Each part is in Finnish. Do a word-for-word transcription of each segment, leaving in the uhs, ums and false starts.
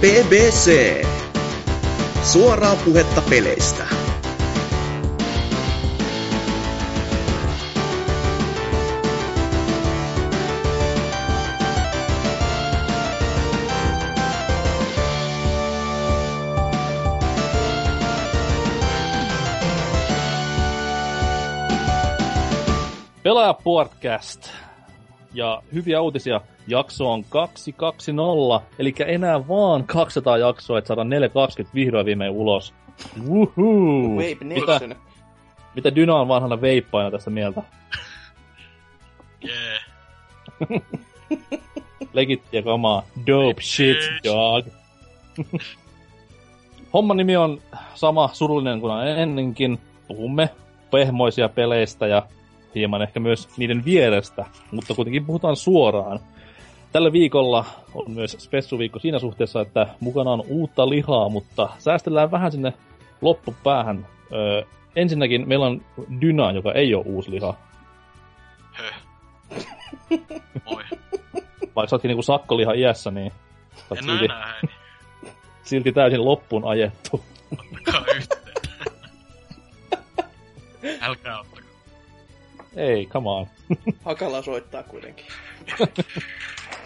P B C. Suoraa puhetta peleistä. Pelaa podcast. Ja hyviä uutisia. Jakso on kaksisataakaksikymmentä, eli enää vaan kaksisataa jaksoa, että saadaan neljäsataakaksikymmentä vihdoin viimein ulos. Wuhuu! Vape Nation! Mitä, mitä Dyna on vanhana veippaina tässä mieltä? Jee. Yeah. Legittiä kamaa. Dope shit, dog. Homman nimi on sama surullinen kuin ennenkin. Puhumme pehmoisia peleistä ja hieman ehkä myös niiden vierestä, mutta kuitenkin puhutaan suoraan. Tällä viikolla on myös spessuviikko siinä suhteessa, että mukana on uutta lihaa, mutta säästellään vähän sinne loppupäähän. Öö, ensinnäkin meillä on Dyna, joka ei ole uusi liha. Höh. Moi. Vaikka sä ootkin niinku sakkoliha iässä, niin... En silti, enää näin. Silti täysin loppuun ajettu. Ottakaa yhteen. Älkää ottakaa. Ei, come on. Hakala soittaa kuitenkin.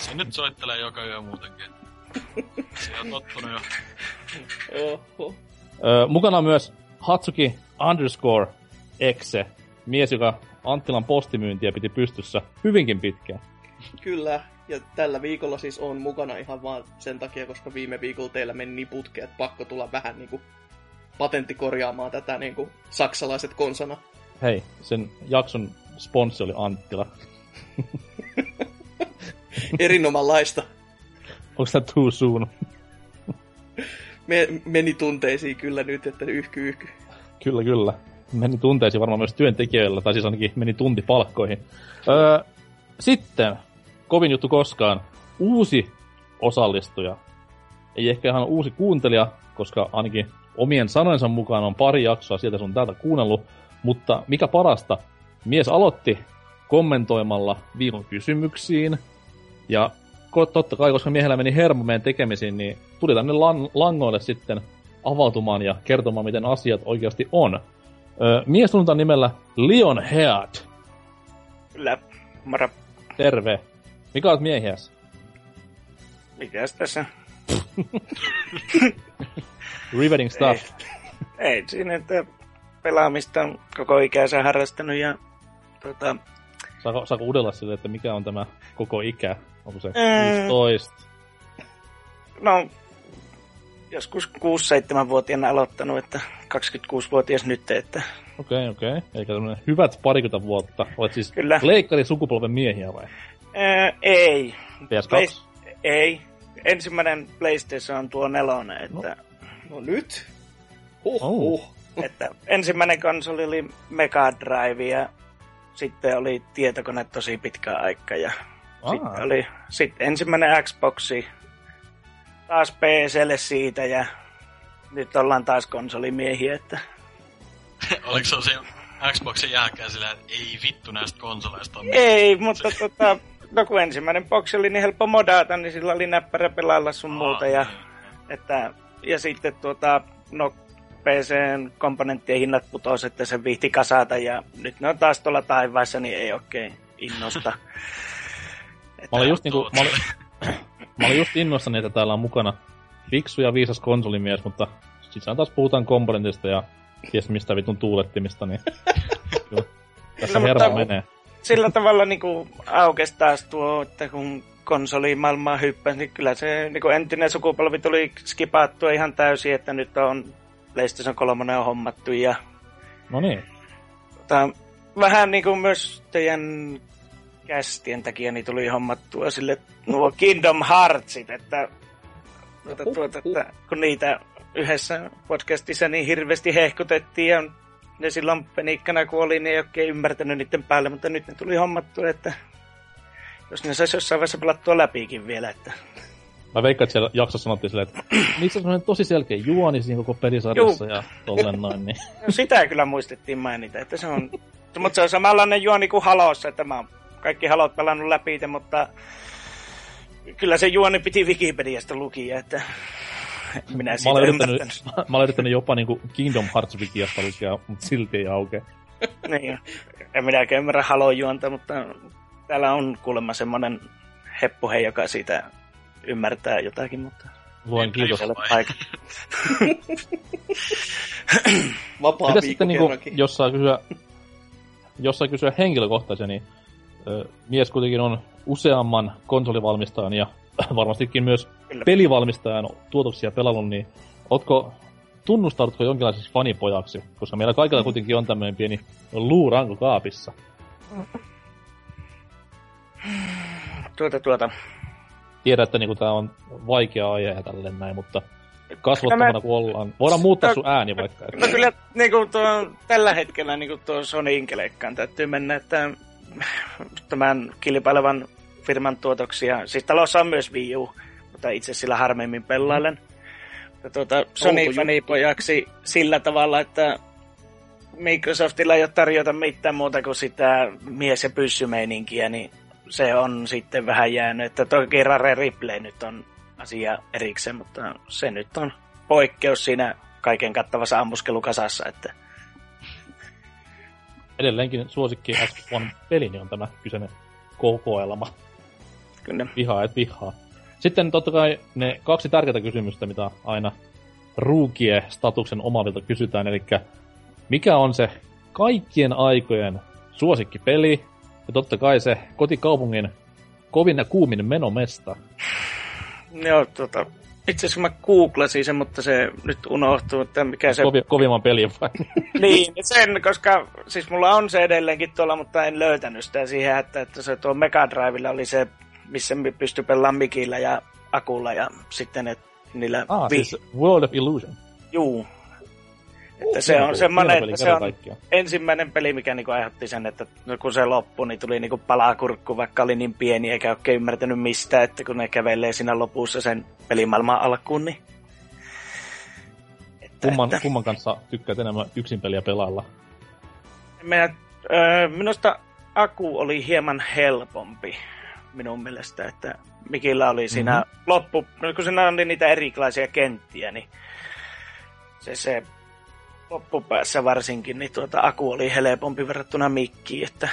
Se nyt soittelee joka yö muutenkin. Se on tottunut jo. Oho. Öö, mukana on myös Hatsuki underscore Exe, mies, joka Anttilan postimyyntiä piti pystyssä hyvinkin pitkään. Kyllä, ja tällä viikolla siis on mukana ihan vaan sen takia, koska viime viikolla teillä meni niin putkeen, että pakko tulla vähän niinku patenttikorjaamaan tätä niinku saksalaiset konsana. Hei, sen jakson sponssi oli Anttila. Erinomallaista. Onks tää too soon? Me, meni tunteisiin kyllä nyt, että yhky yhky. Kyllä, kyllä. Meni tunteisiin varmaan myös työntekijöillä, tai siis ainakin meni tuntipalkkoihin. Öö, sitten, kovin juttu koskaan, uusi osallistuja. Ei ehkä ihan uusi kuuntelija, koska ainakin omien sanojensa mukaan on pari jaksoa sieltä sun täältä kuunnellut. Mutta mikä parasta, mies aloitti kommentoimalla viikon kysymyksiin. Ja totta kai, koska miehellä meni hermo meidän tekemisiin, niin tuli tänne lan- langoille sitten avautumaan ja kertomaan, miten asiat oikeasti on. Öö, mies tunnetaan nimellä Leon Head. Kyllä, mara. Terve. Mikä olet miehiäs? Mikäs tässä? Riveting stuff. Ei, ei siinä, että pelaamista on koko ikänsä harrastanut ja... Tota... Saako, saako udella sille, että mikä on tämä koko ikä? Onko se viisitoista? No, joskus kuusi seitsemän-vuotiaana aloittanut, että kaksikymmentäkuusivuotias nyt, että... Okei, okei. Eikä tämmöinen hyvät parikymmentä vuotta. Olet siis leikkari sukupolven miehiä vai? Öö, ei. P S kaksi? Play... Ei. Ensimmäinen PlayStation on tuo nelonen, että... No, no nyt? Huh, oh. huh. Että ensimmäinen konsoli oli Mega Drive ja sitten oli tietokone tosi pitkään aikaa ja sitten oli sit ensimmäinen Xboxi, taas P C:lle siitä ja nyt ollaan taas konsolimiehiä. Että... Oliko se se Xboxin jälkeen sillä, että ei vittu näistä konsoleista on mitään? Ei, mutta tota, no kun ensimmäinen boksi oli niin helppo modata, niin sillä oli näppärä pelailla sun Aa, muuta ja, että, ja sitten tuota, no... P C:n komponenttien hinnat putosi, että sen viihti kasata, ja nyt ne on taas tuolla taivaissa, niin ei oikein innosta. Mä olin just, niinku, mä olin, mä olin just innoissani, että täällä on mukana fiksu ja viisas konsolimies, mutta sisään taas puhutaan komponentista ja ties mistä vitun tuulettimista, niin tässä no, herra menee. Sillä tavalla niinku aukesi taas tuo, että kun konsolimaailmaa hyppäsi, niin kyllä se niinku entinen sukupolvi tuli skipattua ihan täysin, että nyt on PlayStation kolme on hommattu ja... No niin. Tota, vähän niinku myös teidän kästien takia niin tuli hommattua sille nuo Kingdom Heartsit, että, tuota, tuota, että kun niitä yhdessä podcastissa niin hirveästi hehkutettiin ja ne silloin penikkana kun oli, niin ei oikein ymmärtänyt niiden päälle, mutta nyt ne tuli hommattua, että jos ne saisi jossain vaiheessa pelattua läpikin vielä, että... Mä veikkaan, että siellä jaksossa sanottiin silleen, että niissä on semmoinen tosi selkeä juoni siinä koko pelisarjassa ja tolleen noin. Niin. No sitä kyllä muistettiin mainita, että se on... Mutta se on samanlainen juoni kuin Halossa, että mä oon kaikki Halot pelannut läpi, mutta kyllä se juoni piti Wikipediasta lukia, että minä siitä olen ymmärtänyt. Mä olen yrittänyt jopa niinku Kingdom Hearts Wikiasta lukia, mutta silti ei aukea. Niin, en minäkään ymmärrä Halo-juonta, mutta täällä on kuulemma semmoinen heppuhe, joka siitä ymmärtää jotakin, mutta... Voin kiitos. Vapaa viikko kerrankin. Jos saa kysyä, jos saa kysyä henkilökohtaisen, niin ö, mies kuitenkin on useamman konsolivalmistajan ja varmastikin myös Kyllä. pelivalmistajan tuotoksia pelannut, niin ootko, tunnustaudutko jonkinlaiseksi fanipojaksi? Koska meillä kaikilla kuitenkin on tämmöinen pieni luuranko kaapissa. Tuota, tuota... Tiedän, että niinku tää on vaikea aihe ja tälleen näin, mutta kasvottomana mä... kun ollaan... Voidaan muuttaa no, sun ääni vaikka. No kyllä niinku tuo, tällä hetkellä niinku tuo Sony Inkeleikkaan täytyy mennä, että tämän kilpailevan firman tuotoksia... Siis talossa on myös Wii U, mutta itse sillä harmemmin pelailen. Mm. Tuota, Sony-fanipojaksi sillä tavalla, että Microsoftilla ei ole tarjota mitään muuta kuin sitä mies- ja pyssymeininkiä, niin... Se on sitten vähän jäänyt, että toki Rare Replay nyt on asia erikseen, mutta se nyt on poikkeus siinä kaiken kattavassa ammuskelukasassa, että... Edelleenkin suosikki Xbox One-pelini on tämä kyseinen kokoelma. Kyllä. Vihaa et vihaa. Sitten totta kai ne kaksi tärkeää kysymystä, mitä aina ruukie-statuksen omavilta kysytään, eli mikä on se kaikkien aikojen suosikkipeli, ja totta kai se kotikaupungin kovin ja kuumin menomesta. Joo, tota... Itse asiassa mä googlasin sen, mutta se nyt unohtuu, että mikä se... Kovi, kovimman pelin vai? Niin, sen, koska... Siis mulla on se edelleenkin tuolla, mutta en löytänyt sitä siihen, että, että se tuo Megadrivella oli se, missä pystyi pelaamaan mikillä ja akulla ja sitten ne, niillä... Ah, vi- siis World of Illusion. Juu. Että se on semmoinen, että se on ensimmäinen peli, mikä niinku aiheutti sen, että kun se loppui, niin tuli niinku palakurkku, vaikka oli niin pieni, eikä oikein ymmärtänyt mistään, että kun ne kävelee siinä lopussa sen pelimaailman alkuun, niin... Että, kumman, että... kumman kanssa tykkäät enemmän yksin peliä pelailla? Meidän, öö, minusta Aku oli hieman helpompi minun mielestä, että mikillä oli siinä mm-hmm. loppu... No, kun siinä oli niitä erilaisia kenttiä, niin se... se loppupäässä varsinkin, niin tuota, Aku oli helpompi verrattuna Mikkiin, että...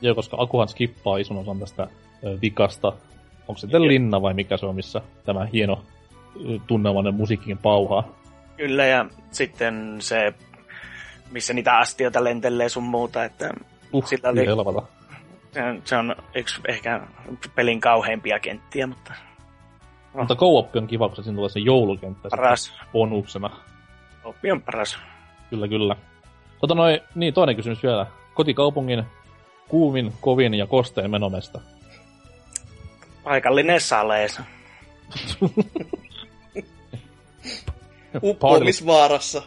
Joo, koska Akuhan skippaa ison osan tästä ö, vikasta. Onko se tämän linna vai mikä se on, missä tämä hieno tunnelmainen musiikkiin pauhaa? Kyllä, ja sitten se, missä niitä astioita lentelee sun muuta, että... Uh, sillä oli... helvata. Se, se on yksi ehkä pelin kauheimpia kenttiä, mutta... No. Mutta co-op on kiva, kun siinä tulee se joulukenttä bonuksena. Oppi on paras. Kyllä, kyllä. Tota noin, niin toinen kysymys vielä. Kotikaupungin kuumin, kovin ja kosteen menomesta. Paikallinen saleesa. Uppoamisvaarassa.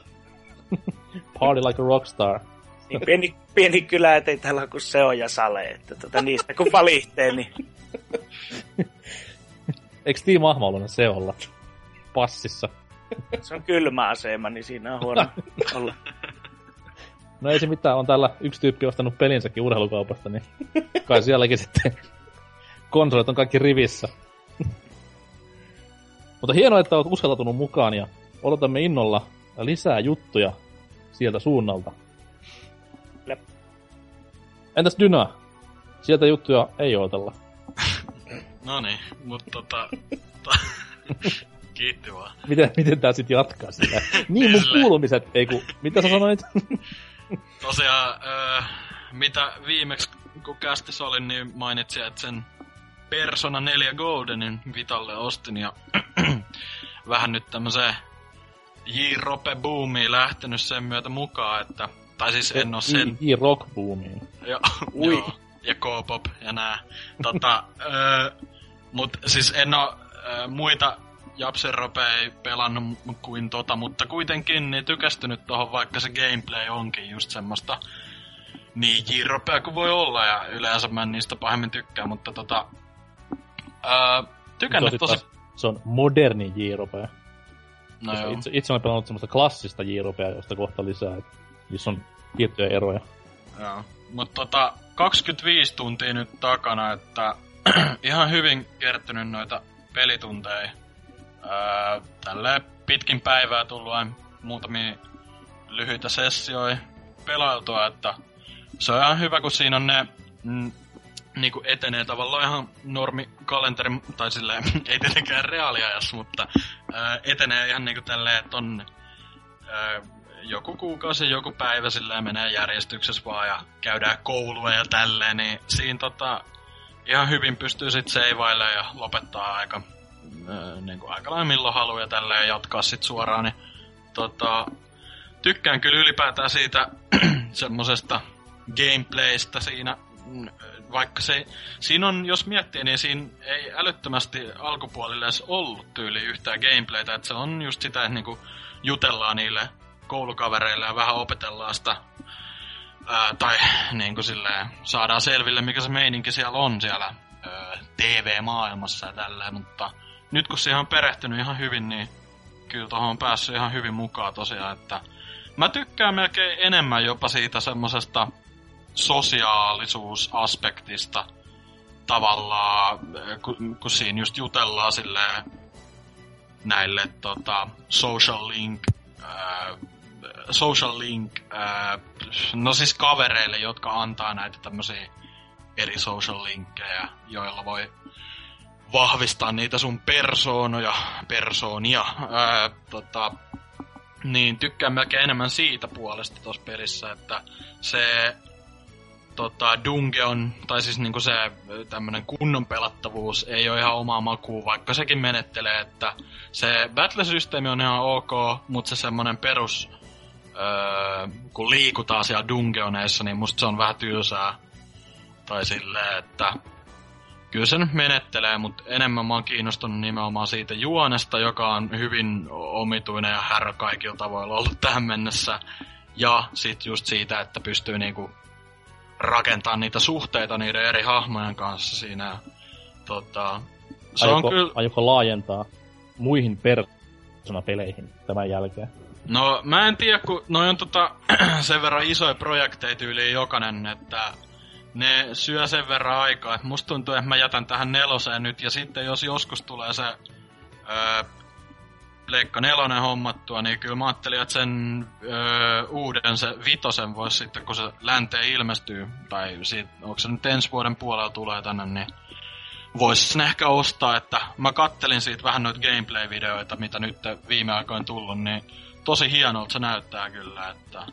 Party like a rockstar. Niin pieni, pieni kylä, ettei täällä ole kuin Seo ja Sale. Että tota, niistä kun valihtee, niin... Eikö Steam Ahma ollut Seolla? Passissa. Se on kylmä asema, niin siinä on huono olla. No ei se mitään, on täällä yksi tyyppi ostanut pelinsäkin urheilukaupasta, niin kai sielläkin sitten konsolit on kaikki rivissä. Mutta hienoa, että olet uskaltautunut mukaan ja odotamme innolla lisää juttuja sieltä suunnalta. Läp. Entäs Dyna? Sieltä juttuja ei odotella. No niin, mutta tota... Kiitti vaan. Miten, miten tää sit jatkaa sillä? Niin mun kuulumiset, ei ku, mitä sä sanoit? Tosiaan, öö, mitä viimeksi kun kästissä olin, niin mainitsin, että sen Persona neljä Goldenin Vitalle ostin ja vähän nyt tämmöseen J-Rope-boomiin lähtenyt sen myötä mukaan, että... Tai siis en oo sen... J-Rock-boomiin. Joo, joo, ja K-pop ja nää. Tota, öö, mut siis en oo öö, muita... Japsen Rope ei pelannut kuin tota, mutta kuitenkin niin tykästynyt tohon, vaikka se gameplay onkin just semmoista niin J-Ropea kuin voi olla, ja yleensä mä en niistä pahemmin tykkää, mutta tota... Ää, tykännyt tosi... Taas, se on moderni J-Ropea. No joo. Itse, itse olen pelannut semmoista klassista J-Ropea, josta kohta lisää, et niissä on tiettyjä eroja. Joo, mutta tota kaksikymmentäviisi tuntia nyt takana, että ihan hyvin kertynyt noita pelitunteja. Öö, tälleen pitkin päivää tullut aina muutamia lyhyitä sessioja pelailtua, että se on ihan hyvä, kun siinä on ne n, niinku etenee tavallaan ihan normi kalenteri, tai silleen ei tietenkään reaaliajassa, mutta öö, etenee ihan niinku tälleen, että on öö, joku kuukausi, joku päivä silleen menee järjestyksessä vaan ja käydään koulua ja tälleen, niin siinä tota ihan hyvin pystyy sit seivailemaan ja lopettaa aika Öö, niin kuin aika lailla milloin haluaa ja tälleen jatkaa sit suoraan, niin tota, tykkään kyllä ylipäätään siitä semmosesta gameplaystä siinä, vaikka se, siinä on, jos miettii, niin siinä ei älyttömästi alkupuolille edes ollut tyyli yhtään gameplaytä, että se on just sitä, että niinku jutellaan niille koulukavereille ja vähän opetellaan sitä, öö, tai niinku silleen saadaan selville, mikä se meininki siellä on siellä öö, T V-maailmassa ja tälleen, mutta nyt kun siihen on perehtynyt ihan hyvin, niin kyllä tohon on päässyt ihan hyvin mukaan tosiaan, että mä tykkään melkein enemmän jopa siitä semmosesta sosiaalisuusaspektista tavallaan, kun, kun siinä just jutellaan silleen näille tota social link, ää, social link, ää, no siis kavereille, jotka antaa näitä tämmösiä eri social linkkejä, joilla voi vahvistaa niitä sun persoonoja, persoonia, ää, tota, niin tykkään melkein enemmän siitä puolesta tuossa pelissä, että se tota, dungeon, tai siis niinku se tämmönen kunnon pelattavuus ei ole ihan omaa makuun, vaikka sekin menettelee, että se battle-systeemi on ihan ok, mutta se semmonen perus, ää, kun liikutaan siellä dungeoneissa, niin musta se on vähän tylsää, tai silleen, että kyllä se nyt menettelee, mutta enemmän mä oon kiinnostunut nimenomaan siitä juonesta, joka on hyvin omituinen ja härrä kaikilla tavoilla ollut tähän mennessä. Ja sit just siitä, että pystyy niinku rakentamaan niitä suhteita niiden eri hahmojen kanssa siinä. Tota, se aioko, on kyllä... aioko laajentaa muihin persoonapeleihin tämän jälkeen? No mä en tiedä, kun noi on tota, sen verran isoja projekteja tyyliin jokainen, että ne syö sen verran aikaa, että musta tuntuu, että mä jätän tähän neloseen nyt, ja sitten jos joskus tulee se öö, Pleikka nelonen hommattua, niin kyllä mä ajattelin, että sen öö, uuden, se vitosen voisi sitten, kun se länteen ilmestyy, tai siitä, onko se nyt ensi vuoden puolella tulee tänne, niin voisi sen ehkä ostaa, että mä kattelin siitä vähän noita gameplay-videoita, mitä nyt viime aikoina tullut, niin tosi hienolta se näyttää kyllä, että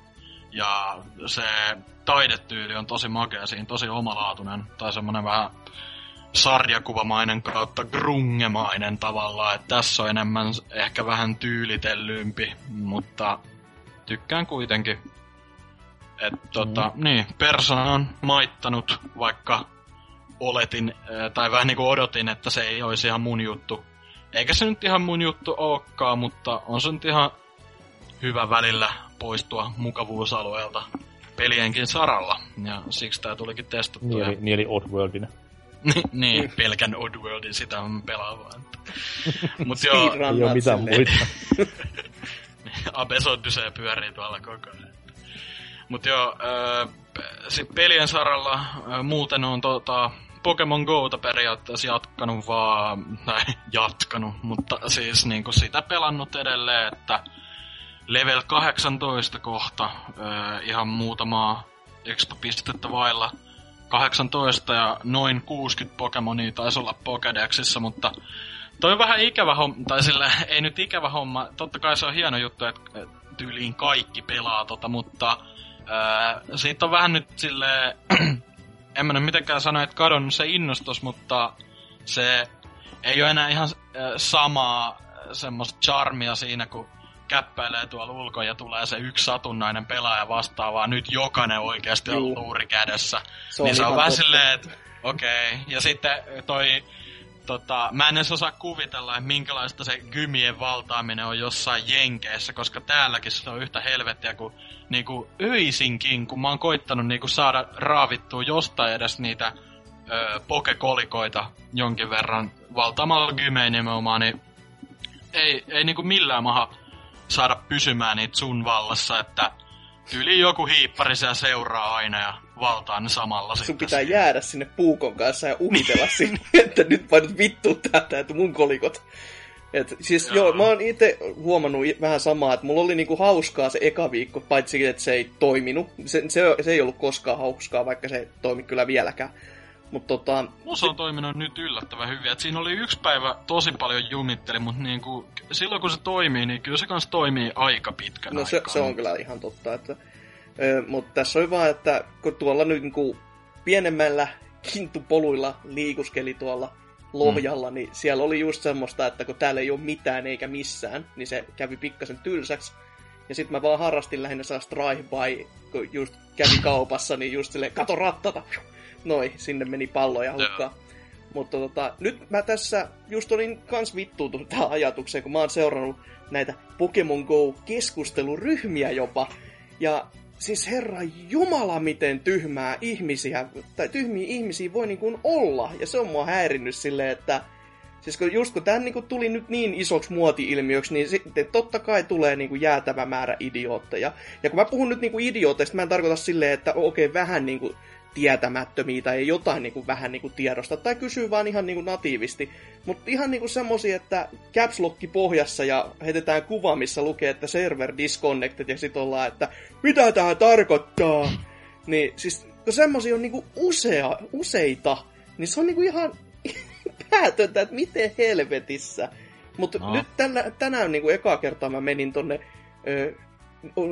ja se taidetyyli on tosi makea siinä, tosi omalaatuinen, tai semmonen vähän sarjakuvamainen kautta grungemainen tavallaan, että tässä on enemmän ehkä vähän tyylitellympi, mutta tykkään kuitenkin. Että tota, mm. niin, Persona on maittanut, vaikka oletin, tai vähän niinku odotin, että se ei olisi ihan mun juttu. Eikä se nyt ihan mun juttu ookaan, mutta on se nyt ihan hyvä välillä poistua mukavuusalueelta pelienkin saralla, ja siksi tää tulikin testattua. Niin eli, niin eli Oddworldina. Niin, pelkän Oddworldin, sitä on pelaavaa. Mut joo, ei oo mitään muita. Abes Odyssey pyörii tuolla koko ajan. Mut joo, äh, sit pelien saralla äh, muuten on tota Pokémon Go'ta periaatteessa jatkanut vaan, tai jatkanut, mutta siis niinku sitä pelannut edelleen, että level kahdeksantoista kohta, öö, ihan muutamaa expo-pistettä vailla. kahdeksantoista ja noin kuusikymmentä Pokemonia taisi olla Pokédexissa, mutta toi on vähän ikävä homma, tai sillä ei nyt ikävä homma, totta kai se on hieno juttu, että tyyliin kaikki pelaa tota, mutta öö, siitä on vähän nyt silleen, en mä nyt mitenkään sano, että kadonnut se innostus, mutta se ei ole enää ihan öö, samaa semmoista charmia siinä, kun käppäilee tuolla ulko ja tulee se yksi satunnainen pelaaja vastaan, vaan nyt jokainen oikeasti on luuri kädessä. Se on niin se on vähän silleen, että okei. Okay. Ja sitten toi, tota, mä en edes osaa kuvitella, että minkälaista se gymien valtaaminen on jossain Jenkeissä, koska täälläkin se on yhtä helvettiä kuin niinku öisinkin, kun mä oon koittanut niinku saada raavittua jostain edes niitä ö, pokekolikoita jonkin verran valtaamalla gymeen nimenomaan, niin ei, ei niinku millään maha saada pysymään niitä sun vallassa, että Yli joku hiippari siellä seuraa aina ja valtaa ne samalla. Sun pitää siihen jäädä sinne puukon kanssa ja umitella sinne, että nyt painot vittuun täältä, että mun kolikot. Et siis joo, joo mä oon itse huomannut vähän samaa, että mulla oli niinku hauskaa se eka viikko, paitsi että se ei toiminut. Se, se, se ei ollut koskaan hauskaa, vaikka se ei toimi kyllä vieläkään. Mut tota... Musa on toiminut nyt yllättävän hyvin. Et siinä oli yksi päivä tosi paljon jumitteli, mutta niinku, silloin kun se toimii, niin kyllä se kanssa toimii aika pitkän no, aikaa. No se, se on kyllä ihan totta. Että... Mutta tässä on vaan, että kun tuolla nyt niinku pienemmällä kinttupoluilla liikuskeli tuolla Lohjalla, mm. niin siellä oli just semmoista, että kun täällä ei ole mitään eikä missään, niin se kävi pikkasen tylsäksi. Ja sit mä vaan harrastin lähinnä saas drive-by, kun just kävi kaupassa, niin just silleen, kato rattata! Noi, sinne meni palloja hukkaan. Mutta tota, nyt mä tässä just olin kans vittuutunut tähän ajatukseen, kun mä oon seurannut näitä Pokémon Go-keskusteluryhmiä jopa. Ja siis herra jumala, miten tyhmää ihmisiä, tai tyhmiä ihmisiä voi niin kuin olla. Ja se on mua häirinnyt silleen, että siis kun just kun tää niin kuin tuli nyt niin isoksi muoti-ilmiöksi, niin sitten totta kai tulee niin kuin jäätävä määrä idiootteja. Ja kun mä puhun nyt niin kuin idiooteista, mä en tarkoita silleen, että okei, okay, vähän niin kuin tietämättömiä tai jotain niin kuin vähän niin kuin tiedosta, tai kysyy vaan ihan niin kuin natiivisti. Mutta ihan niin kuin semmosia, että caps lock pohjassa ja heitetään kuva, missä lukee, että server disconnected, ja sit ollaan, että mitä tää tarkoittaa? Niin siis, kun semmosia on niin kuin usea, useita, niin se on niin kuin ihan päätöntä, että miten helvetissä. Mutta no. nyt tänä, tänään niin kuin ekaa kertaa mä menin tonne ö,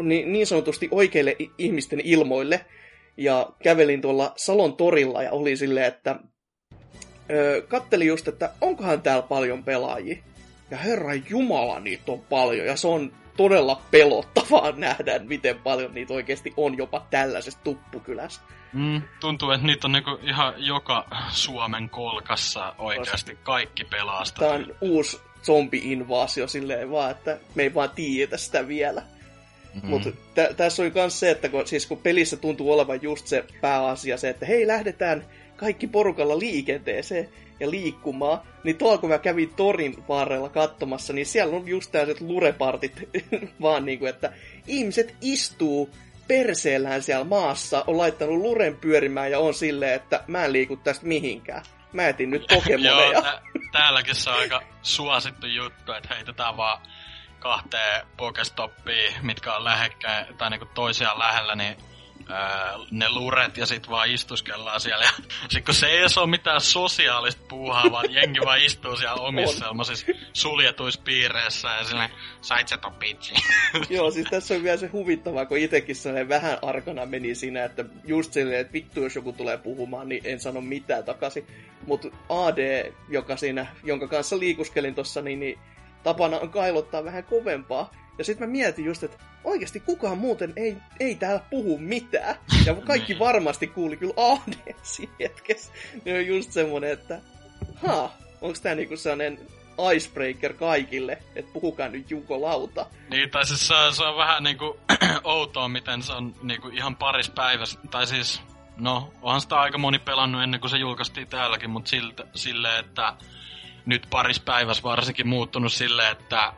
niin, niin sanotusti oikeille ihmisten ilmoille, ja kävelin tuolla Salon torilla ja oli silleen, että öö, kattelin just, että onkohan täällä paljon pelaajia. Ja herran jumala, niitä on paljon. Ja se on todella pelottavaa nähdä, miten paljon niitä oikeasti on jopa tällaisessa tuppukylässä. Mm, tuntuu, että niitä on niinku ihan joka Suomen kolkassa oikeasti kaikki pelaa sitä. Tämä on uusi zombi-invaasio silleen vaan, että me ei vaan tiedetä sitä vielä. Mm-hmm. Mutta tä- tässä oli myös se, että kun, siis kun pelissä tuntuu olevan just se pääasia, se, että hei, lähdetään kaikki porukalla liikenteeseen ja liikkumaan, niin tuolla kun mä kävin torin varrella katsomassa, niin siellä on just tällaiset lurepartit, vaan niin kuin, että ihmiset istuu perseellään siellä maassa, on laittanut luren pyörimään ja on silleen, että mä en liiku tästä mihinkään. Mä etin nyt Pokemoneja. Joo, tä- täälläkin se on aika suosittu juttu, että heitetään vaan kahteen Pokestoppiin, mitkä on lähekkäin, tai niinku toisiaan lähellä, niin öö, ne luret ja sit vaan istuskellaan siellä. Ja sit kun se ei ole mitään sosiaalista puuhaa, vaan jengi vaan istuu siellä omissa sellaisissa suljetuissa piireissä ja silleen, sait se topitsi. Joo, siis tässä on vielä se huvittavaa, kun itekin sellainen vähän arkana meni siinä, että just silleen, että vittu jos joku tulee puhumaan, niin en sano mitään takaisin. Mut A D, joka siinä, jonka kanssa liikuskelin tossa, niin, niin tapana on kailottaa vähän kovempaa. Ja sit mä mietin just, että oikeesti kukaan muuten ei, ei täällä puhu mitään. Ja kaikki varmasti kuuli kyllä A D siinä hetkessä. Ne on just semmonen, että haa, onks tää niinku sellainen icebreaker kaikille, että puhukaa nyt jukolauta. Niin, tai siis se on, se on vähän niinku outoa, miten se on niinku ihan paris päivässä. Tai siis, no, onhan sitä aika moni pelannut ennen kuin se julkaistiin täälläkin, mut siltä, silleen, että nyt paris päivässä varsinkin muuttunut silleen, että,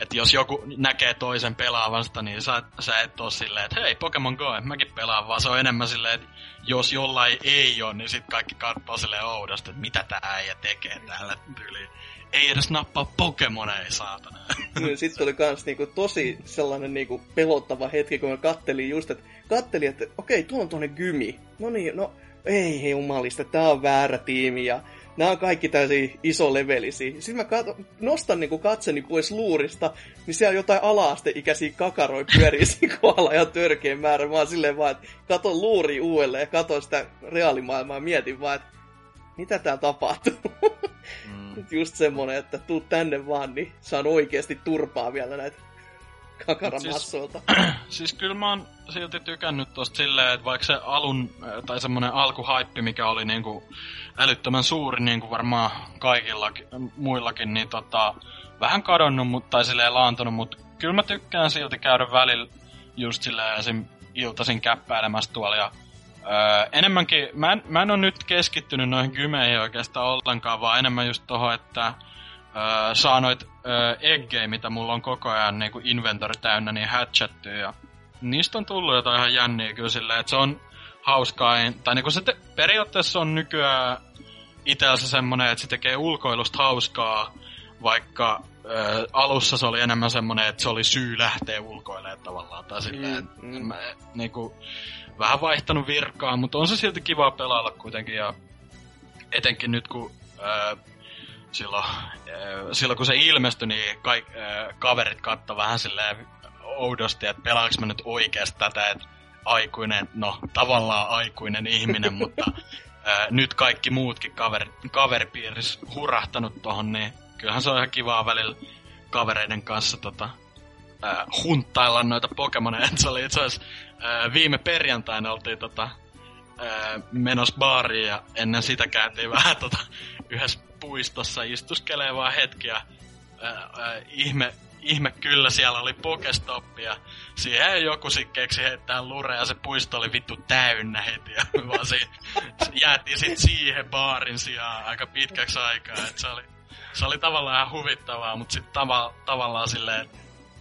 että jos joku näkee toisen pelaavansta, niin sä, sä et oo silleen, että hei, Pokemon Go, mäkin pelaan, vaan se on enemmän silleen, että jos jollain ei oo, niin sit kaikki katsoo silleen oudosta, että mitä tää äijä tekee täällä tyyliin. Ei edes nappaa Pokemoneja, saatana. Niin, sit oli kans niinku tosi sellainen niinku pelottava hetki, kun mä kattelin just, että kattelin, että okei, tuolla on tuonne gymi. No niin, no ei, hei jumalista, tää on väärä tiimi ja nämä on kaikki täysin isolevelisiä. Sitten mä katso, nostan niin katseni pois luurista, niin siellä on jotain ala-asteikäisiä kakaroi pyörii siinä kohdalla ja törkeä määrä. Mä oon silleen vaan, että katon luuri uudelleen ja katon sitä reaalimaailmaa ja mietin vaan, että mitä tää tapahtuu. Mm. Just semmonen, että tuu tänne vaan, niin saan oikeesti turpaa vielä näitä kakaramassoilta. Siis, siis kyllä mä oon silti tykännyt tosta silleen, että vaikka se alun, tai semmonen alkuhaippi, mikä oli niinku älyttömän suuri, niinku varmaan kaikilla muillakin, niin tota, vähän kadonnut, mut, tai silleen laantunut, mutta kyllä mä tykkään silti käydä välillä just silleen esim. Iltaisin käppäilemässä tuolla, ja öö, enemmänkin, mä en, mä en oo nyt keskittynyt noihin gymeihin oikeastaan ollenkaan, vaan enemmän just tohon, että Öö, saa noit öö, eggejä, mitä mulla on koko ajan niinku inventori täynnä, niin hatchattyä ja niistä on tullut jotain ihan jänniä kyllä silleen, että se on hauskaa. Tai niin kuin se te, periaatteessa on nykyään itsellensä semmoinen, että se tekee ulkoilusta hauskaa, vaikka ö, alussa se oli enemmän semmoinen, että se oli syy lähteä ulkoilemaan tavallaan. Tai silleen, mm, mm. Mä, niin kuin, vähän vaihtanut virkaa, mutta on se silti kiva pelailla kuitenkin. Ja etenkin nyt, kun ö, silloin, ö, silloin kun se ilmestyi, niin kaik, ö, kaverit kattoi vähän silleen oudosti, että pelaanko mä nyt oikeasti tätä, että aikuinen, no tavallaan aikuinen ihminen, mutta ö, nyt kaikki muutkin kaveri, kaveripiirissä hurahtanut tohon, niin kyllähän se on ihan kivaa välillä kavereiden kanssa tota, äh, hunttailla noita Pokemoneja. Se oli itse asiassa äh, viime perjantaina oltiin tota, äh, menossa baariin ja ennen sitä käytiin vähän tota, yhdessä puistossa istuskelee vaan hetki. Ja, äh, äh, ihme, ihme kyllä siellä oli Pokestop ja siihen joku sitten keksi heittää lurea ja se puisto oli vittu täynnä heti. Ja vaan se, se jäätiin sitten siihen baarin sijaan aika pitkäksi aikaa. Et se oli... Se oli tavallaan ihan huvittavaa, mutta sitten tava, tavallaan silleen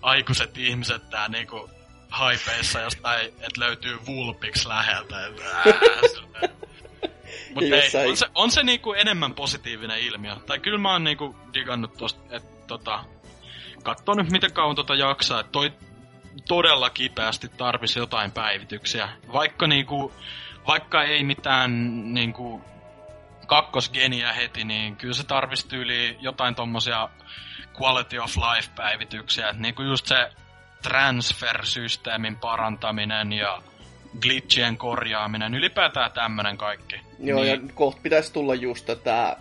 aikuiset ihmiset tää niinku haipeissa jostain, että löytyy vulpiksi läheltä. Et, ää, mut ei, on se, on se niinku enemmän positiivinen ilmiö. Tai kyllä mä oon niinku digannut tosta, että tota, kattoo nyt miten kauan tota jaksaa, että toi todella kipeästi tarvisi jotain päivityksiä. Vaikka niinku, vaikka ei mitään niinku... kakkosgeniä heti, niin kyllä se tarvisi tyyliin jotain tommosia quality of life-päivityksiä. Et niinku just se transfer-systeemin parantaminen ja glitchien korjaaminen, ylipäätään tämmönen kaikki. Joo, niin... ja kohta pitäisi tulla just tää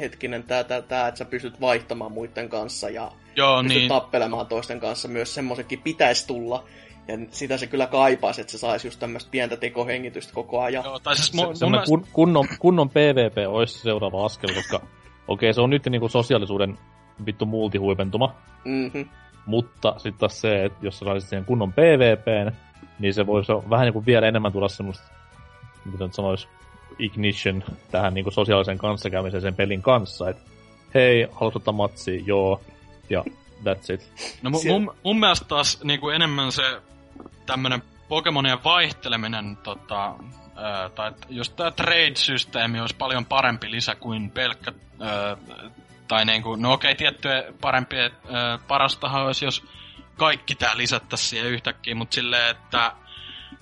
hetkinen, tää, tää, tää, että sä pystyt vaihtamaan muiden kanssa ja joo, pystyt niin... tappelemaan toisten kanssa. Myös semmoisenkin pitäisi tulla. Ja sitä se kyllä kaipaisi, että se saisi just tämmöistä pientä tekohengitystä koko ajan. Joo, tai siis mun, se, mun kun, kunnon, kunnon P V P olisi seuraava askel, koska okei, okay, se on nyt niinku sosiaalisuuden vittu multihuipentuma. Mm-hmm. Mutta sitten taas se, että jos sä saisit siihen kunnon P V P:n, niin se voisi vähän niinku vielä enemmän tulla semmoista, mitä nyt sanoisi, ignition tähän niinku sosiaaliseen kanssakäymiseen sen pelin kanssa. Että hei, haluat ottaa matsia? Joo. Ja that's it. No mun, mun, mun mielestä taas niinku enemmän se... tämmönen Pokemonien vaihteleminen tota, ää, tai just tää trade-systeemi olisi paljon parempi lisä kuin pelkkä ää, tai niinku, no okei, tiettyä parempi, ää, parastahan olisi, jos kaikki tää lisättäisiin siihen yhtäkkiä, mut silleen, että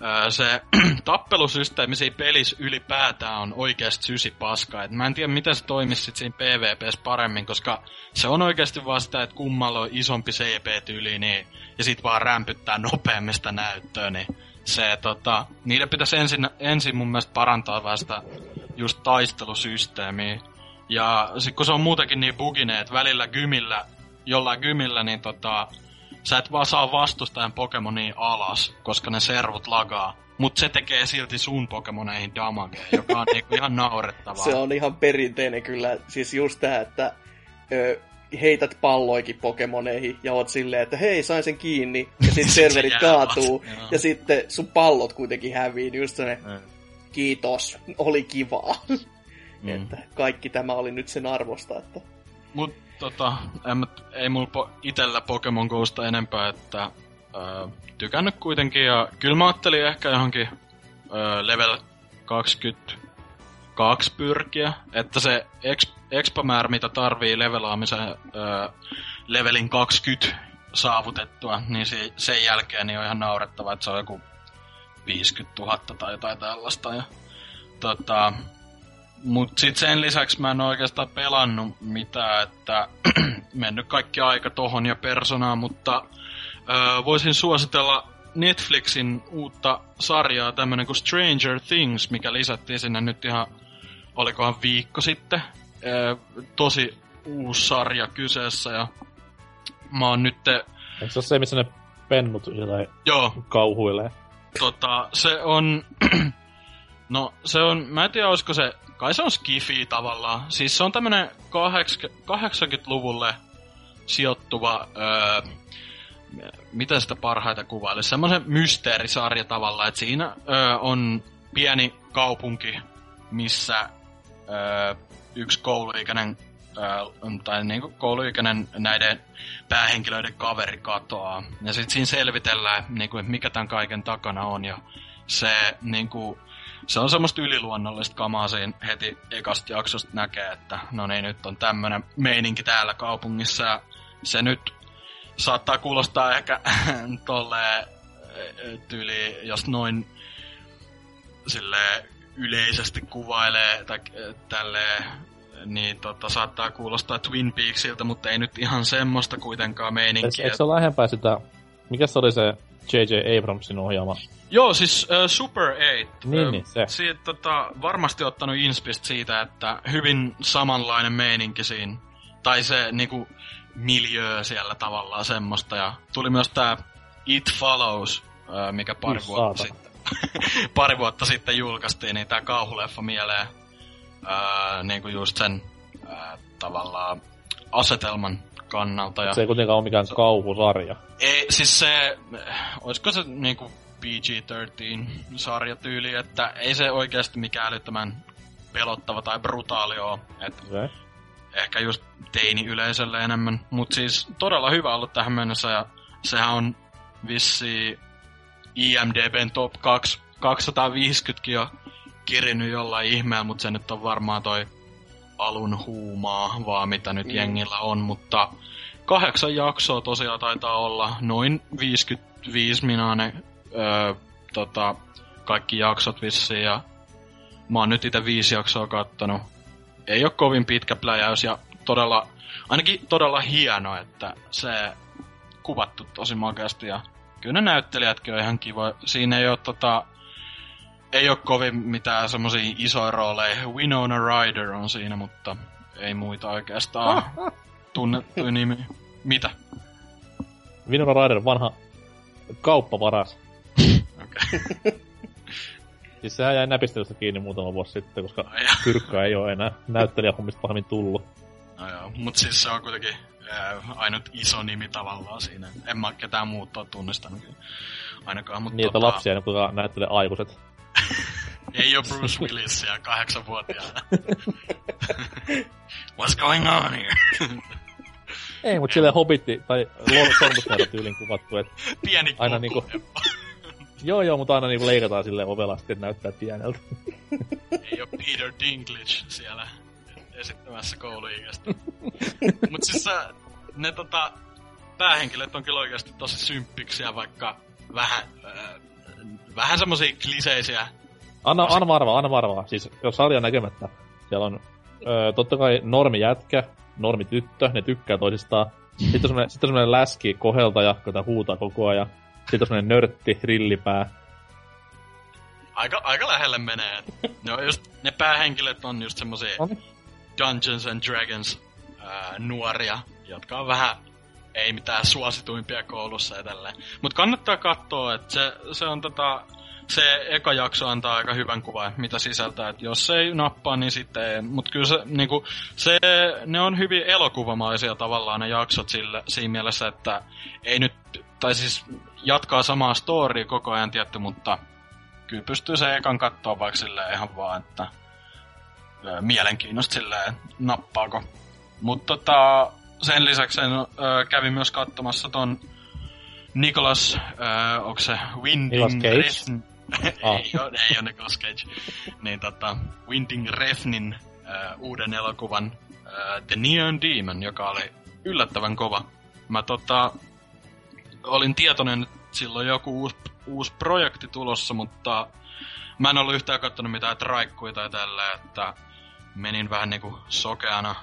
ää, se tappelusysteemi siinä pelissä ylipäätään on oikeesti sysi paska, et mä en tiedä miten se toimisi sit siinä PvPs paremmin, koska se on oikeesti vaan sitä, että kummalla on isompi C P-tyyli, niin ja sit vaan rämpyttää nopeammin sitä näyttöä, niin se tota... Niiden pitäisi ensin, ensin mun mielestä parantaa vähän sitä just taistelusysteemiä. Ja sit kun se on muutenkin niin bugine, että välillä gymillä, jollain gymillä, niin tota... Sä et vaan saa vastustajan Pokemonia alas, koska ne servut lagaa. Mut se tekee silti sun Pokemoneihin damagea, joka on niinku ihan naurettavaa. Se on ihan perinteinen kyllä. Siis just tää, että... Ö... heität palloikin Pokemoneihin ja oot silleen, että hei, sain sen kiinni, ja sit serverit kaatuu, jää. Ja sitten sun pallot kuitenkin hävii, just se mm. kiitos, oli kivaa. Mm. Että kaikki tämä oli nyt sen arvosta, että... Mut tota, en, ei mulla po, itellä Pokemon Gosta enempää, että ö, tykännyt kuitenkin, ja kyllä mä ajattelin ehkä johonkin ö, level kaksikymmentäkaksi pyrkiä, että se X P Expamäärä, mitä tarvii levelaamisen öö, levelin kaksikymmentä saavutettua, niin se, sen jälkeen niin on ihan naurettava, että se on joku viisikymmentätuhatta tai jotain tällaista. Ja, tota, mut sit sen lisäksi mä en oikeastaan pelannut mitään, että mennyt kaikki aika tohon ja Personaan, mutta öö, voisin suositella Netflixin uutta sarjaa, tämmönen kuin Stranger Things, mikä lisättiin sinne nyt ihan, olikohan viikko sitten. Tosi uusi sarja kyseessä ja mä oon nyt... Eikö se ole se, missä ne pennut jotain joo. kauhuilee? Tota, se on... No, se on... Mä en tiedä, olisiko se... Kai se on skifi tavallaan. Siis se on tämmönen kahdeksankymmentäluvulle sijoittuva... Öö, mitä sitä parhaita kuvailisi? Semmoisen mysteerisarja tavallaan, että siinä öö, on pieni kaupunki, missä... Öö, yksi kouluikäinen äh, tai niin kuin kouluikäinen näiden päähenkilöiden kaveri katoaa. Ja sitten siinä selvitellään, niin kuin, mikä tämän kaiken takana on. Ja se, niin kuin, se on semmoista yliluonnollista kamaa siinä heti ekasta jaksosta näkee, että no niin, nyt on tämmöinen meininki täällä kaupungissa. Ja se nyt saattaa kuulostaa ehkä tolleen tyyliin, jos noin silleen yleisesti kuvailee tai tälleen, niin tota, saattaa kuulostaa Twin Peaksilta, mutta ei nyt ihan semmoista kuitenkaan meininkiä. Eikö se ole lähempää sitä, mikä se oli se jii jii Abramsin ohjaama? Joo, siis uh, Super kahdeksan. Niin, niin se. Siitä, tota, varmasti ottanut inspist siitä, että hyvin samanlainen meininki siinä. Tai se niinku miljöö siellä tavallaan semmoista. Ja tuli myös tää It Follows, uh, mikä pari Yh, vuotta saata. sitten. Pari vuotta sitten julkaistiin, niin tää kauhuleffa mieleen ää, niinku just sen ää, tavallaan asetelman kannalta. Ja se ei kuitenkaan ole mikään se, kauhusarja. Ei, siis se, olisiko se niinku P G kolmetoista-sarjatyyli, että ei se oikeasti mikään älyttömän pelottava tai brutaali oo. Et okay. Ehkä just teini-yleisölle enemmän, mut siis todella hyvä ollut tähän mennessä ja sehän on vissi I M D B:n top kaksisataaviisikymmentäkin on kirinyt jollain ihmeellä, mutta se nyt on varmaan toi alun huumaa, vaan mitä nyt mm. jengillä on, mutta kahdeksan jaksoa tosiaan taitaa olla noin viisikymmentäviisi minaanen öö, tota, kaikki jaksot vissiin, ja mä oon nyt itse viisi jaksoa kattonut. Ei oo kovin pitkä pläjäys, ja todella, ainakin todella hieno, että se kuvattu tosi makeasti, ja kyllä ne näyttelijätkin on ihan kivoja. Siinä ei ole, tota, ei ole kovin mitään semmosia isoja rooleja. Winona Ryder on siinä, mutta ei muita oikeastaan tunnettuja nimiä. Mitä? Winona Ryder, vanha kauppavaras. Okei. Okay. Siis sehän jäi näpistelystä kiinni muutama vuosi sitten, koska no, pyrkkää ei ole enää näyttelijähommista pahemmin tullut. No joo, mut siis se on kuitenkin ainut iso nimi tavallaan siinä. En mä ketään muuta ole tunnistanut ainakaan, mutta niitä tota... lapsia ne kukaan näyttelee aikuiset. Ei oo Bruce Willisia kahdeksanvuotiaana. What's going on here? Ei, mut silleen Hobbitti tai Lord Sormustajan tyylin kuvattu, et... Pieni aina niinku... Joo joo, mutta aina niinku leikataan silleen ovelasti, että näyttää pieneltä. Ei oo Peter Dinklage siellä esittämässä kouluikästä. Mut siis sä, ne tota, päähenkilöt on kyllä oikeasti tosi symppiksiä, vaikka vähän, äh, vähän semmosia kliseisiä. Anna, anna varvaa, anna varvaa. Siis jos sarja näkemättä, siellä on ö, totta kai normi jätkä, normi tyttö, ne tykkää toisistaan. Sitten on semmonen, sit on semmonen läski koheltaja, jota huutaa koko ajan. Sitten on semmonen nörtti, rillipää. Aika, aika lähelle menee. No just, ne päähenkilöt on just semmosia... On. Dungeons and Dragons ää, nuoria, jotka on vähän, ei mitään suosituimpia koulussa ja tälleen. Mut kannattaa katsoa, että se, se on tota, se eka jakso antaa aika hyvän kuvan, mitä sisältää, että jos ei nappaa, niin sitten ei. Mut kyllä se, niinku, se, ne on hyvin elokuvamaisia tavallaan ne jaksot sillä, siinä mielessä, että ei nyt, tai siis jatkaa samaa storia koko ajan tietty, mutta kyllä pystyy se ekan katsoa vaikka silleen ihan vaan, että mielenkiinnosta silleen, nappaako. Mutta tota, sen lisäksi en, ö, kävin myös katsomassa ton Nicolas, ö, onko se Winding Refn? Ah. ei, ole, ei ole Nicolas Cage. niin tota, Winding Refnin ö, uuden elokuvan ö, The Neon Demon, joka oli yllättävän kova. Mä tota, olin tietoinen, että silloin joku uusi, uusi projekti tulossa, mutta mä en ollut yhtään kattonut mitään traikkuja tai tälleen, että menin vähän niinku sokeana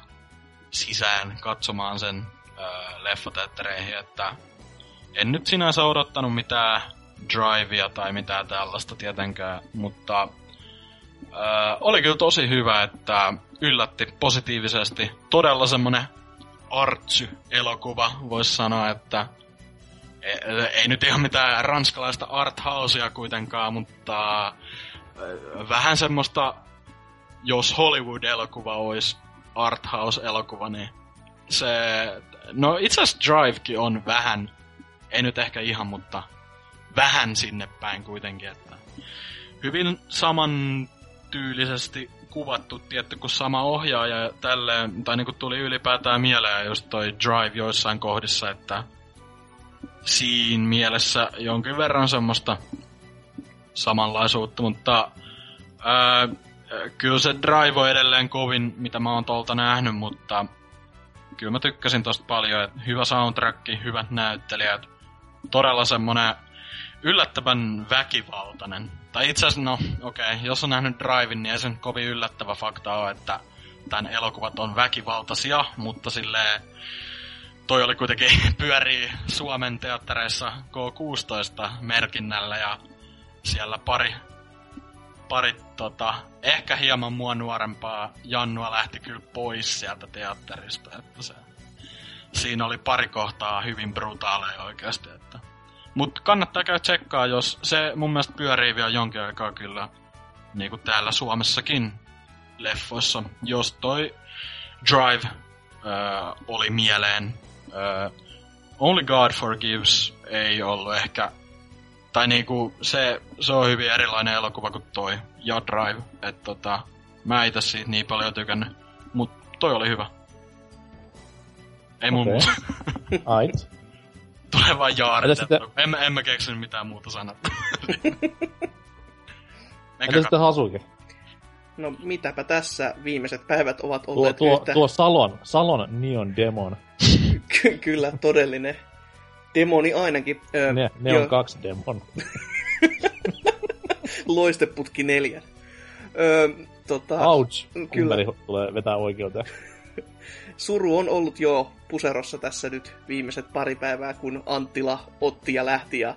sisään katsomaan sen öö, leffateattereihin, että en nyt sinänsä odottanut mitään drivea tai mitään tällaista tietenkään, mutta öö, oli kyllä tosi hyvä, että yllätti positiivisesti. Todella semmonen artsy-elokuva, voisi sanoa, että ei, ei nyt ihan mitään ranskalaista arthousea kuitenkaan, mutta vähän semmoista, jos Hollywood-elokuva olisi arthouse-elokuva, niin se... No itse asiassa Drivekin on vähän, ei nyt ehkä ihan, mutta vähän sinne päin kuitenkin, että hyvin samantyylisesti kuvattu, tietty kun sama ohjaaja ja tälleen, tai niinku tuli ylipäätään mieleen just toi Drive joissain kohdissa, että siinä mielessä jonkin verran semmoista samanlaisuutta, mutta ää, kyllä se Drive on edelleen kovin, mitä mä oon tuolta nähnyt, mutta kyllä mä tykkäsin tosta paljon, että hyvä soundtrack, hyvät näyttelijät, todella semmonen yllättävän väkivaltainen. Tai itse asiassa, no okei, okay, jos on nähnyt Driven, niin ei sen kovin yllättävä fakta ole, että tämän elokuvat on väkivaltaisia, mutta silleen toi oli kuitenkin pyörii Suomen teattereissa K kuusitoista merkinnällä ja siellä pari, pari tota, ehkä hieman mua nuorempaa Jannua lähti kyllä pois sieltä teatterista, että se, siinä oli pari kohtaa hyvin brutaaleja oikeasti, että mut kannattaa käydä tsekkaa, jos se mun mielestä pyörii vielä jonkin aikaa kyllä, niinku täällä Suomessakin leffoissa, jos toi Drive öö, oli mieleen. Öö, Only God Forgives ei ollut ehkä, tai niinku se, se on hyvin erilainen elokuva kuin toi ja Drive, et tota, mä ite siitä niin paljon tykännyt, mut toi oli hyvä. Ei mun okay. Ait. Tulee vaan jaaretettu. Sitä... En, en mä keksinyt mitään muuta sanottua. Entä sitten Hasuki? No mitäpä tässä viimeiset päivät ovat olleet tuo, tuo, yhtä... Tuo Salon, Salon Neon Demon. Ky- kyllä, todellinen. Demoni ainakin. Ö, ne ne jo... on kaksi demon. Loisteputki neljä. Ö, tota, Ouch! Kyllä. Kumperi tulee vetää oikeuteen. Suru on ollut jo puserossa tässä nyt viimeiset pari päivää, kun Anttila otti ja lähti ja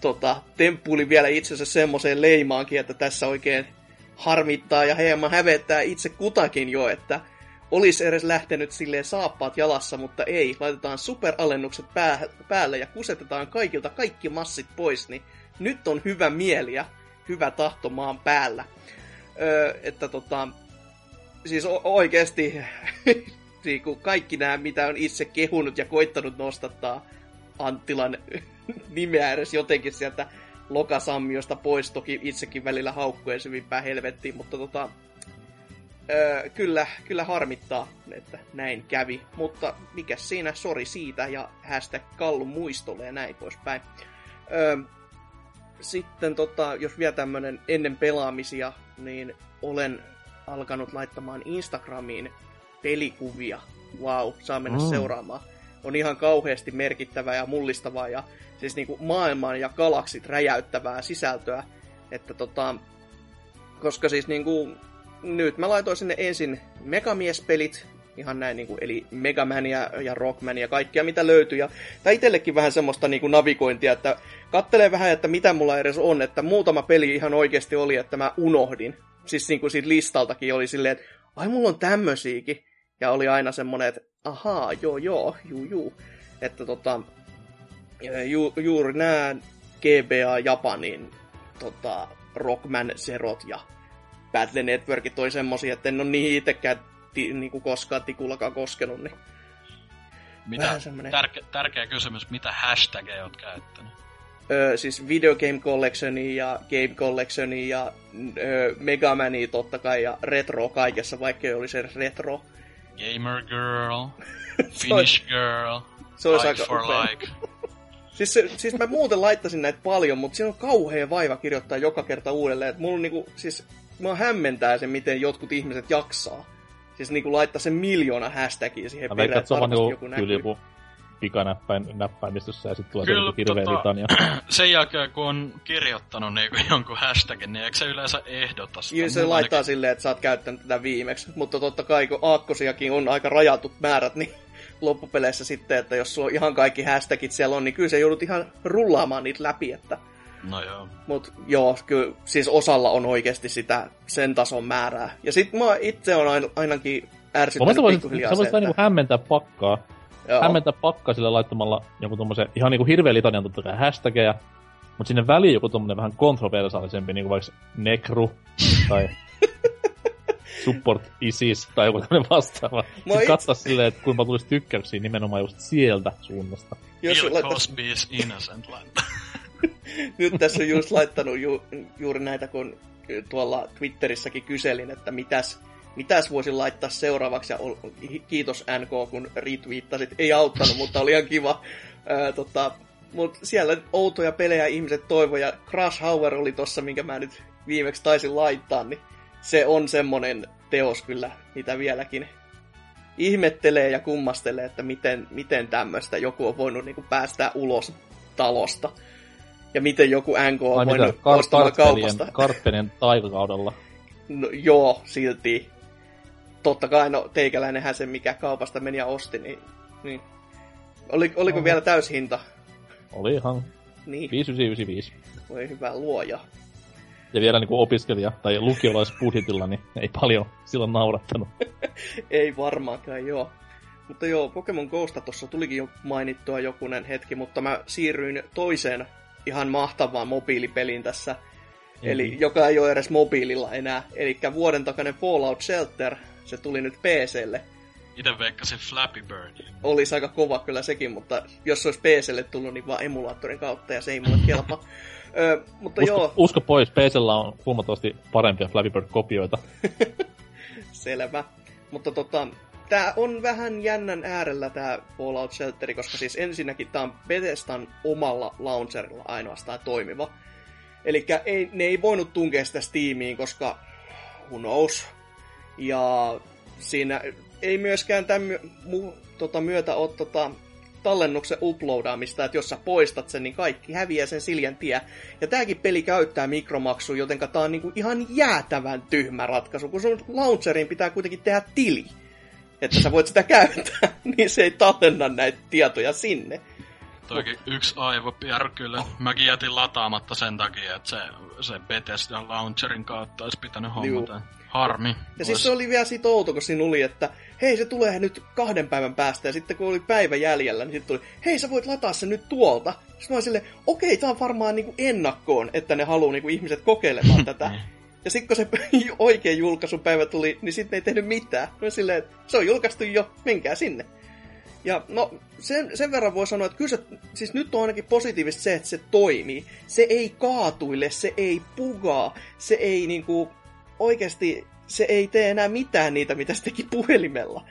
tota, temppuili vielä itsensä semmoiseen leimaankin, että tässä oikein harmittaa ja hieman hävettää itse kutakin jo, että olisi edes lähtenyt silleen saappaat jalassa, mutta ei, laitetaan superalennukset pää- päälle ja kusetetaan kaikilta kaikki massit pois, niin nyt on hyvä mieli ja hyvä tahto maan päällä. Öö, että tota... Siis oikeesti kaikki nämä, mitä on itse kehunut ja koittanut nostattaa Anttilan nimeä edes jotenkin sieltä lokasammiosta pois. Toki itsekin välillä haukkuen syvimpään helvettiin, mutta tota, öö, kyllä, kyllä harmittaa, että näin kävi. Mutta mikä siinä, sori siitä ja hashtag Kallun muistolle ja näin poispäin. Öö, sitten tota, jos vielä tämmönen ennen pelaamisia, niin olen... alkanut laittamaan Instagramiin pelikuvia. Vau, wow, saa mennä mm. seuraamaan. On ihan kauheasti merkittävää ja mullistavaa ja siis niinku maailman ja galaksit räjäyttävää sisältöä. Että tota, koska siis niinku, nyt mä laitoin sinne ensin Megamies-pelit, ihan näin niinku, eli Megamania ja Rockmania ja kaikkia mitä löytyy. Ja tää itsellekin vähän semmoista niinku navigointia, että kattelee vähän, että mitä mulla edes on, että muutama peli ihan oikeesti oli, että mä unohdin. Siis niin kuin siitä listaltakin oli silleen, että ai mulla on tämmösiäkin. Ja oli aina semmonen, että ahaa, joo joo, juu juu. Että tota, ju, juuri nää G B A Japanin tota, Rockman-serot ja Battle Networkit toi semmosia, että en oo niihin itekään ti, niinku koskaan tikullakaan koskenut. Niin. Mitä, tärke, tärkeä kysymys, mitä hashtageja oot käyttänyt? Öö, siis Video Game Collectionia ja Game Collectionia ja öö, Megamania totta kai ja retro kaikessa, vaikka ei olisi edes retro. Gamer Girl, Finnish Girl, se olisi Like for upea. Like. siis, se, siis mä muuten laittasin näitä paljon, mutta siinä on kauhea vaiva kirjoittaa joka kerta uudelleen. Että mulla niinku, siis mä hämmentää sen, miten jotkut ihmiset jaksaa. Siis niinku laittaa sen miljoona hashtagia siihen mä perään, että varmasti joku näkyy. Pikanäppäimistössä ja sitten tulee kyllä, se hirveä tota, litania. Sen jälkeen, kun on kirjoittanut niinku jonkun hashtagin, niin eikö se yleensä ehdota sitä? Kyllä se mulla laittaa ainakin... silleen, että sä oot käyttänyt tätä viimeksi. Mutta totta kai, kun aakkosiakin on aika rajatut määrät, niin loppupeleissä sitten, että jos sulla on ihan kaikki hashtagit siellä on, niin kyllä se joudut ihan rullaamaan niitä läpi. Että... No joo. Mut joo, kyllä siis osalla on oikeasti sitä sen tason määrää. Ja sit mä itse on ain- ainakin ärsyttänyt pikkuhiljaa se, että... Sä voisit hämmentää pakkaa. Joo. Hämmentää pakkaa sillä laittamalla joku tommosen, ihan niinku hirveä litanian totta kai hashtageja, mut sinne väliin joku tommonen vähän kontroversaalisempi, niinku vaikka Nekru tai Support Isis tai joku tämmönen vastaava. Sitten kattais silleen, että kuinka tulisi tykkäyksiä nimenomaan just sieltä suunnasta. Bill Cosby is innocent laittaa. Nyt tässä on just laittanut ju- juuri näitä, kun tuolla Twitterissäkin kyselin, että mitäs, mitäs voisin laittaa seuraavaksi. Ja kiitos N K, kun retweettasit. Ei auttanut, mutta oli ihan kiva. Ää, tota, mut siellä outoja pelejä ihmiset toivoi, ja Crash Hour oli tossa, minkä mä nyt viimeksi taisin laittaa, niin se on semmonen teos kyllä, mitä vieläkin ihmettelee ja kummastelee, että miten, miten tämmöistä joku on voinut niinku päästää ulos talosta. Ja miten joku N K on Ai voinut kar- ostamaan kaupasta. Karttelien taikakaudella. No, joo, silti. Totta kai, no teikäläinenhän se, mikä kaupasta meni ja osti, niin... niin. Oli, oliko no. vielä täyshinta? Oli ihan. Niin. viisi yhdeksän yhdeksän viisi. Voi hyvä luoja. Ja vielä niin kuin opiskelija tai lukiolaisbudjetilla, niin ei paljon silloin naurattanut. Ei varmaankaan, joo. Mutta joo, Pokemon Ghosta tuossa tulikin jo mainittua jokunen hetki, mutta mä siirryin toiseen ihan mahtavaan mobiilipeliin tässä. Ei. Eli joka ei ole edes mobiililla enää. Eli vuoden takainen Fallout Shelter, se tuli nyt P C:lle. Itä veikkasin Flappy Bird. Olisi aika kova kyllä sekin, mutta jos se olisi P C:lle tullut, niin vaan emulaattorin kautta, ja se ei mulle kelpaa. Öö, mutta usko, joo. usko pois, P C:llä on huomattavasti parempia Flappy Bird-kopioita. Selvä. Mutta tota, tää on vähän jännän äärellä tää Fallout Shelter, koska siis ensinnäkin tää on Bethesdan omalla launcherilla ainoastaan toimiva. Elikkä ei, ne ei voinut tunkea sitä Steamiin, koska who knows. Ja siinä ei myöskään tämän my, mu, tota, myötä ole tota, tallennuksen uploadaamista, että jos sä poistat sen, niin kaikki häviää sen siljan tie. Ja tääkin peli käyttää mikromaksua, jotenka tää on niinku ihan jäätävän tyhmä ratkaisu, kun sun launcheriin pitää kuitenkin tehdä tili, että sä voit sitä käyttää, niin se ei tallenna näitä tietoja sinne. Toikin yksi aivopjärkyllä. Mäkin jätin lataamatta sen takia, että se, se Bethesda launcherin kautta olisi pitänyt hommata. Juu. Harmi. Ja olis. Siis se oli vielä siitä outo, kun siinä oli, että hei, se tulee nyt kahden päivän päästä, ja sitten kun oli päivä jäljellä, niin sitten tuli, hei, sä voit lataa sen nyt tuolta. Sitten mä olin silleen, okei, tää on varmaan niinku ennakkoon, että ne haluu niinku ihmiset kokeilemaan tätä. Ja sitten kun se oikea julkaisupäivä tuli, niin sitten ei tehnyt mitään. No silleen, että se on julkaistu jo, menkää sinne. Ja no, sen, sen verran voi sanoa, että kyllä se, siis nyt on ainakin positiivista se, että se toimii. Se ei kaatuile, se ei pugaa, se ei niinku, oikeasti se ei tee enää mitään niitä, mitä se teki puhelimella.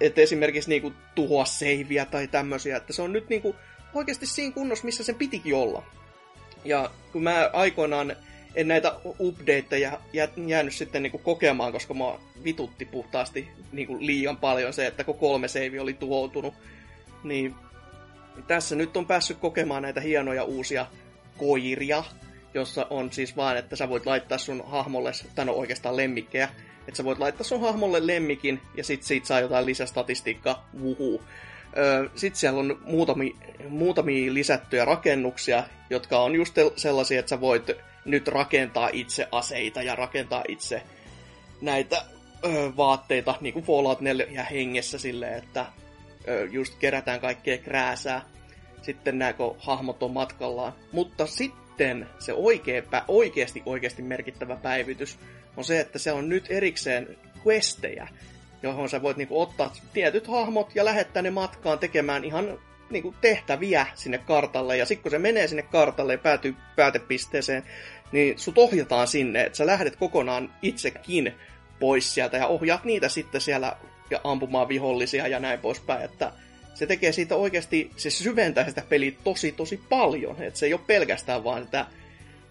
Että esimerkiksi niinku tuhoa seiviä tai tämmöisiä, että se on nyt niinku oikeasti siinä kunnossa, missä sen pitikin olla. Ja kun mä aikoinaan en näitä updateja jä, jäänyt sitten niinku kokemaan, koska mä vitutti puhtaasti niinku liian paljon se, että kun kolme seiviä oli tuhoutunut, niin tässä nyt on päässyt kokemaan näitä hienoja uusia koiria, jossa on siis vaan, että sä voit laittaa sun hahmolle, tai no oikeastaan lemmikkejä, että sä voit laittaa sun hahmolle lemmikin, ja sit siitä saa jotain lisästatistiikkaa, vuhuu. Öö, sit siellä on muutami, muutamia lisättyjä rakennuksia, jotka on just sellaisia, että sä voit nyt rakentaa itse aseita ja rakentaa itse näitä öö, vaatteita, niin kuin Fallout neljä ja hengessä silleen, että öö, just kerätään kaikkea krääsää, sitten nämä hahmot on matkallaan, mutta sit Sitten se oikea, oikeasti, oikeasti merkittävä päivitys on se, että se on nyt erikseen questejä, johon sä voit niinku ottaa tietyt hahmot ja lähettää ne matkaan tekemään ihan niinku tehtäviä sinne kartalle. Ja sitten kun se menee sinne kartalle ja päätyy päätepisteeseen, niin sut ohjataan sinne, että sä lähdet kokonaan itsekin pois sieltä ja ohjaat niitä sitten siellä ja ampumaan vihollisia ja näin poispäin, että se tekee siitä oikeasti, se syventää sitä peliä tosi, tosi paljon. Että se ei ole pelkästään vaan sitä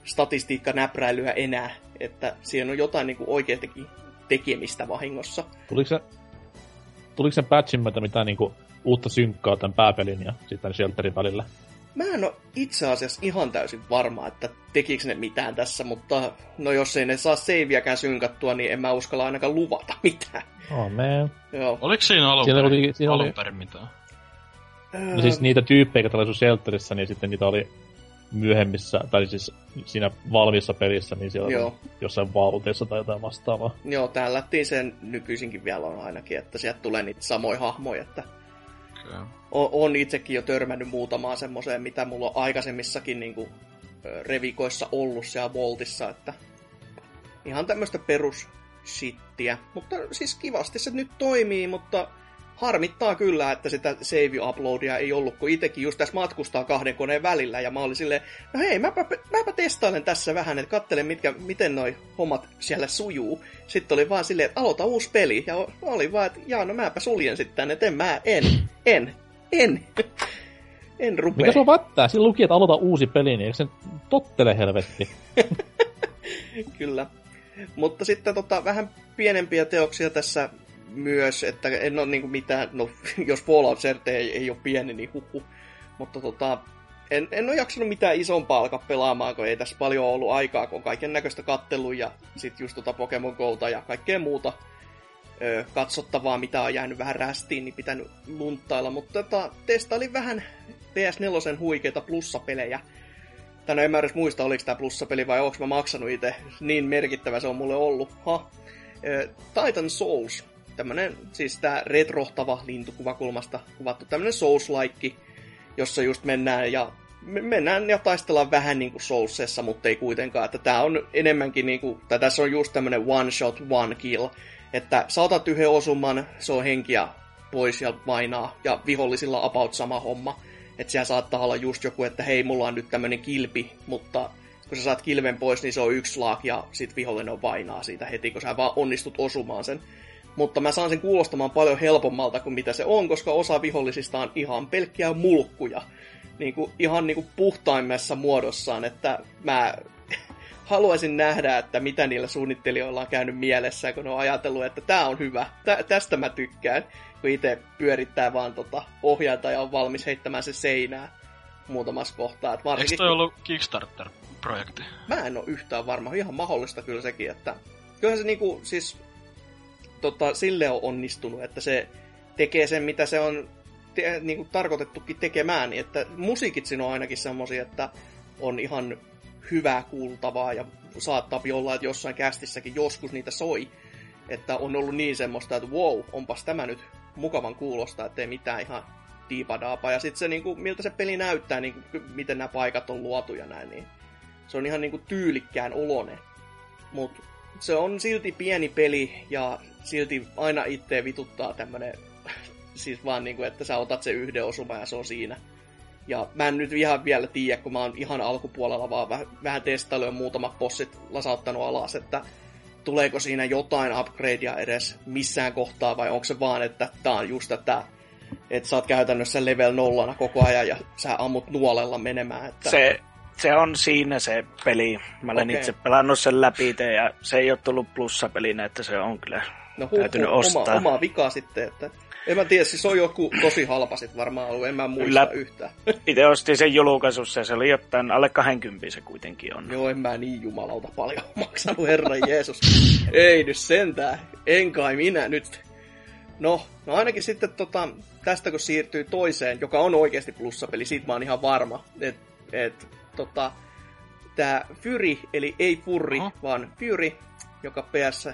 statistiikkanäpräilyä enää. Että siinä on jotain niin kuin oikein tekemistä vahingossa. Tuliko sen, tuliko sen patchin myötä mitään niin kuin uutta synkkaa tämän pääpelin ja sitten shelterin välillä? Mä en ole itse asiassa ihan täysin varma, että tekikö ne mitään tässä, mutta no jos ei ne saa seiviäkään synkattua, niin en mä uskalla ainakaan luvata mitään. Oh man. Joo. Oliko siinä alun perin mitään? No siis niitä tyyppejä, jotka oli sun shelterissä, niin sitten niitä oli myöhemmissä, tai siis siinä valmiissa pelissä, niin siellä joo. jossain valteessa tai jotain vastaavaa. Joo, täällä lähtiin sen nykyisinkin vielä on ainakin, että sieltä tulee niitä samoja hahmoja, että okay. on, on itsekin jo törmännyt muutamaan semmoiseen, mitä mulla on aikaisemmissakin niin kuin, revikoissa ollut siellä Voltissa, että ihan tämmöistä perusshittiä, mutta siis kivasti se nyt toimii, mutta harmittaa kyllä, että sitä save-uploadia ei ollut, kun itsekin just tässä matkustaa kahden koneen välillä, ja mä olin silleen, no hei, mäpä, mäpä testailen tässä vähän, että katselen, mitkä, miten noi hommat siellä sujuu. Sitten oli vaan silleen, että aloita uusi peli, ja oli vaan, että jaa, no mäpä suljen sitten tänne, että en mä, en, en, en, en rupee. Mikä se on vättää? Siinä luki, että aloita uusi peli, niin eikö se tottele helvetti? Kyllä. Mutta sitten tota, vähän pienempiä teoksia tässä myös, että en ole niin kuin mitään, no jos Fallout Shelter ei, ei ole pieni, niin huhu. Mutta tota, en, en ole jaksanut mitään isompaa alkaa pelaamaan, kun ei tässä paljon ollut aikaa, kun on kaiken näköistä kattelua ja sitten just tota Pokémon Golda ja kaikkea muuta ö, katsottavaa, mitä on jäänyt vähän rästiin, niin pitänyt lunttailla. Mutta tota, testailin vähän P S neljä huikeita plussapelejä. Tänä en mä edes muista, oliko tämä plussapeli vai onko mä maksanut itse. Niin merkittävä se on mulle ollut. Ha. Ö, Titan Souls. Tämmönen, siis tää retrohtava lintukuvakulmasta kuvattu tämmönen Souls-like, jossa just mennään ja, me, mennään ja taistellaan vähän niinku Soulsessa, mutta ei kuitenkaan. Että tää on enemmänkin niinku, tai tässä on just tämmönen one shot, one kill. Että sä otat yhden osuman, se on henkiä pois ja mainaa, ja vihollisilla about sama homma. Että siellä saattaa olla just joku, että hei, mulla on nyt tämmönen kilpi, mutta kun sä saat kilven pois, niin se on yksi laak, ja sit vihollinen on vainaa siitä heti, kun sä vaan onnistut osumaan sen. Mutta mä saan sen kuulostamaan paljon helpommalta kuin mitä se on, koska osa vihollisista on ihan pelkkiä mulkkuja. Niin kuin, ihan niin kuin puhtaimmassa muodossaan, että mä haluaisin nähdä, että mitä niillä suunnittelijoilla on käynyt mielessä, kun on ajatellut, että tää on hyvä, Tä- tästä mä tykkään, kun itse pyörittää vaan tota ohjaita ja on valmis heittämään se seinää muutamassa kohtaa. Eikö toi ollut Kickstarter-projekti? Mä en oo yhtään varma, ihan mahdollista kyllä sekin, että kyllähän se niinku siis... Tota, sille on onnistunut, että se tekee sen, mitä se on te- niin kuin tarkoitettukin tekemään. Niin että musiikit siinä on ainakin semmosia, että on ihan hyvää kuultavaa ja saattaa olla, että jossain kästissäkin joskus niitä soi. Että on ollut niin semmoista, että wow, onpas tämä nyt mukavan kuulosta, ettei mitään ihan diipadaapa. Ja sitten se, niin kuin, miltä se peli näyttää, niin kuin, miten nämä paikat on luotu ja näin. Niin se on ihan niin kuin tyylikkään olone. Mut se on silti pieni peli ja silti aina itteen vituttaa tämmönen, siis vaan niinku, että sä otat sen yhden osuman ja se on siinä. Ja mä en nyt ihan vielä tiedä, kun mä oon ihan alkupuolella vaan vähän, vähän testailu ja muutamat bossit lasauttanut alas, että tuleeko siinä jotain upgradea edes missään kohtaa vai onko se vaan, että tää on just tätä, että sä oot käytännössä level nollana koko ajan ja sä ammut nuolella menemään. Että... Se... Se on siinä se peli. Mä olen okay. itse pelannut sen läpi ja se ei ole tullut plussapelinä, että se on kyllä no, huh, täytynyt huh, ostaa. Oma, omaa vikaa sitten, että en mä tiedä, siis on joku tosi halpa sit varmaan ollut, en mä muista Lä... yhtään. Itse ostin sen julkaisussa ja se oli jotain alle kaksikymmentä se kuitenkin on. Joo, en mä niin jumalauta paljon maksanut, Herran Jeesus. Ei nyt sentään, en kai minä nyt. No, no ainakin sitten tota, tästä kun siirtyy toiseen, joka on oikeasti plussapeli, siitä mä oon ihan varma, että et, Tota, tää Fury, eli ei Furri, uh-huh. vaan Fury, joka P S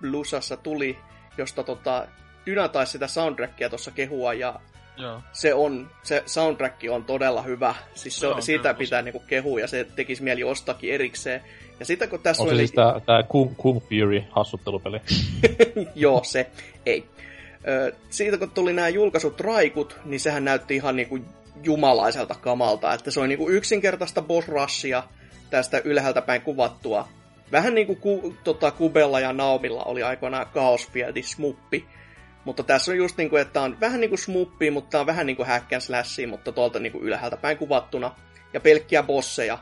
Plusassa tuli, josta tota, Dynä taisi sitä soundtrackia tuossa kehua, ja yeah. se, on, se soundtrack on todella hyvä. Siis se, yeah, siitä okay, pitää okay. Niinku kehua, ja se tekisi mieli ostakin erikseen. Ja sitä, kun tässä onko oli... siis tää, tää Kung Fury hassuttelupeli? Joo, se ei. Ö, siitä, kun tuli nämä julkaisut raikut, niin sehän näytti ihan niinku... jumalaiselta kamalta, että se on niinku yksinkertaista boss rushia tästä ylhäältä päin kuvattua. Vähän niinku ku, tota, Kubella ja Naumilla oli aikoinaan Chaosfieldi smuppi, mutta tässä on just niinku, että on vähän niinku smuppi, mutta on vähän niinku hack and slashia, mutta tuolta niinku ylhäältä päin kuvattuna, ja pelkkiä bosseja,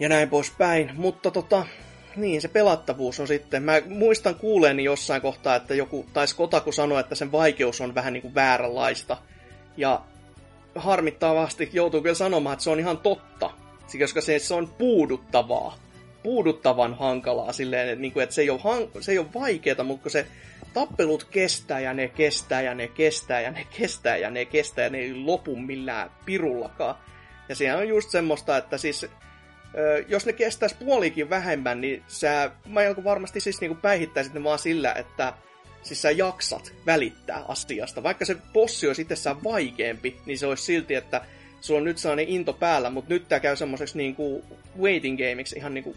ja näin poispäin, mutta tota, niin se pelattavuus on sitten, mä muistan kuuleeni jossain kohtaa, että joku taisi Kotaku sanoa, että sen vaikeus on vähän niinku vääränlaista, ja harmittavasti joutuu kyllä sanomaan, että se on ihan totta, koska se, se on puuduttavaa, puuduttavan hankalaa silleen, että, niin kuin, että se ei ole, han- ole vaikeaa, mutta se tappelut kestää ja ne kestää ja ne kestää ja ne kestää ja ne kestää ja ne ei lopu millään pirullakaan. Ja se on just semmoista, että siis jos ne kestäis puolikin vähemmän, niin sä melko varmasti siis niin kuin päihittäisit ne vaan sillä, että siis sä jaksat välittää asiasta. Vaikka se bossi olisi itsessään vaikeampi, niin se olisi silti, että sulla on nyt sellainen into päällä, mutta nyt tää käy semmoiseksi niinku waiting gameiksi ihan, niinku,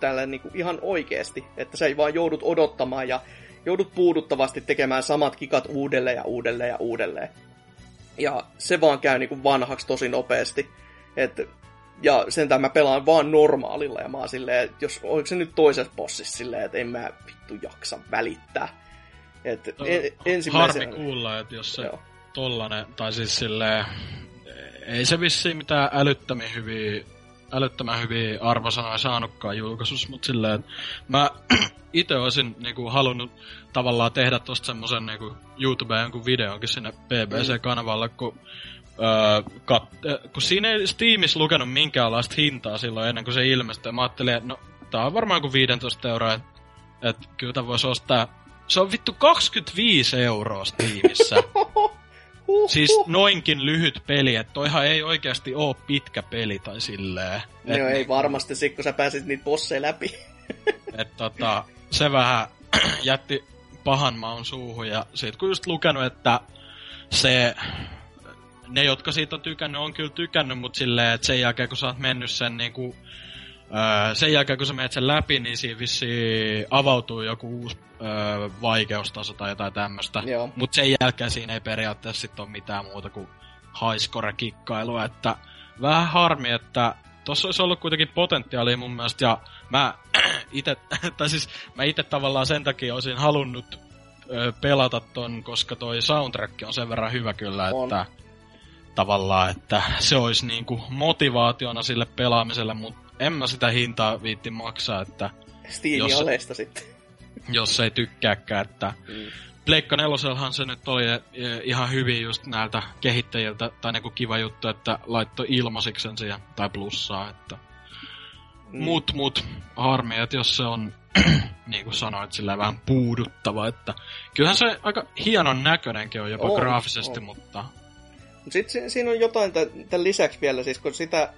tällä niinku ihan oikeasti. Että sä vaan joudut odottamaan ja joudut puuduttavasti tekemään samat kikat uudelleen ja uudelleen ja uudelleen. Ja se vaan käy niin kuin vanhaksi tosi nopeasti. Et, ja sentään mä pelaan vaan normaalilla ja mä oon silleen, että jos oliko se nyt toisessa bossissa silleen, että en mä vittu jaksa välittää. Et, en, ensimmäisenä... Harmi kuulla, että jos se joo. tollanen, tai siis silleen, ei se vissiin mitään älyttömän hyviä, älyttömän hyviä arvosanoja saanutkaan julkaisussa, mutta silleen, mä itse olisin niinku halunnut tavallaan tehdä tosta semmosen niinku YouTubeen jonkun videonkin sinne P B C-kanavalle, kun, öö, kat, kun siinä ei Steamissa lukenut minkäänlaista hintaa silloin ennen kuin se ilmestyi, mä ajattelin, että no, tää on varmaan joku viisitoista euroa, että et, kyllä tää voisi ostaa. Se on vittu kaksikymmentäviisi euroa Steamissä. Siis noinkin lyhyt peli, että toihan ei oikeasti oo pitkä peli tai silleen. No et, ei varmasti sit, kun sä pääsit niitä bosseja läpi. Et tota, se vähän jätti pahan maun suuhun ja sit kun just lukenut, että se... Ne, jotka siitä on tykännyt, on kyllä tykännyt, mut silleen, että sen jälkeen kun sä oot mennyt sen niinku... Öö, sen jälkeen, kun sä menet sen läpi, niin siinä vissiin avautuu joku uusi öö, vaikeustaso tai jotain tämmöstä. Mut sen jälkeen siinä ei periaatteessa sit oo mitään muuta kuin highscore-kikkailua. Että vähän harmi, että tossa olisi ollut kuitenkin potentiaalia mun mielestä. Ja mä ite, tai siis mä ite tavallaan sen takia olisin halunnut öö, pelata ton, koska toi soundtrack on sen verran hyvä kyllä, on. Että tavallaan, että se olisi niinku motivaationa sille pelaamiselle, mut en mä sitä hintaa viitti maksaa, että... Steamia oleista sitten. Jos ei tykkääkään, että... Mm. Pleikka neloselhan se nyt oli ihan hyvin just näiltä kehittäjiltä, tai niinku kiva juttu, että laittoi ilmasiksen siihen, tai plussaa, että... Mm. Mut, mut, harmi, että jos se on, niinku sanoit, silleen vähän puuduttava, että... Kyllähän se aika hienon näköinenkin on jopa on, graafisesti, on. Mutta... Sitten siinä on jotain tämän lisäksi vielä, siis kun sitä...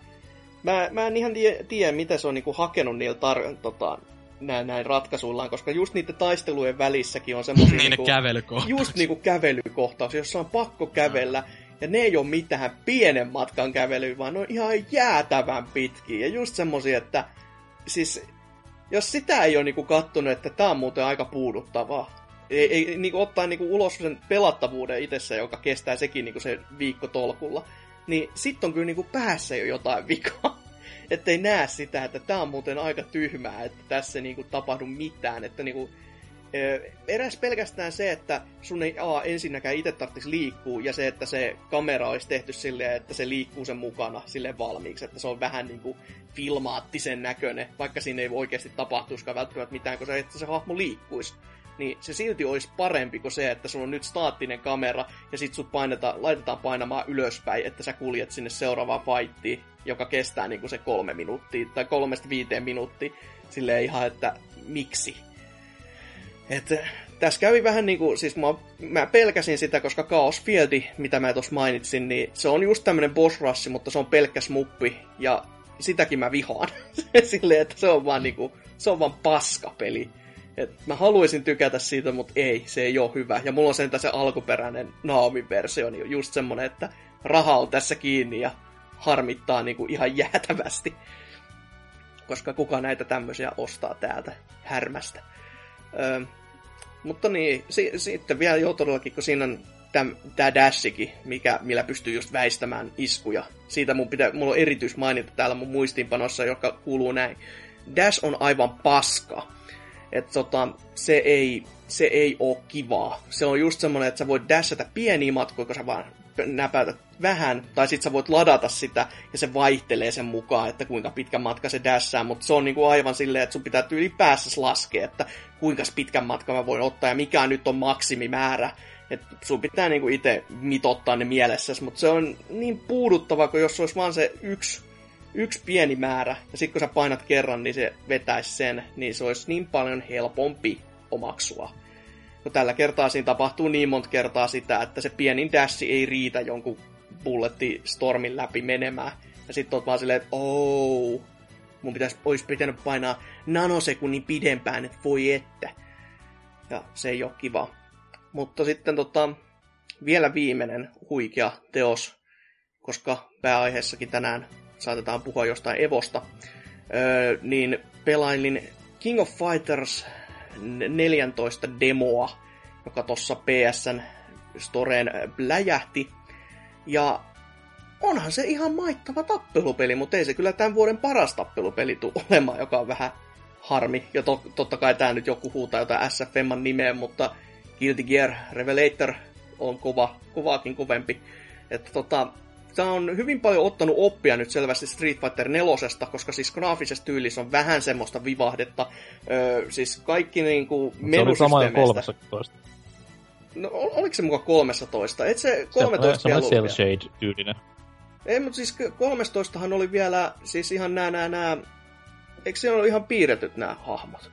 Mä, mä en ihan tie, tiedä, mitä se on niinku hakenut niillä tar- tota, näin, näin ratkaisuillaan, koska just niiden taistelujen välissäkin on semmoisia... Niiden niinku, kävelykohtauksia. Just niinku kävelykohtauksia, jossa on pakko kävellä, mm. ja ne ei ole mitään pienen matkan kävelyä, vaan ne on ihan jäätävän pitkiä. Ja just semmoisia, että siis, jos sitä ei ole niinku kattonut, että tää on muuten aika puuduttavaa. Ei, ei niinku ottaa niinku ulos sen pelattavuuden itsessä, joka kestää sekin niinku se viikko tolkulla. Niin sit on kyllä niinku päässä jo jotain vikaa. Ettei näe sitä, että tää on muuten aika tyhmää, että tässä ei niinku tapahdu mitään. Että niinku, eräs pelkästään se, että sun ei a, ensinnäkään itse tarvitsisi liikkua, ja se, että se kamera olisi tehty silleen, että se liikkuu sen mukana silleen valmiiksi. Että se on vähän niinku filmaattisen näköinen, vaikka siinä ei oikeasti tapahtuisikaan välttämättä mitään, kun se, että se hahmo liikkuisi. Niin se silti olisi parempi kuin se, että sulla on nyt staattinen kamera, ja sit sut paineta, laitetaan painamaan ylöspäin, että sä kuljet sinne seuraavaan fightiin, joka kestää niinku se kolme minuuttia, tai kolmesta viiteen minuuttia. Silleen ihan, että miksi? Et, tässä kävi vähän niinku, siis mä, mä pelkäsin sitä, koska Chaos Field, mitä mä tuossa mainitsin, niin se on just tämmönen boss rush, mutta se on pelkkä smuppi, ja sitäkin mä vihaan. Silleen, että se on vaan niinku, se on vaan paskapeli. Et mä haluaisin tykätä siitä, mutta ei, se ei ole hyvä. Ja mulla on sentään se alkuperäinen Naomi-versio, niin just semmonen, että raha on tässä kiinni ja harmittaa niinku ihan jäätävästi. Koska kuka näitä tämmöisiä ostaa täältä härmästä. Öö, mutta niin, si- sitten vielä jo todellakin, kun siinä on täm- tää dashikin, mikä millä pystyy just väistämään iskuja. Siitä mun pitää, mulla on erityismaininta täällä mun muistiinpanossa, joka kuuluu näin. Dash on aivan paska. Että tota, se ei, se ei oo kivaa. Se on just semmonen, että sä voit dashata pieniä matkoja, kun sä vaan näpäytät vähän, tai sit sä voit ladata sitä, ja se vaihtelee sen mukaan, että kuinka pitkä matka se dashää, mutta se on niinku aivan silleen, että sun pitää ylipäässä laskea, että kuinka pitkän matkan mä voin ottaa, ja mikä nyt on maksimimäärä. Että sun pitää niinku itse mitottaa ne mielessäsi, mutta se on niin puuduttava, kun jos olisi vaan se yksi, Yksi pieni määrä, ja sitten kun sä painat kerran, niin se vetäisi sen, niin se olisi niin paljon helpompi omaksua. No, tällä kertaa siinä tapahtuu niin monta kertaa sitä, että se pienin dassi ei riitä jonkun bullettistormin läpi menemään. Ja sitten oot vaan silleen, että ooo, mun pitäisi, olisi pitänyt painaa nanosekunnin pidempään, että voi että. Ja se ei ole kiva. Mutta sitten tota, vielä viimeinen huikea teos, koska pääaiheessakin tänään saatetaan puhua jostain Evosta, öö, niin pelailin King of Fighters neljätoista demoa, joka tuossa P S:n storeen läjähti. Ja onhan se ihan maittava tappelupeli, mutta ei se kyllä tämän vuoden paras tappelupeli tule olemaan, joka on vähän harmi. Ja to, totta kai tää nyt joku huutaa jotain S F M:n nimeä, mutta Guilty Gear Revelator on kova, kovaakin kovempi. Että tota, tää on hyvin paljon ottanut oppia nyt selvästi Street Fighter nelosesta, koska siis graafisessa tyylissä on vähän semmoista vivahdetta. Öö, siis kaikki niinku menusysteemeistä. No, oliko se muka kolmetoista? Et se kolmetoista se on, vielä lukea. Se on cel-shade-tyylinen. Ei, mutta siis kolmetoistahan oli vielä, siis ihan nää, nää, nää... Eikö siellä ole ihan piirretyt nää hahmot?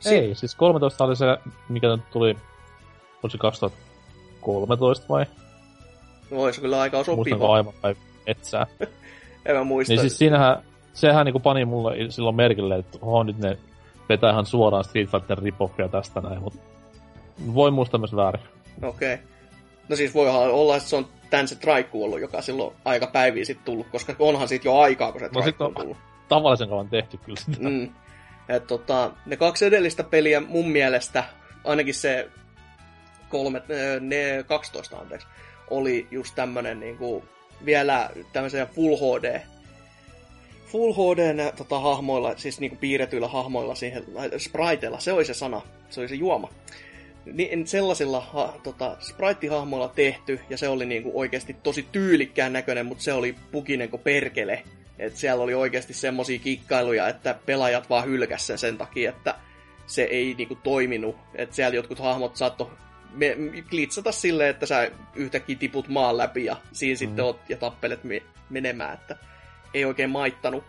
Si- Ei, siis kolmetoista oli se, mikä tuli... Oliko se kaksituhattakolmetoista vai? No, olisi kyllä aikaa sopiva. Muistanko aivan vai metsää? En mä muista. Niin siis siinähän, sehän niinku pani mulle silloin merkille, että oho, nyt ne vetää ihan suoraan Street Fighter ripoffia tästä näin, mutta... Voi muistaa myös väärin. Okei. Okay. No siis voi olla, että se on tän se traikku ollut, joka silloin aika päiviä sitten tullut, koska onhan siitä jo aikaa, kun se traikku on tullut. No sit on tavallisen kalan tehty kyllä sitä. Mm. Et tota, ne kaksi edellistä peliä mun mielestä, ainakin se kolme, ne kaksitoista anteeksi, oli just tämmönen niinku vielä tämmöisen full H D Full H D tota, hahmoilla, siis niinku piirretyillä hahmoilla siihen, spriteilla, se oli se sana, se oli se juoma. Niin sellaisilla ha, tota, sprite-hahmoilla tehty, ja se oli niinku oikeasti tosi tyylikkään näköinen, mutta se oli pukinen kuin perkele. Et siellä oli oikeasti semmosia kikkailuja, että pelaajat vaan hylkäs sen sen takia, että se ei niinku toiminut. Et siellä jotkut hahmot saattoi me- klitsata silleen, että sä yhtäkkiä tiput maan läpi, ja siinä mm. sitten oot ja tappelet me- menemään, että ei oikein maittanut.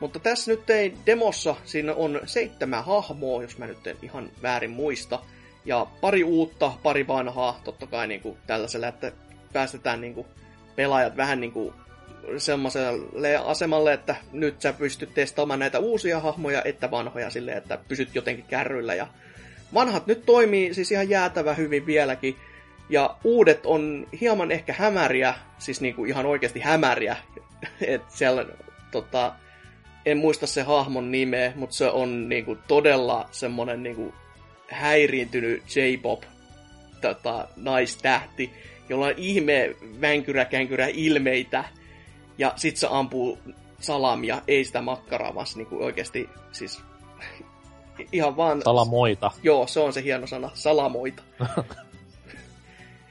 Mutta tässä nyt ei demossa, siinä on seitsemän hahmoa, jos mä nyt en ihan väärin muista. Ja pari uutta, pari vanhaa, totta kai niin kuin tällaisella, että päästetään niin kuin pelaajat vähän niin kuin semmoiselle asemalle, että nyt sä pystyt testaamaan näitä uusia hahmoja, että vanhoja silleen, että pysyt jotenkin kärryillä. Ja vanhat nyt toimii siis ihan jäätävä hyvin vieläkin, ja uudet on hieman ehkä hämäriä, siis niin kuin ihan oikeasti hämäriä, että siellä tota, en muista se hahmon nimeä, mutta se on niin kuin todella semmoinen niin kuin häiriintynyt J-pop tota, naistähti, jolla on ihme vänkyräkänkyrä ilmeitä, ja sit se ampuu salamia, ei sitä makkaraa, vaan niin oikeesti siis ihan vaan... Salamoita. Joo, se on se hieno sana, salamoita.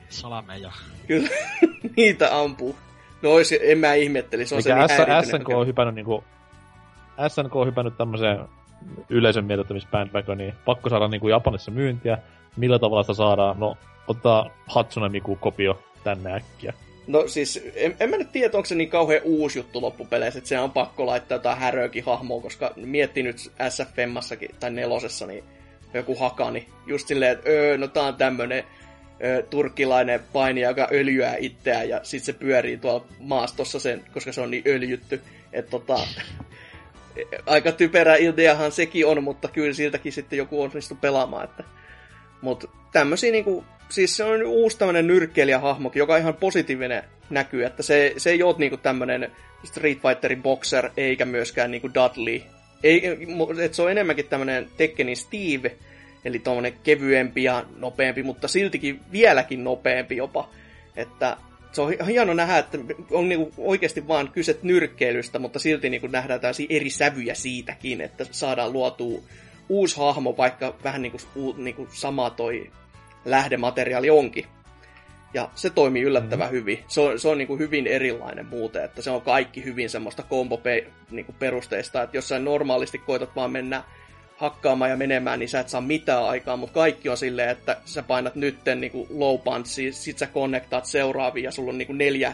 Salameja. Kyllä, niitä ampuu. No ois, en mä ihmetteli, se on eikä se niin S N K on hypännyt niinku... S N K on hypännyt tämmöseen yleisön mietottamisbandwagon, niin pakko saada niinku Japanissa myyntiä. Millä tavalla sitä saadaan? No, ottaa Hatsune Miku-kopio tänne äkkiä. No siis, en, en mä nyt tiedä, onko se niin kauhean uusi juttu loppupeleissä, että se on pakko laittaa jotain häröäkin hahmoa, koska miettii nyt S F M-massakin, tai nelosessa, niin joku haka, niin just silleen, että öö, no tää on tämmönen öö, turkkilainen painija, joka öljyää itseään, ja sit se pyörii tuolla maastossa sen, koska se on niin öljytty, että tota... Aika typerä ideahan sekin on, mutta kyllä siltäkin sitten joku onnistu pelaamaan. Että. Mut tämmösiä niinku, siis se on uusi tämmönen nyrkkeilijähahmokin, joka on ihan positiivinen näkyy, että se, se ei oo niinku tämmönen Street Fighterin boxer, eikä myöskään niinku Dudley. Ei, et se on enemmänkin tämmönen Tekkenin Steve, eli tommonen kevyempi ja nopeampi, mutta siltikin vieläkin nopeampi jopa, että... Se on hieno nähdä, että on niinku oikeasti vaan kyse nyrkkeilystä, mutta silti niinku nähdään tällaisia eri sävyjä siitäkin, että saadaan luotua uusi hahmo, vaikka vähän niinku, niinku sama toi lähdemateriaali onkin. Ja se toimii yllättävän mm-hmm. hyvin. Se on, se on niinku hyvin erilainen muuten, että se on kaikki hyvin semmoista komboperusteista, niinku että jos sä normaalisti koetat vaan mennä hakkaamaan ja menemään, niin sä et saa mitään aikaa, mutta kaikki on silleen, että sä painat nytten niinku low punchiin, sit sä connectaat seuraaviin ja sulla on niinku neljä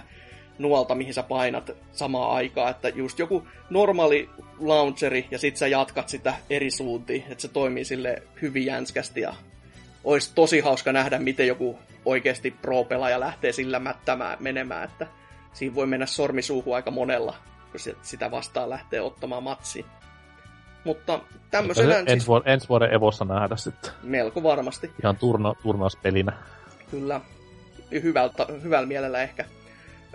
nuolta, mihin sä painat samaan aikaan, että just joku normaali launcheri ja sit sä jatkat sitä eri suuntiin, että se toimii sille hyvin jänskästi ja ois tosi hauska nähdä, miten joku oikeesti pro-pelaaja lähtee sillä mättämään menemään, että siinä voi mennä sormi suuhun aika monella, kun sitä vastaan lähtee ottamaan matsiin. Mutta tämmöisenä... Ensi vuoden, ensi vuoden Evossa nähdä sitten. Melko varmasti. Ihan turna, turnaspelinä. Kyllä. Hyvältä, hyvällä mielellä ehkä.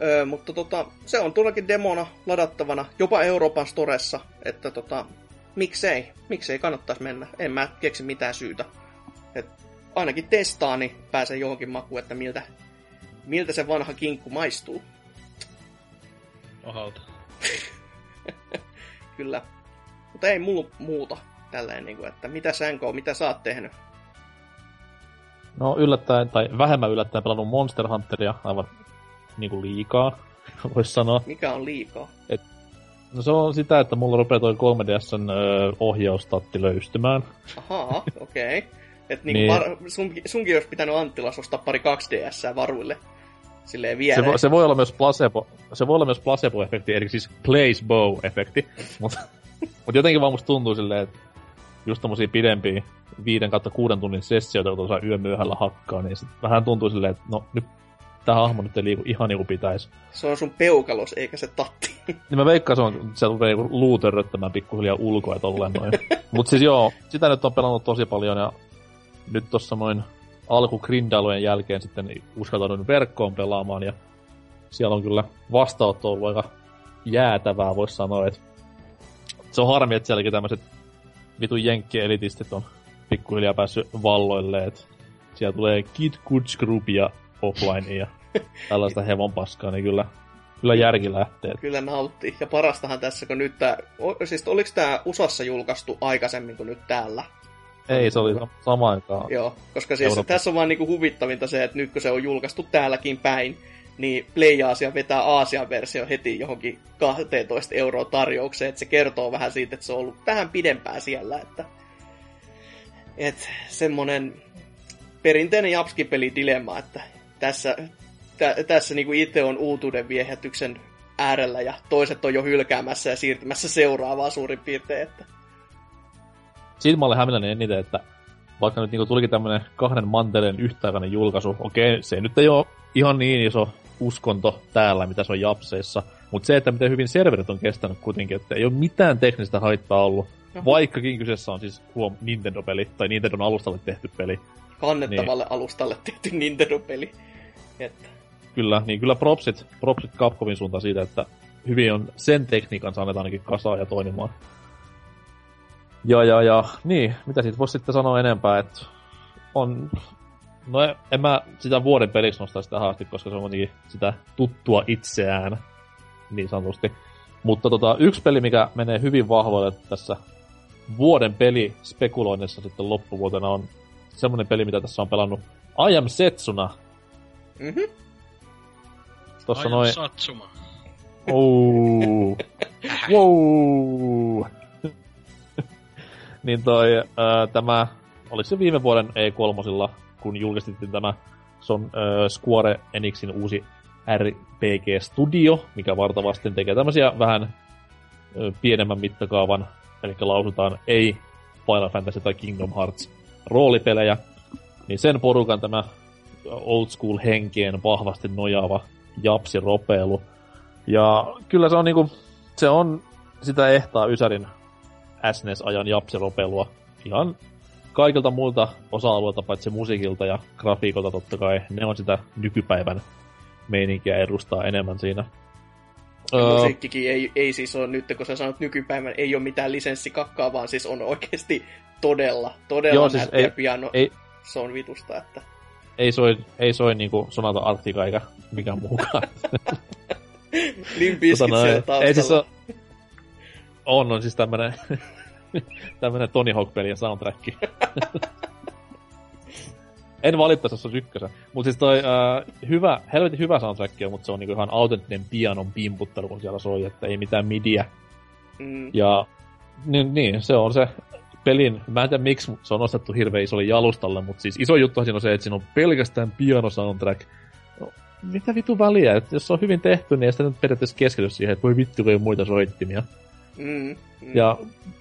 Öö, mutta tota, se on tuollakin demona ladattavana, jopa Euroopan storessa. Että tota, miksei, miksei kannattaisi mennä. En mä keksi mitään syytä. Et ainakin testaa, niin pääsee johonkin makuun, että miltä, miltä se vanha kinkku maistuu. Ohalta. Kyllä. Mutta ei mulla muuta tälleen, niin kuin, että mitä Sänko, mitä sä oot tehnyt? No yllättäen, tai vähemmän yllättäen pelannut Monster Hunteria aivan niin kuin liikaa, voisi sanoa. Mikä on liikaa? Et, no se on sitä, että mulla rupeaa toi kolme D S:n ohjaustatti löystymään. Ahaa, okei. Okay. Että niin niin. sun, sunkin olisi pitänyt Anttilassa ostaa pari kaksi D S:ää varuille. Silleen viereen. Se, vo, se voi olla myös placebo, se voi olla myös placebo-efekti, eli siis placebo-efekti. Mutta mut jotenkin vaan musta tuntuu silleen, että just tommosia pidempiä viiden kuuden tunnin sessioita, kun tuossa yömyöhällä hakkaa, niin sit vähän tuntuu silleen, että no nyt tää hahmo nyt ei liiku ihan niinku pitäis. Se on sun peukalos, eikä se tatti. Niin mä veikkaan, se on, se tulee luu törröttämään pikkuhiljaa ulkoa ja tolleen noin. Mut siis joo, sitä nyt on pelannut tosi paljon ja nyt tossa noin alkugrindailujen jälkeen sitten uskaltaudun verkkoon pelaamaan ja siellä on kyllä vastaanotto ollut aika jäätävää, vois sanoa, että se on harmi, että sielläkin tämmöset vitun jenkkielitistit on pikkuhiljaa päässyt valloille, että siellä tulee Kid Kuts Groupia offline ja tällaista hevon paskaa, niin kyllä, kyllä järki lähtee. Kyllä nautti. Ja parastahan tässä, kun nyt tää, o, siis oliks tää U S A:ssa julkaistu aikaisemmin kuin nyt täällä? Ei, se oli samaan aikaan. Joo, koska siis Euroopan. Tässä on vaan niinku huvittavinta se, että nyt kun se on julkaistu täälläkin päin, niin Play-Aasia vetää Aasian versio heti johonkin kaksitoista euroa tarjoukseen, että se kertoo vähän siitä, että se on ollut vähän pidempää siellä, että et semmonen perinteinen japskipelidilemma, että tässä, tä, tässä niinku itse on uutuuden viehätyksen äärellä ja toiset on jo hylkäämässä ja siirtymässä seuraavaan suurin piirtein, että siitä mä olen hämilläni eniten, että vaikka nyt niinku tulikin tämmönen kahden manteleen yhtäaikainen julkaisu, okei, se nyt ei oo ihan niin iso uskonto täällä, mitä se on japseissa, mutta se, että miten hyvin serverit on kestänyt kuitenkin, että ei oo mitään teknistä haittaa ollut, no. Vaikkakin kyseessä on siis huom Nintendo-peli, tai Nintendon alustalle tehty peli. Kannettavalle niin. Alustalle tehty Nintendo-peli. Että. Kyllä, niin kyllä propsit, propsit Capcomin suuntaan siitä, että hyvin on sen tekniikan saaneet ainakin kasaan ja toimimaan. Ja, ja, ja, niin, mitä siitä voisi sitten sanoa enempää, että on, no en mä sitä vuoden peliksi nostaisi tähän asti, koska se on kuitenkin sitä tuttua itseään, niin sanotusti. Mutta tota, yksi peli, mikä menee hyvin vahvalle tässä vuoden peli spekuloinnissa sitten loppuvuotena on semmoinen peli, mitä tässä on pelannut I Am Setsuna. Mhm. I Am noi... Satsuma. Ouuu. Wow. Niin toi, ää, tämä, oliko se viime vuoden E kolme, kun julkistettiin tämä, se on ää, Square Enixin uusi R P G-studio, mikä vartavasti tekee tämmöisiä vähän ää, pienemmän mittakaavan, eli lausutaan ei Final Fantasy tai Kingdom Hearts roolipelejä, niin sen porukan tämä old school henkeen vahvasti nojaava japsiropeilu. Ja kyllä se on niinku, se on sitä ehtaa Ysärin S N E S-ajan japsiropelua ihan kaikilta muilta osa-alueilta, paitsi musiikilta ja grafiikolta totta kai. Ne on sitä nykypäivän meininkiä edustaa enemmän siinä. Musiikkikin ei, ei siis ole nyt, kun sä sanot nykypäivän, ei ole mitään lisenssikakkaa, vaan siis on oikeasti todella, todella joo, siis nättiä piano. Ei, se on vitusta, että... Ei soi, ei soi niinku Sonata Arctica eikä mikään muukaan. Limpiskit tota siellä taustalla. Ei siis ole... On, on siis tämmönen, tämmönen Tony Hawk-pelien soundtrack. En valittaisi, jos on ykkösen. Mut siis toi uh, hyvä, helvetin hyvä soundtrack on, mut se on niinku ihan autenttinen pianon pimputtelu, kun siellä soi, että ei mitään midiä. Mm. Ja niin, niin, se on se pelin, mä en tiedä miksi, mut se on nostettu hirveen isolle jalustalle, mut siis iso juttu siinä on se, että siinä on pelkästään piano soundtrack. No, mitä vitu väliä, et jos se on hyvin tehty, niin ei sitä nyt periaatteessa keskity siihen, että voi vittu, kun ei muita soittimia. Mm, mm. Ja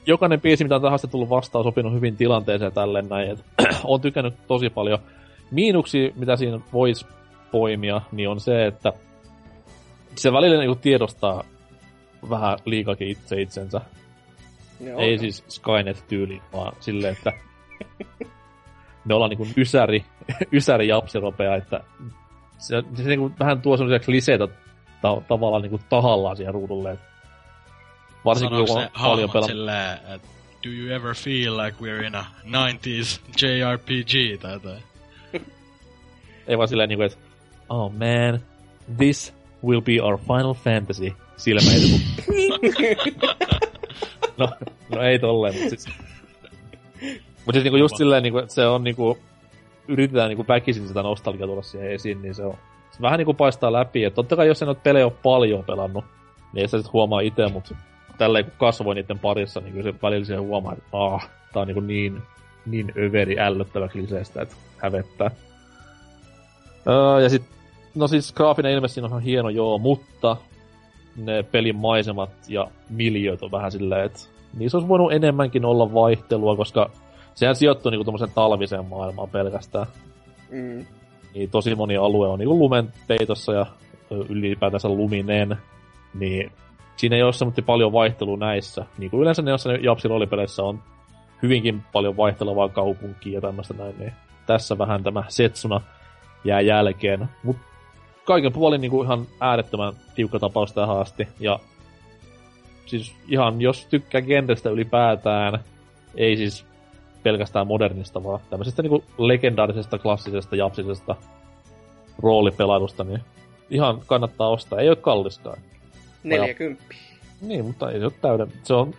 jokainen biisi, mitä on tähän tullut vastaan, sopinut hyvin tilanteeseen tälleen näin, että on tykännyt tosi paljon. Miinuksia, mitä siinä voisi poimia, niin on se, että se välillä niinku tiedostaa vähän liikakin itse itsensä. Ne Ei on. Siis Skynet-tyyli, vaan silleen, että ne ollaan niinku ysäri, ysäri japsiropea, että se, se niinku vähän tuo semmoisia kliseitä ta- tavallaan niinku tahallaan siihen ruudulle, että varsinkin, kun on paljon pelannut. Sanoiko se hahmot silleen, että do you ever feel like we're in a nineties J R P G tai tai. Ei vaan sillä niinku, että oh man, this will be our Final Fantasy. Silmä ei tuku. no, no ei tolleen, mut siis. Mut siis niinku just silleen niinku, että se on niinku, yritetään niinku väkisin sitä nostalgia tulla siihen esiin, niin se on. Se vähän niinku paistaa läpi, että totta kai jos en oo pelejä oo paljon pelannut, niin ei sitä sit huomaa ite, mut tälleen kun kasvoi niitten parissa, niin kyllä se välillä siihen huomaa, että aah, tää on niinku niin, niin överi ällöttävä kliseestä, että hävettää. Öö, ja sit, no siis graafinen ilme siinä on ihan hieno joo, mutta ne pelin maisemat ja miljööt on vähän silleen, että niissä olisi voinut enemmänkin olla vaihtelua, koska sehän sijoittuu niinku tommoseen talviseen maailmaan pelkästään. Mm. Niin tosi moni alue on niinku lumen peitossa ja ylipäätänsä luminen, niin siinä ei ole semmoinen paljon vaihtelua näissä. Niin kuin yleensä ne jossain Japsin roolipeleissä on hyvinkin paljon vaihtelevaa kaupunkia ja tämmöistä näin, niin tässä vähän tämä Setsuna jää jälkeen. Mut kaiken puolin niinku ihan äärettömän tiukka tapaus tähän asti. Ja siis ihan jos tykkää genrestä ylipäätään, ei siis pelkästään modernista, vaan tämmöisestä niinku legendaarisesta, klassisesta, japsisesta roolipelailusta, niin ihan kannattaa ostaa. Ei ole kalliskaan. neljäkymmentä. Niin, mutta ei se ole täyden. Se on.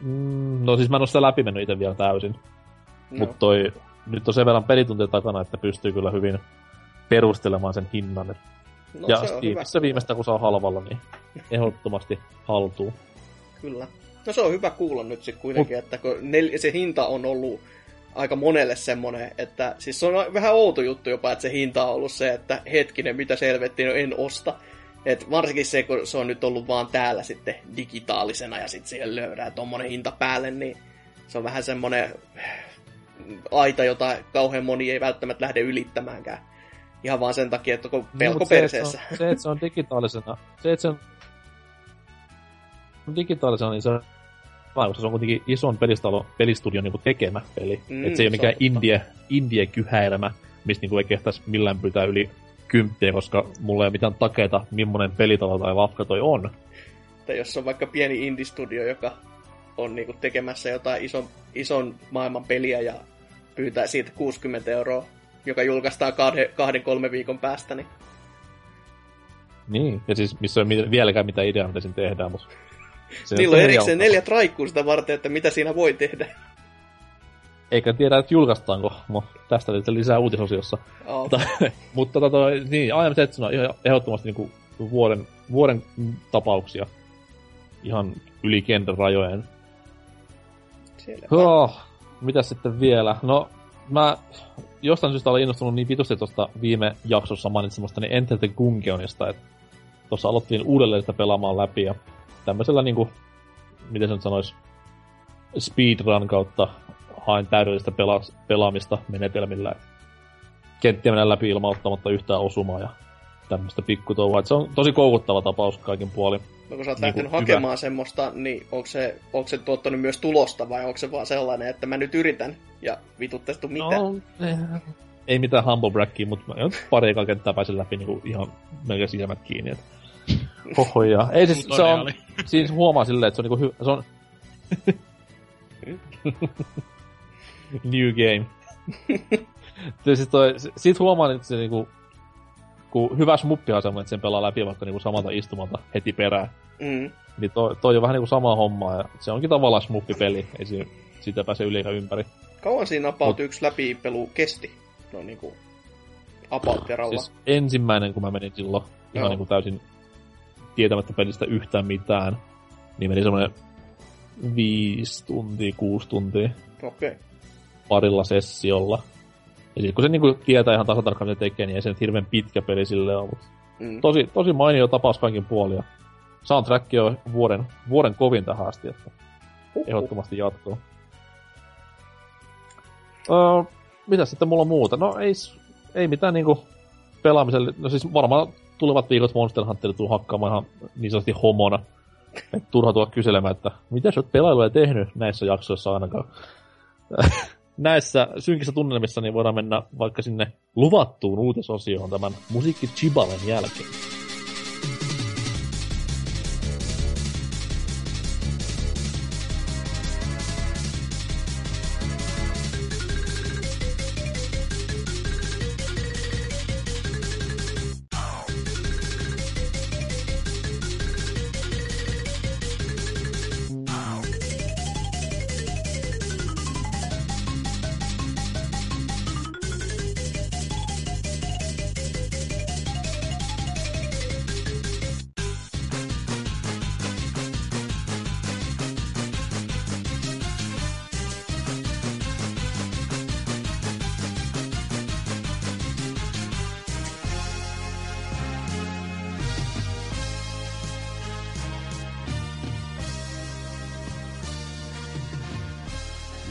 Mm, no siis mä en ole sitä läpi mennyt itse vielä täysin. No. Mut toi. Nyt on sen verran pelituntia takana, että pystyy kyllä hyvin perustelemaan sen hinnan. Et. No, ja Steamissa viimeistä, kun saa halvalla, niin ehdottomasti haltuu. Kyllä. No se on hyvä kuulla nyt sitten kuitenkin, Mut. Että kun nel- se hinta on ollut aika monelle semmoinen, että siis se on vähän outo juttu jopa, että se hinta on ollut se, että hetkinen, mitä selvettiin, no en osta. Et varsinkin se, kun se on nyt ollut vaan täällä sitten digitaalisena ja sitten siihen löydään tommonen hinta päälle, niin se on vähän semmoinen aita, jota kauhean moni ei välttämättä lähde ylittämäänkään. Ihan vaan sen takia, että onko pelko no, se, perseessä. Että on, se, että se on digitaalisena, se, että se on digitaalisena, niin se on, se on kuitenkin ison pelistalo, pelistudion niin kuin tekemä peli. Mm, että se ei ole mikään indie, indie-kyhäilemä, mistä niin kuin ei kehtäisi millään pyytää yli kymppiä, koska mulla ei ole mitään takeita, millainen pelitalo tai vafka toi on. Tai jos on vaikka pieni indie-studio, joka on niinku tekemässä jotain ison, ison maailman peliä ja pyytää siitä kuusikymmentä euroa, joka julkaistaan kahden, kahden kolmen viikon päästä. Niin, niin ja siis missä on vieläkään mitä ideaa, mitä siinä tehdään. Mutta niillä on erikseen neljä traikkuu sitä varten, että mitä siinä voi tehdä. Eikä tiedä, että julkaistaanko. No, tästä lisää uutisosiossa. Oh. Mutta tota, niin, aina Setsuna ihan ehdottomasti niinku vuoden, vuoden tapauksia. Ihan yli kentän rajojen. Oh, mitäs sitten vielä? No, mä jostain syystä olen innostunut niin vitusti tuosta viime jaksossa mainitsemastani Enter the Gungeonista, että tuossa aloittelin uudelleen sitä pelaamaan läpi ja tämmöisellä niinku, miten se nyt sanois, speedrun kautta hain täydellistä pela- pelaamista menetelmillä. Kenttiä mennään läpi ilman ottamatta yhtään osumaa ja tämmöistä pikkutouhua. Et se on tosi koukuttava tapaus kaikin puolin. No kun sä oot niin lähtenyt hakemaan hyvä. Semmoista, niin onko se, onko se tuottanut myös tulosta vai onko se vaan sellainen, että mä nyt yritän ja vituttaistu mitään? No, ei mitään humble braggia, mutta mä nyt pari kenttää pääsen läpi niin ihan melkein silmät kiinni. Et. Oho, ja. Ei siis se on, siis huomaa silleen, että se on niinku hyvä, se on new game. siis toi, siitä huomaa, että se niinku kun hyvä smuppi on semmoinen, että sen pelaa läpi vaikka niinku samalta istumalta heti perään. Mm. Niin toi, toi on vähän niinku samaa hommaa ja se onkin tavallaan smuppipeli. Ei se, sitä pääse yli eikä ympäri. Kauan siinä about Mut, yksi läpipelu kesti? No niinku about kerralla. Siis ensimmäinen kun mä menin silloin ihan niinku täysin tietämättä pelistä yhtään mitään. Niin meni semmoinen viisi tuntia, kuusi tuntia. Okei. Okay. Parilla sessiolla. Ja sit kun se niinku tietää ihan tasatarkkaan, mitä tekee, niin ei se nyt hirveen pitkä peli silleen ole. Mm. Tosi, tosi mainio tapaus kaikin puolia. Soundtrack on vuoden, vuoden kovin tähän asti, että uh-huh. ehdottomasti jatkuu. Öö, mitäs sitten mulla on muuta? No ei, ei mitään niinku pelaamiselle. No siis varmaan tulevat viikot Monster Hunter tuu hakkaamaan ihan niin sanotusti homona. Et turha tulla kyselemään, että mitä sä oot pelailuja tehnyt näissä jaksoissa ainakaan. Näissä synkissä tunnelmissa niin voidaan mennä vaikka sinne luvattuun uutisosioon tämän musiikki Chibalen jälkeen.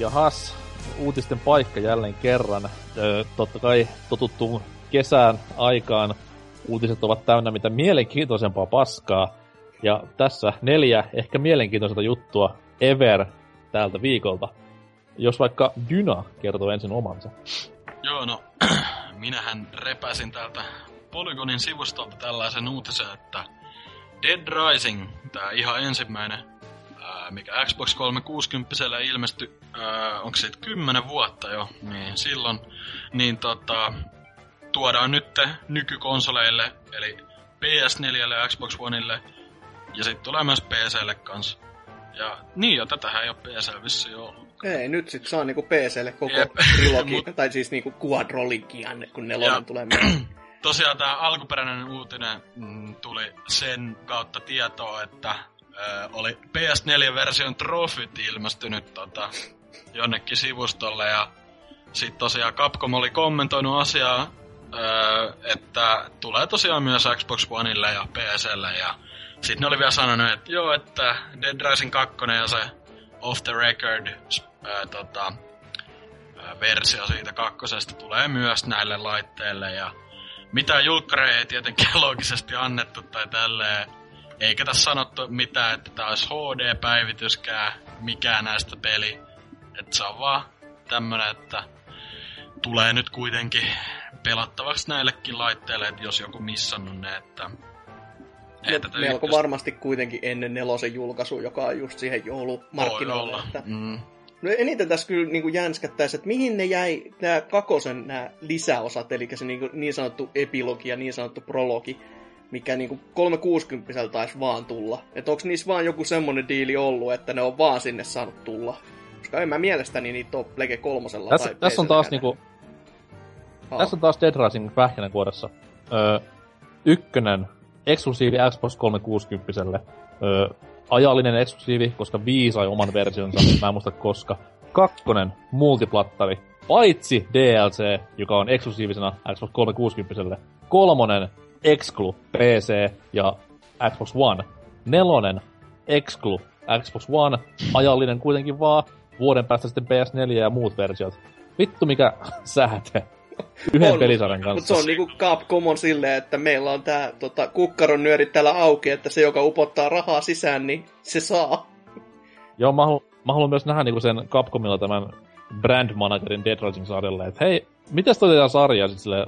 Jahas, uutisten paikka jälleen kerran. Öö, totta kai totuttuun kesään aikaan uutiset ovat täynnä mitä mielenkiintoisempaa paskaa. Ja tässä neljä ehkä mielenkiintoiselta juttua ever tältä viikolta. Jos vaikka Dyna kertoo ensin omansa. Joo, no minähän repäsin täältä Polygonin sivustolta tällaisen uutisen, että Dead Rising, tää ihan ensimmäinen, ää, mikä Xbox kolmesataakuusikymmentä ilmestyi, ää, onko se kymmenen vuotta jo, niin silloin, niin tota, tuodaan nyt nykykonsoleille, eli P S neljälle ja Xbox Oneille, ja sitten tulee myös P C:lle kanssa. Ja niin jo, tätähän ei oo P C vissiin ollut. Ei, nyt sit se on niinku P C:lle koko trilogia, tai siis niinku quadrologian, kun nelonen tulee mieleen. Tosiaan tää alkuperäinen uutinen mm, tuli sen kautta tietoa, että ö, oli P S neljä-version trofit ilmestynyt tota, jonnekin sivustolle. Ja sit tosiaan Capcom oli kommentoinut asiaa, ö, että tulee tosiaan myös Xbox Oneille ja P C:lle. Ja sit ne oli vielä sanonut, että joo, että Dead Rising kaksi ja se off the record ö, tota, ö, versio siitä kakkosesta tulee myös näille laitteille. Ja mitään julkkareja ei tietenkään loogisesti annettu tai tälleen. Eikä tässä sanottu mitään, että tää olisi H D-päivityskään, mikään näistä peli. Että se on vaan tämmönen, että tulee nyt kuitenkin pelattavaksi näillekin laitteille, että jos joku missannut ne, että... että no, melko yhdys... varmasti kuitenkin ennen nelosen julkaisu, joka on just siihen joulumarkkinoille. Että... Mm. No eniten tässä kyllä niin kuin jänskättäisi, että mihin ne jäi nämä kakosen nämä lisäosat, eli se niin, kuin, niin sanottu epilogi ja niin sanottu prologi, mikä niin kuin kolmesataakuusikymmentä taisi vaan tulla. Että onko niissä vaan joku semmoinen diili ollut, että ne on vaan sinne saanut tulla? Koska en mä mielestäni niitä ole Plege kolmosella tässä, tai tässä on taas niinku, tässä on taas Dead Rising pähkinänkuoressa. Öö, ykkönen, eksklusiivi Xbox kolmesataakuusikymmentä. Öö, Ajallinen eksklusiivi, koska viisi sai oman versionsa, mä en muista koska. Kakkonen, multiplattari, paitsi D L C, joka on eksklusiivisena Xbox kolmesataakuusikymmentä. Kolmonen, exclu, P C ja Xbox One. Nelonen, exclu, Xbox One, ajallinen kuitenkin vaan. Vuoden päästä sitten P S neljä ja muut versiot. Vittu mikä säätö. Yhden on, pelisarjan kanssa. Mutta se on niinku Capcom on silleen, että meillä on tää tota, kukkaron nyörit täällä auki, että se, joka upottaa rahaa sisään, niin se saa. Joo, mä haluan, mä haluan myös nähdä niinku sen Capcomilla tämän brand managerin Dead Rising-sarjalle, että hei, mitäs toi tehdään sarjaa? Sitten silleen,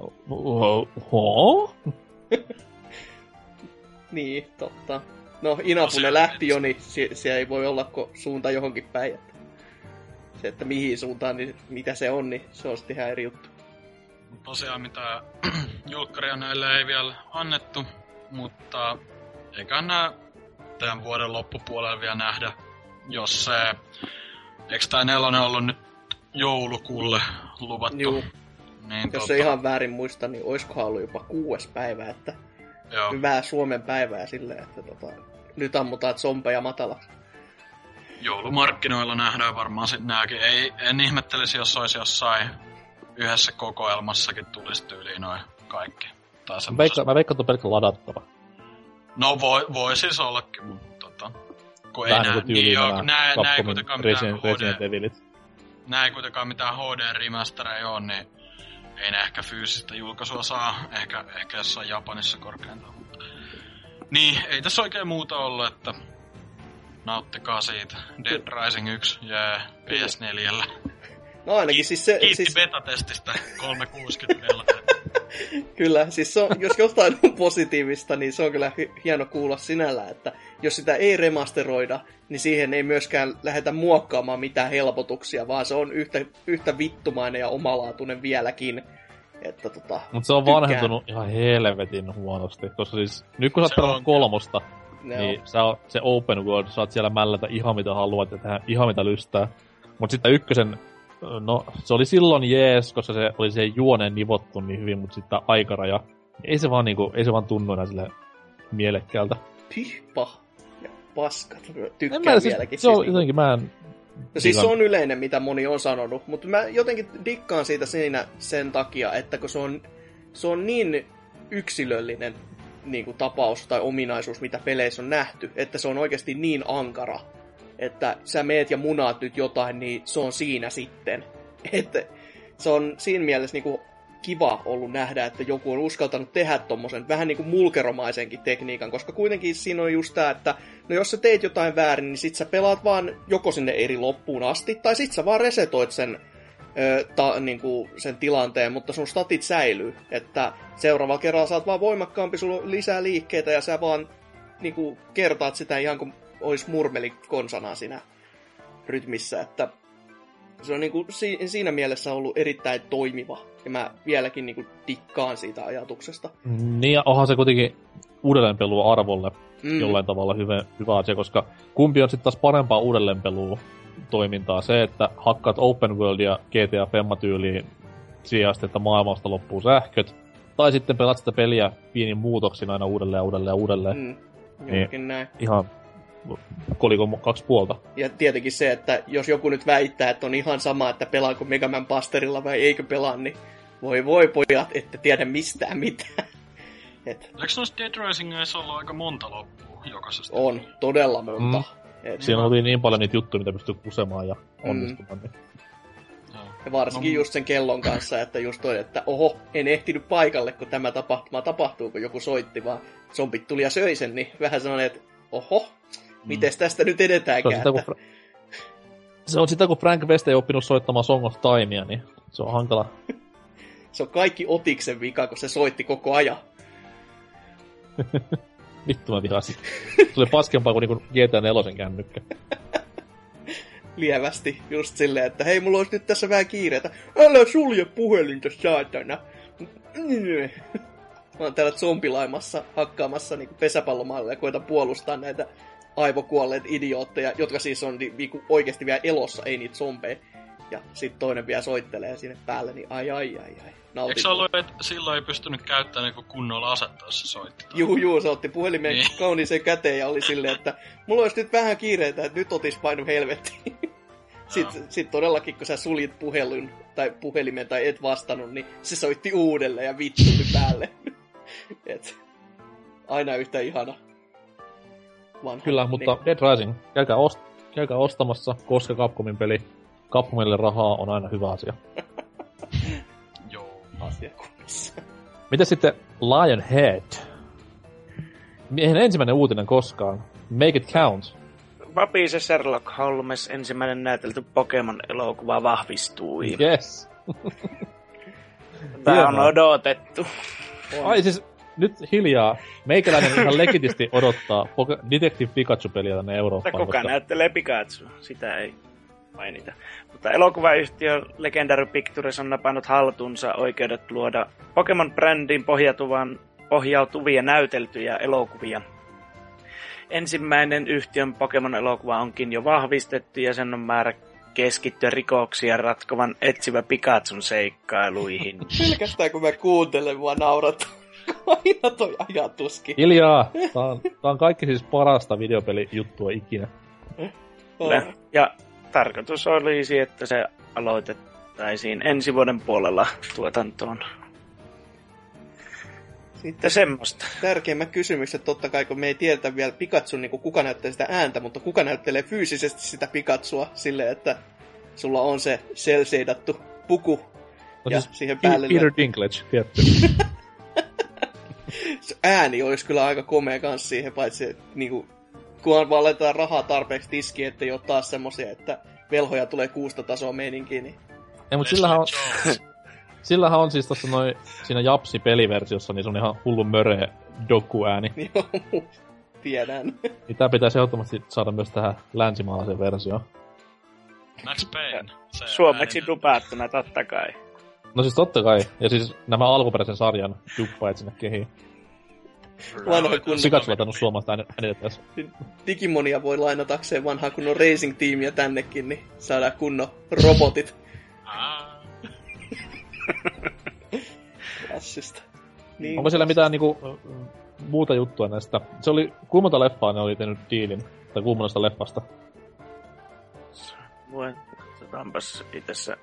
hoo? Niin, totta. No, Inafune lähti jo, niin siellä ei voi olla suunta johonkin päin. Se, että mihin suuntaan, niin mitä se on, niin se on sitten ihan eri juttu. Tosiaan mitä julkkaria näille ei vielä annettu, mutta eiköhän nää tämän vuoden loppupuolella vielä nähdä, jos se... Eikö tää nelonen ollut nyt joulukuulle luvattu? Juu. Niin, jos tota... ei ihan väärin muista, niin oiskohan ollut jopa kuudes päivä, että... Joo. Hyvää Suomen päivää silleen, että tota... Nyt ammutaan zompeja matalaksi. Joulumarkkinoilla nähdään varmaan sit nääkin. Ei, en ihmettelisi, jos ois jossain... Yhdessä kokoelmassakin tulisi tyyliin noin kaikki. Mä veikkaan, mä veikkaan, että on pelkkä ladattava. No voi, voi siis ollakin, mutta tota... Kun ei nää, niin joo, kun nää, nää ei kuitenkaan mitään H D... Nää ei kuitenkaan mitään H D-rimästerejä oo, niin... Ei ne ehkä fyysistä julkaisua saa, ehkä, ehkä jossain Japanissa korkeintaan. Niin, ei tässä oikein muuta ollut, että... Nauttikaa siitä. Dead Rising yksi jää P S neljällä. No ainakin Kiit, siis se... Kiitti siis... beta-testistä kolmesataakuusikymmentä Kyllä, siis on, jos jotain on positiivista, niin se on kyllä hieno kuulla sinällään, että jos sitä ei remasteroida, niin siihen ei myöskään lähdetä muokkaamaan mitään helpotuksia, vaan se on yhtä, yhtä vittumainen ja omalaatuinen vieläkin. Että tota... Mutta se on tykkään. Vanhentunut ihan helvetin huonosti, koska siis nyt kun sä oot kolmosta, no. Niin sä oot, se open world, saat siellä mällätä ihan mitä haluat ja tehdä ihan mitä lystää. Mutta sitten ykkösen... No, se oli silloin jees, koska se oli se juoneen nivottu niin hyvin, mutta sitten aikaraja. Ei se vaan niinku, ei se vaan tunnu enää silleen mielekkäältä. Pihpa ja paskat, tykkään en mä, vieläkin. Siis, se on siis, jotenkin, mä en... No siis se on yleinen, mitä moni on sanonut, mutta mä jotenkin dikkaan siitä siinä sen takia, että kun se on, se on niin yksilöllinen niin kuin tapaus tai ominaisuus, mitä peleissä on nähty, että se on oikeasti niin ankara. että sä meet ja munaat nyt jotain, niin se on siinä sitten. Että se on siinä mielessä niinku kiva ollut nähdä, että joku on uskaltanut tehdä tommosen vähän niinku mulkeromaisenkin tekniikan, koska kuitenkin siinä on just tää, että no jos sä teet jotain väärin, niin sit sä pelaat vaan joko sinne eri loppuun asti, tai sit sä vaan resetoit sen, ö, ta, niinku sen tilanteen, mutta sun statit säilyy. Että seuraavalla kerralla sä oot vaan voimakkaampi, sulla on lisää liikkeitä ja sä vaan niinku kertaat sitä ihan kuin ois murmeli konsana siinä rytmissä, että se on niinku siinä mielessä ollut erittäin toimiva, ja mä vieläkin niinku dikkaan siitä ajatuksesta. Niin, ja onhan se kuitenkin uudelleenpelua arvolle mm. jollain tavalla hyvä, hyvä asia, koska kumpi on sitten taas parempaa uudelleenpelua toimintaa? Se, että hakkaat Open World ja G T A-femmatyyliin sijasta, että maailmasta loppuu sähköt, tai sitten pelaat sitä peliä pienin muutoksin aina uudelleen ja uudelleen ja uudelleen. Mm. Niin näin. Ihan kolikon kaksi puolta. Ja tietenkin se, että jos joku nyt väittää, että on ihan sama, että pelaanko Mega Man Busterilla vai eikö pelaa, niin voi voi pojat, ette tiedä mistään mitään. Et. Eikö noissa Dead Risingeissa olla aika monta loppua jokaisesta? On, todella monta. Mm. Et. Siinä oli niin paljon niitä juttuja, mitä pystyy kusemaan ja onnistumaan. Mm. Ja varsinkin no. just sen kellon kanssa, että just toi, että oho, en ehtinyt paikalle, kun tämä tapahtuma tapahtuu, kun joku soitti, vaan zombit tuli ja söi sen, niin vähän sellainen, että oho, mites tästä nyt edetäänkään? Se on sitä, kun, se on sitä, kun Frank West ei oppinut soittamaan Song of Timea, niin se on hankala. Se on kaikki Otiksen vika, kun se soitti koko ajan. Vittu mä vihasin. Se oli paskempaa kuin G T A neljä kännykkä. Lievästi, just silleen, että hei, mulla olisi nyt tässä vähän kiireetä. Älä sulje puhelinta, saatana. Mä oon täällä zombilaimassa hakkaamassa niin pesäpallomaalla ja koitan puolustaa näitä aivokuolleet idiootteja, jotka siis on niinku oikeasti vielä elossa, ei niitä zombeja. Ja sit toinen vielä soittelee sinne päälle, niin ai ai ai ai. Nautin. Eikö sä ollut, että sillä ei pystynyt käyttämään niinku kunnolla asetta, jos se soittaa? Juu, juu, se otti puhelimeen niin kauniiseen käteen ja oli silleen, että mulla olisi nyt vähän kiireitä, että nyt otis painu helvettiin. Sitten sit todellakin, kun sä suljit puhelun, tai puhelimen tai et vastannut, niin se soitti uudelleen ja vittuili päälle. Et, aina yhtä ihana. Vanha. Kyllä, mutta niin. Dead Rising, käykää, ost- käykää ostamassa, koska Capcomin peli. Capcomille rahaa on aina hyvä asia. Joo, asiakunnassa. Miten sitten Lionhead? Eihän ensimmäinen uutinen koskaan. Make it count. Vapise Sherlock Holmes, ensimmäinen näytelty Pokemon-elokuva vahvistui. Yes. Tämä on odotettu. On. Ai siis, nyt hiljaa. Meikäläinen ihan legitisti odottaa Poke- Detective Pikachu-peliä tänne Eurooppaan. Mutta kukaan näyttelee Pikachu? Sitä ei mainita. Mutta elokuvayhtiö Legendary Pictures on napannut haltuunsa oikeudet luoda Pokemon-brändiin pohjautuvia näyteltyjä elokuvia. Ensimmäinen yhtiön Pokemon-elokuva onkin jo vahvistettu ja sen on määrä keskittyä rikoksia ratkovan etsivä Pikachun seikkailuihin. Pelkästään kun mä kuuntelen, mua naurataan aina toi ajatuskin. Hiljaa! Tää on, tää on kaikki siis parasta videopelijuttua ikinä. Ja tarkoitus olisi, että se aloitettaisiin ensi vuoden puolella tuotantoon. Sitten semmoista. Tärkeimmät kysymykset, totta kai, kun me ei tiedetä vielä Pikachun, niin kuka näyttää sitä ääntä, mutta kuka näyttelee fyysisesti sitä Pikachua silleen, että sulla on se selseidattu puku no, ja siis siihen päälle... Peter Dinklage, tietty. Ääni olisi kyllä aika komea kans siihen, paitsi niinku... Kunhan vaan laitetaan rahaa tarpeeksi tiskiin, ettei ole taas semmosia, että velhoja tulee kuusta tasoa meininkiin. Niin. Ei, mutta sillähän on, sillähän on siis tossa noi, siinä Japsi-peliversiossa, niin se on ihan hullu möreä doku-ääni. Joo, tiedän. Niin tää pitäisi ehdottomasti saada myös tähän länsimaalaisen versioon. Max Payne. Suomeksi ääni dupaattuna, totta kai. No siis totta kai. Ja siis nämä alkuperäisen sarjan duppaat sinne kehiin. Vanha kunnon... Sikats laitannut suomasta äänetä tässä. Digimonia voi lainatakseen vanhaa kunnon racing-tiimiä tännekin, niin saadaan kunnon robotit. Jassista. Niin. Onko siellä mitään niinku, muuta juttua näistä? Se oli, kuinka monta leffaa ne oli tehnyt diilin? Tai kuinka monesta leffasta? Voi, katsotaanpas itessä.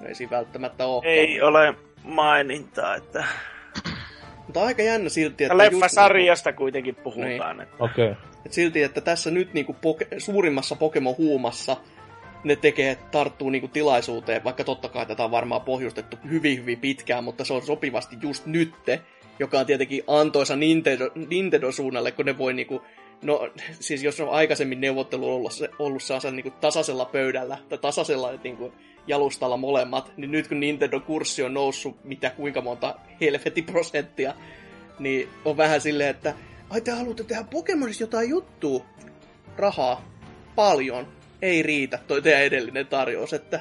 No ei siinä välttämättä olekaan. Ei ole mainintaa, että... Mutta aika jännä silti, että... Leffasarjasta niin, kuitenkin puhutaan. Niin. Okei. Okay. Et silti, että tässä nyt niinku poke- suurimmassa Pokemon-huumassa ne tekee, tarttuu niinku tilaisuuteen, vaikka totta kai tätä on varmaan pohjustettu hyvin, hyvin pitkään, mutta se on sopivasti just nytte, joka on tietenkin antoisa Nintendo-suunnalle, kun ne voi niinku... No, siis jos on aikaisemmin neuvottelu ollut, ollut saansa niinku tasaisella pöydällä tai tasaisella niinku jalustalla molemmat, niin nyt kun Nintendo-kurssi on noussut mitä kuinka monta helvetin prosenttia, niin on vähän silleen, että ai te haluatte tehdä Pokemonista jotain juttua. Rahaa. Paljon. Ei riitä toi teidän edellinen tarjous, että,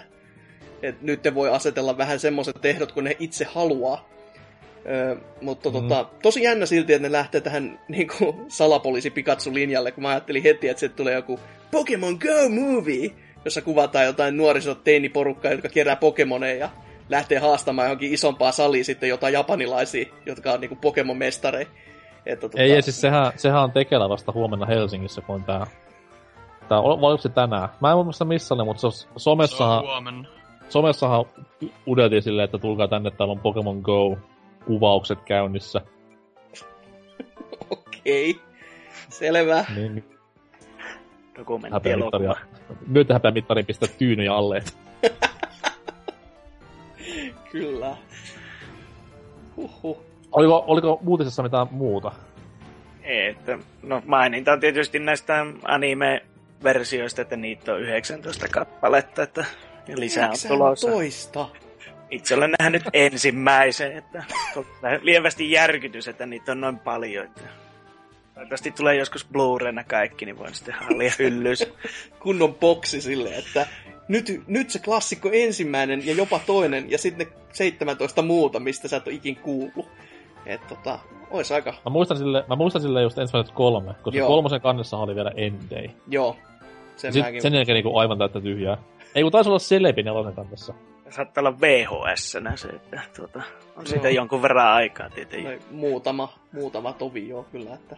että nyt te voi asetella vähän semmoiset ehdot, kun ne itse haluaa. Öö, mutta mm. tota, tosi jännä silti, että ne lähtee tähän niinku, salapoliisi Pikachu-linjalle, kun mä ajattelin heti, että sieltä tulee joku Pokemon Go-movie, jossa kuvataan jotain nuorisoteiniporukkaa, jotka kerää Pokemoneja ja lähtee haastamaan johonkin isompaa saliin sitten jotain japanilaisia, jotka on niinku Pokemon-mestareja. Että, tota... Ei, ei, siis sehän, sehän on tekeillä vasta huomenna Helsingissä, kun on tää... tää oliko se tänään? Mä en muista missä ne, mutta se on somessahan... Se on huomenna. Somessahan udeltiin silleen, että tulkaa tänne, täällä on Pokemon Go. Kuvaukset käynnissä. Okei. Okay. Selvä. Niin. Dokumentti elokuva. Myötä häpämittarin pistää tyynyjä alle. Kyllä. Huhhuh. Oliko, oliko uutisessa mitään muuta? Ei, että... No maininta on tietysti näistä anime-versioista, että niitä on yhdeksäntoista kappaletta, että lisää on tulossa. yhdeksäntoista? Itse olen nähnyt ensimmäisen, että lievästi järkytys, että niitä on noin paljon. Toivottavasti tulee joskus Blu-rayna kaikki, niin voin sitten hallia hyllys. Kunnon boksi silleen, että nyt, nyt se klassikko ensimmäinen ja jopa toinen ja sitten ne seitsemäntoista muuta, mistä sä et ole ikin kuullut. Että tota, ois aika... Mä muistan silleen, mä muistan silleen just ensimmäiset kolme, koska Joo. kolmosen kannessa oli vielä Endei. Joo. Sen, sit, sen jälkeen niinku aivan täyttä tyhjää. Ei kun taisi olla Celebi nelosen kannessa. Saattaa olla V H S-nä se, että tuota, on no. siitä jonkun verran aikaa tietenkin. No, muutama, muutama tovi joo kyllä, että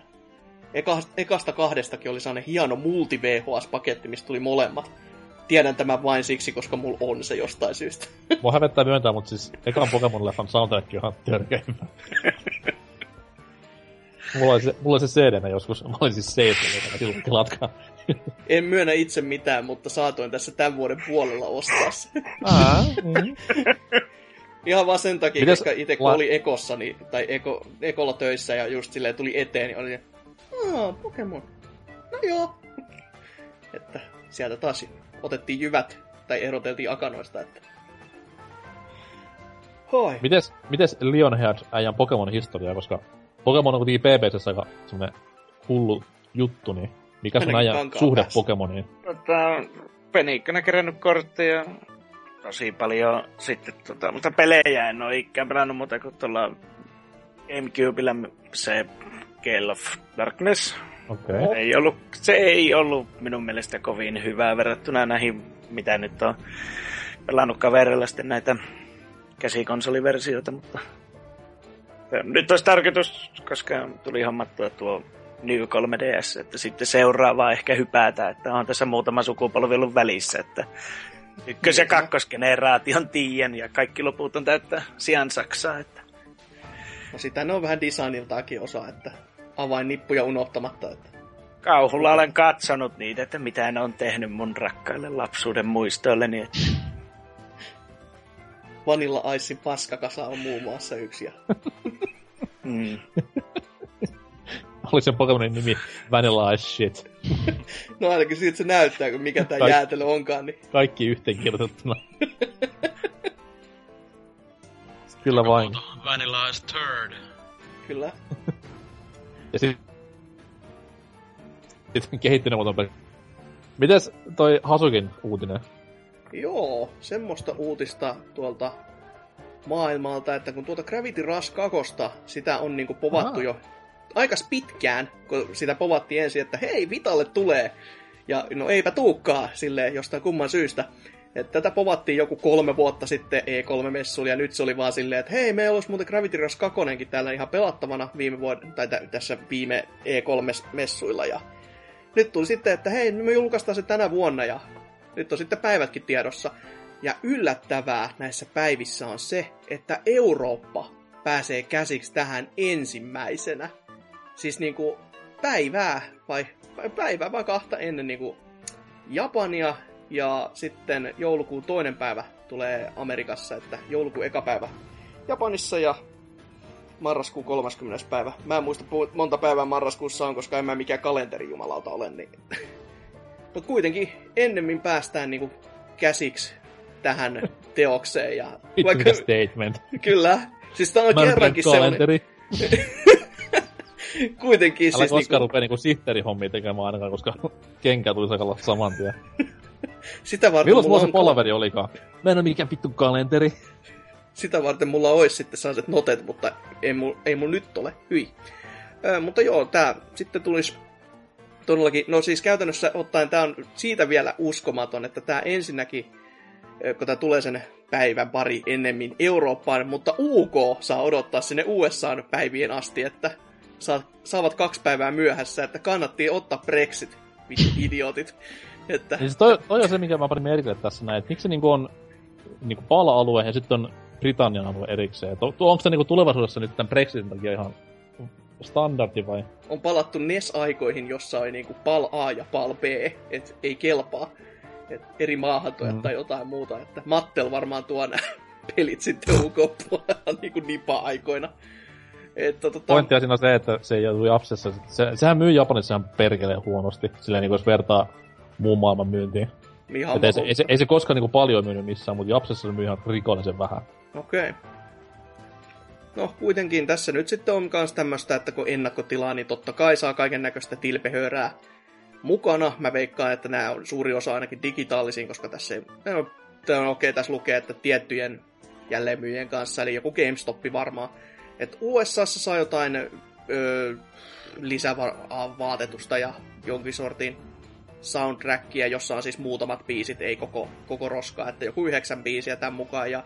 Eka, ekasta kahdestakin oli sellainen hieno multi-V H S-paketti, mistä tuli molemmat. Tiedän tämän vain siksi, koska mulla on se jostain syystä. Mua hävettää myöntää, mutta siis ekan Pokemon-leffan soundtrack on törkeä hyvä. Mulla oli se, mulla oli se C D-nä joskus, mulla oli siis C D-nä silloin kelatkaa. En myönnä itse mitään, mutta saatoin tässä tämän vuoden puolella ostaa sen. Aa, mm. Ihan vaan sen takia, mites, koska itse kun la... oli ekossa, niin, tai eko, ekolla töissä ja just silleen tuli eteen, niin oli aah, Pokemon. No joo. Että sieltä taas otettiin jyvät, tai eroteltiin akanoista, että... Hoi. Mites, mites Lionheart äijän Pokemon historiaa, koska Pokemon on kuitenkin P B C:ssä aika semmonen hullu juttu, niin... Mikä sun ajan suhde päästä Pokemoniin? Tota, penikkönä kerännyt kortteja tosi paljon sitten, tota, mutta pelejä en ole ikään pelannut muuta kuin tuolla GameCubella se Gale of Darkness. Okay. Ei ollut, se ei ollut minun mielestä kovin hyvää verrattuna näihin, mitä nyt on pelannut kaverilla sitten näitä käsikonsoliversioita, mutta nyt olisi tarkoitus, koska tuli hommattua tuo New kolme D S, että sitten seuraavaa ehkä hypätään, että on tässä muutama sukupolvi ollut välissä, että ykkös- ja kakkosgeneraation tiien ja kaikki loput on täyttä sian saksaa, että no sitä ne on vähän designiltaakin osa, että avainnippuja unohtamatta, että kauhulla olen katsonut niitä, että mitä ne on tehnyt mun rakkaille lapsuuden muistoilleni, että Vanilla Icein paskakasa on muun muassa yksi ja mm. Oli sen Pokemonin nimi Vanilla Ice Shit. No ainakin siitä se näyttää, kun mikä tää Kaik- jäätelö onkaan. Niin... Kaikki yhteenkirjoitettuna. Kyllä vain. Vanilla Ice Turd. Kyllä. Ja sit... Sitten kehittyneen muoton. Mites toi Hasukin uutinen? Joo, semmoista uutista tuolta maailmalta, että kun tuota Gravity Rush kakosta, sitä on niinku povattu Aha. jo... aikas pitkään, kun sitä povattiin ensin, että hei, Vitalle tulee. Ja no eipä tuukaan, silleen jostain kumman syystä. Että tätä povattiin joku kolme vuotta sitten E kolme -messuilla, ja nyt se oli vaan silleen, että hei, meillä olisi muuten Gravity Rush kaksi täällä ihan pelattavana viime vuod- tai t- tässä viime E kolme -messuilla. Ja nyt tuli sitten, että hei, me julkaistaan se tänä vuonna, ja nyt on sitten päivätkin tiedossa. Ja yllättävää näissä päivissä on se, että Eurooppa pääsee käsiksi tähän ensimmäisenä. Siis niinku päivää vai päivää vai kahta ennen niinku Japania, ja sitten joulukuun toinen päivä tulee Amerikassa, että joulukuun eka päivä Japanissa ja marraskuun kolmaskymmenes päivä. Mä en muista monta päivää marraskuussa on, koska en mä mikään kalenterijumalauta ole. Niin. Mut kuitenkin ennemmin päästään niinku käsiksi tähän teokseen. Ja vaikka... statement. Kyllä. Siis tää on kerrankin sellainen... Kuitenkin älä siis... Älä koskaan niinku... rupea niinku sihteerihommia tekemään ainakaan, koska kenkä tulisi aika saman tien. Sitä varten milloin mulla on... se palaveri olikaan? Mä en oo mikään vittu kalenteri. Sitä varten mulla olisi sitten sellaiset notet, mutta ei mul, ei mul nyt ole. Hyi. Ö, mutta joo, tää sitten tulisi todellakin... No siis käytännössä ottaen tää on siitä vielä uskomaton, että tää ensinnäkin... kun tää tulee sen päivän pari ennemmin Eurooppaan, mutta U K saa odottaa sinne U S A:n päivien asti, että saavat kaksi päivää myöhässä, että kannattiin ottaa Brexit, vittu idiotit. Että... Siis toi, toi on se, mikä mä parin merkille tässä näin, että miksi se niinku on niinku pala-alue ja sitten on Britannian alue erikseen. Onko se niinku tulevaisuudessa nyt tämän Brexitin takia ihan standardi vai? On palattu N E S-aikoihin, jossa oli niinku PAL-A ja PAL-B, et ei kelpaa. Et eri maahantoja mm. tai jotain muuta, että Mattel varmaan tuo nämä pelit sitten ulkopuolella niin kuin nipa-aikoina. Että, tota... Pointtia siinä on se, että se ei joutu absessa. Se, sehän myy Japanissa ihan perkeleen huonosti, silleen niin kuin jos vertaa muun maailman myyntiin. Ihan ei, se, ei, se, ei se koskaan niin kuin paljon myynyt missään, mutta Japsessa se myy ihan rikollisen vähän. Okei. Okay. No kuitenkin tässä nyt sitten on myös tämmöistä, että kun ennakkotilaa, niin totta kai saa kaiken näköistä tilpehörää mukana. Mä veikkaan, että nämä on suuri osa ainakin digitaalisiin, koska tässä ei... No, okei, tässä lukee, että tiettyjen jälleenmyyjien kanssa, eli joku GameStop varmaan. Että U S A:ssa saa jotain öö, lisävaatetusta ja jonkin sortin soundtrackia, jossa on siis muutamat biisit, ei koko, koko roskaa, että joku yhdeksän biisiä tämän mukaan. Ja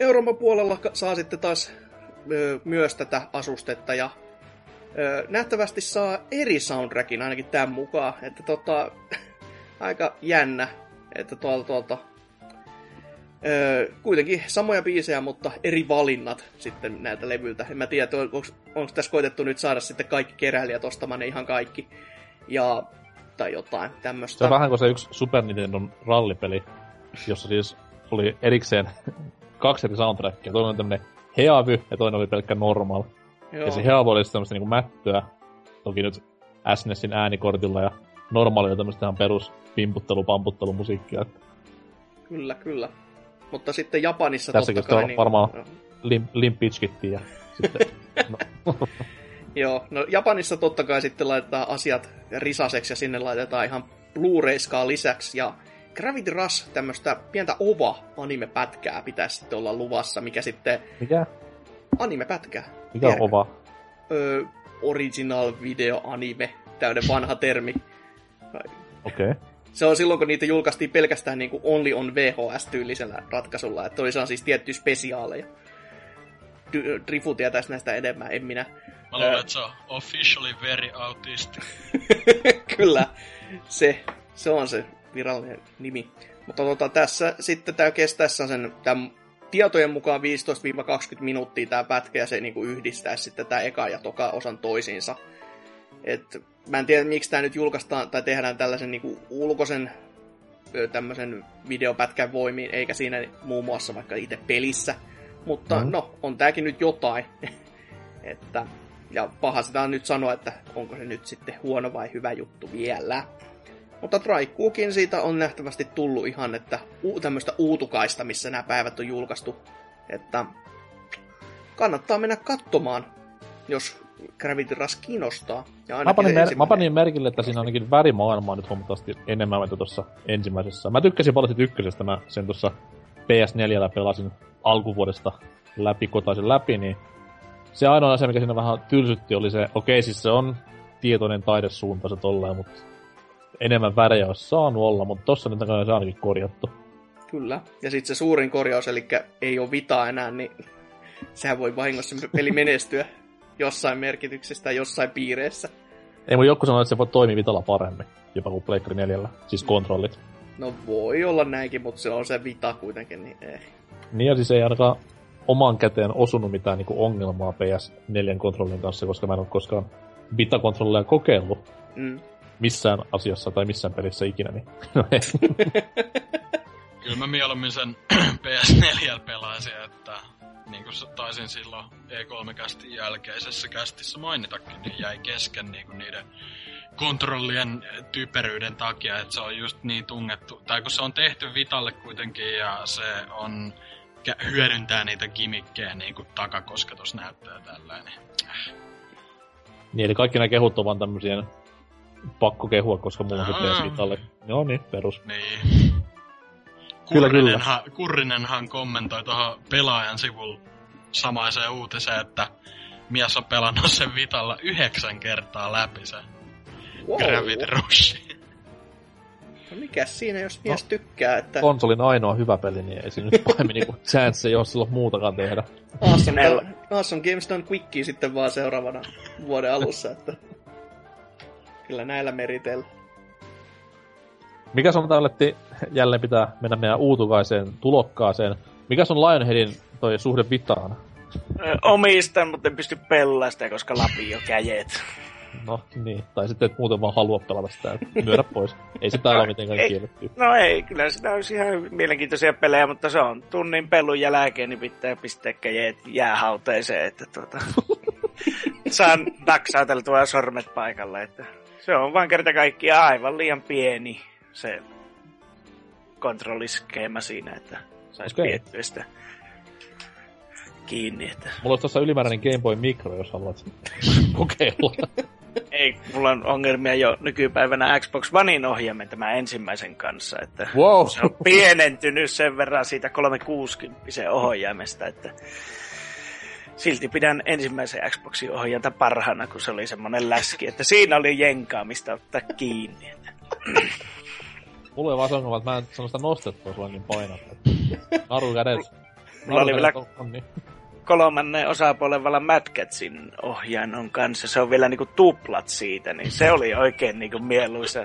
Euroopan puolella saa sitten taas öö, myös tätä asustetta ja Öö, nähtävästi saa eri soundtrackin ainakin tämän mukaan, että tota, aika jännä, että tuolta, tuolta öö, kuitenkin samoja biisejä, mutta eri valinnat sitten näiltä levyiltä. En mä tiedä, onko, onko tässä koitettu nyt saada sitten kaikki keräilijät ostamaan ne ihan kaikki, ja, tai jotain tämmöistä. Se on vähän kuin se yksi Super Nintendon rallipeli, jossa siis oli erikseen kaksi eri soundtrackia, toinen oli tämmönen heavy ja toinen oli pelkkä normal. Joo. Ja se helpo oli tämmöistä niinku mättöä, toki nyt S N E Sin äänikortilla, ja normaalia tämmöistä ihan perus pimputtelu, pamputtelu musiikkia. Kyllä, kyllä. Mutta sitten Japanissa tässä totta kai... Tässäkin varmaan niin... lim, limpitskittiin ja sitten... no. Joo, no Japanissa totta kai sitten laitetaan asiat risaseksi ja sinne laitetaan ihan Blu-rayskaa lisäksi. Ja Gravity Rush, tämmöistä pientä ova-anime-pätkää pitäisi sitten olla luvassa, mikä sitten... Mikä? Anime-pätkää. Mikä on ova? Öö, original video anime, täyden vanha termi. Okei. Okay. Se on silloin, kun niitä julkaistiin pelkästään niin kuin only on V H S-tyylisellä ratkaisulla. Että toisaan siis tiettyjä spesiaaleja. D- Drifu tietäis näistä enemmän, en minä. Mä luulen, öö... että se on officially very autistic. Kyllä, se, se on se virallinen nimi. Mutta tota, tässä sitten tämä kestäessä sen... Tämän tietojen mukaan viisitoista kaksikymmentä minuuttia tämä pätkä, ja se niinku yhdistää sitten tämä eka ja toka osan toisiinsa. Et mä en tiedä, miksi tämä nyt julkaistaan tai tehdään tällaisen niinku ulkoisen tämmöisen videopätkän voimiin, eikä siinä muun muassa vaikka itse pelissä. Mutta mm-hmm. no, on tääkin nyt jotain. Että, ja paha sitä on nyt sanoa, että onko se nyt sitten huono vai hyvä juttu vielä. Mutta traikkuukin siitä on nähtävästi tullut ihan, että tämmöistä uutukaista, missä nämä päivät on julkaistu. Että kannattaa mennä katsomaan, jos Gravity Rush kiinnostaa. Ja mä, panin mer- mä panin merkille, että siinä ainakin värimaailmaa nyt huomattavasti enemmän kuin tuossa ensimmäisessä. Mä tykkäsin paljon siitä ykkösestä, mä sen tuossa P S neljällä pelasin alkuvuodesta läpi, kotaisin läpi, niin se ainoa asia, mikä siinä vähän tylsytti, oli se, okei, okay, siis se on tietoinen taidesuunta se tolleen, mutta... enemmän värejä olisi saanut olla, mutta tossa nyt on ainakin korjattu. Kyllä. Ja sitten se suurin korjaus, eli ei ole vitaa enää, niin sehän voi vahingossa peli menestyä jossain merkityksessä tai jossain piireessä. Ei mun joku sanoa, että se voi toimia vitalla paremmin, jopa kuin Pleikkari neljällä, siis kontrollit. No voi olla näinkin, mutta se on se vita kuitenkin, niin ei. Niin ja siis ei ainakaan oman käteen osunut mitään niinku ongelmaa P S neljän kontrollin kanssa, koska mä en ole koskaan Vita-kontrolleja kokeillut mm. missään asiassa tai missään pelissä ikinä. Niin. No ei. Kyllä mä mieluummin sen P S neljällä pelaisin, että niin kuin taisin silloin E kolme -kästin jälkeisessä kästissä mainitakin, niin jäi kesken niin kuin niiden kontrollien typeryyden takia, että se on just niin tungettu. Tai kun se on tehty Vitalle kuitenkin ja se on hyödyntää niitä gimikkejä niin kuin takakosketus näyttää tällainen. Niin, eli kaikki nämä kehut on vaan tämmöisiä pakko kehua, koska mulla on se P S Vitalle. Joo niin, perus. Niin. Kurrinenhan, Kurrinenhan kommentoi tuohon Pelaajan sivulla samaiseen uutiseen, että mies on pelannut sen Vitalla yhdeksän kertaa läpi sen wow. Gravity Rushin. No mikäs siinä, jos mies no, tykkää, että... Konsolin ainoa hyvä peli, niin ei siinä nyt pahemmin niinku chance ei ole silloin muutakaan tehdä. Awesome, awesome Games Done Quickie sitten vaan seuraavana vuoden alussa, että kyllä näillä meritellä. Mikäs on, tailetti, jälleen pitää mennä meidän uutuvaiseen tulokkaaseen. Mikäs on Lionheadin toi suhde Vitaan? Ö, omistan, mutta en pysty pelaamaan sitä, koska lapio käjet. No niin, tai sitten et muuten vaan halua pelata sitä, että myödä pois. Ei sitä ole mitenkään kielletty. No ei, kyllä sitä olisi ihan mielenkiintoisia pelejä, mutta se on tunnin pelun jälkeen, niin pitää pistää käjet jäähauteeseen, että tuota... saan daksauteltua ja sormet paikalle, että se on vaan kerta kaikkiaan aivan liian pieni. Se kontrolliskeema siinä, että saisi okay. Piettyä sitä kiinni. Että... Mulla on tuossa ylimääräinen Game Boy Micro, jos haluat kokeilla. Ei, mulla on ongelmia jo nykypäivänä Xbox Onein ohjaimen tämän ensimmäisen kanssa. Että wow. Se on pienentynyt sen verran siitä kolmesataakuusikymmentä ohjaimesta, että silti pidän ensimmäisen Xboxin ohjainta parhaana, kun se oli semmoinen läski, että siinä oli jenkaamista ottaa kiinni. Mulla ei vaan sanonut, että mä en semmoista nostettua sulle niin painata. Naru kädessä. Mulla oli vielä kolmannen osapuolen vallan Mätkätsin ohjaan on kanssa. Se on vielä niinku tuplat siitä, niin se oli oikein niinku mieluisa.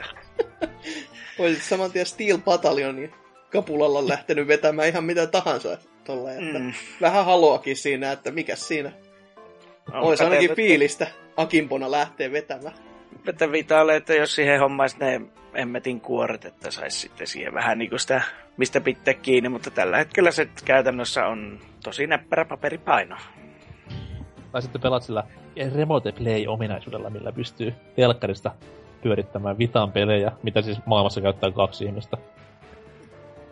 Olisit saman tien Steel Battalionin kapulalla lähtenyt vetämään ihan mitä tahansa. Tolle, että mm. vähän haloakin siinä, että mikäs siinä. Ois ainakin te... fiilistä akimpona lähtee vetämään. Että Vitalle, että jos siihen hommaisi ne emmetin kuoret, että saisi sitten siihen vähän niin kuin sitä, mistä pitää kiinni, mutta tällä hetkellä se käytännössä on tosi näppärä paperipaino. Tai sitten pelaat sillä Remote Play-ominaisuudella, millä pystyy telkkarista pyörittämään Vitan pelejä, mitä siis maailmassa käyttää kaksi ihmistä.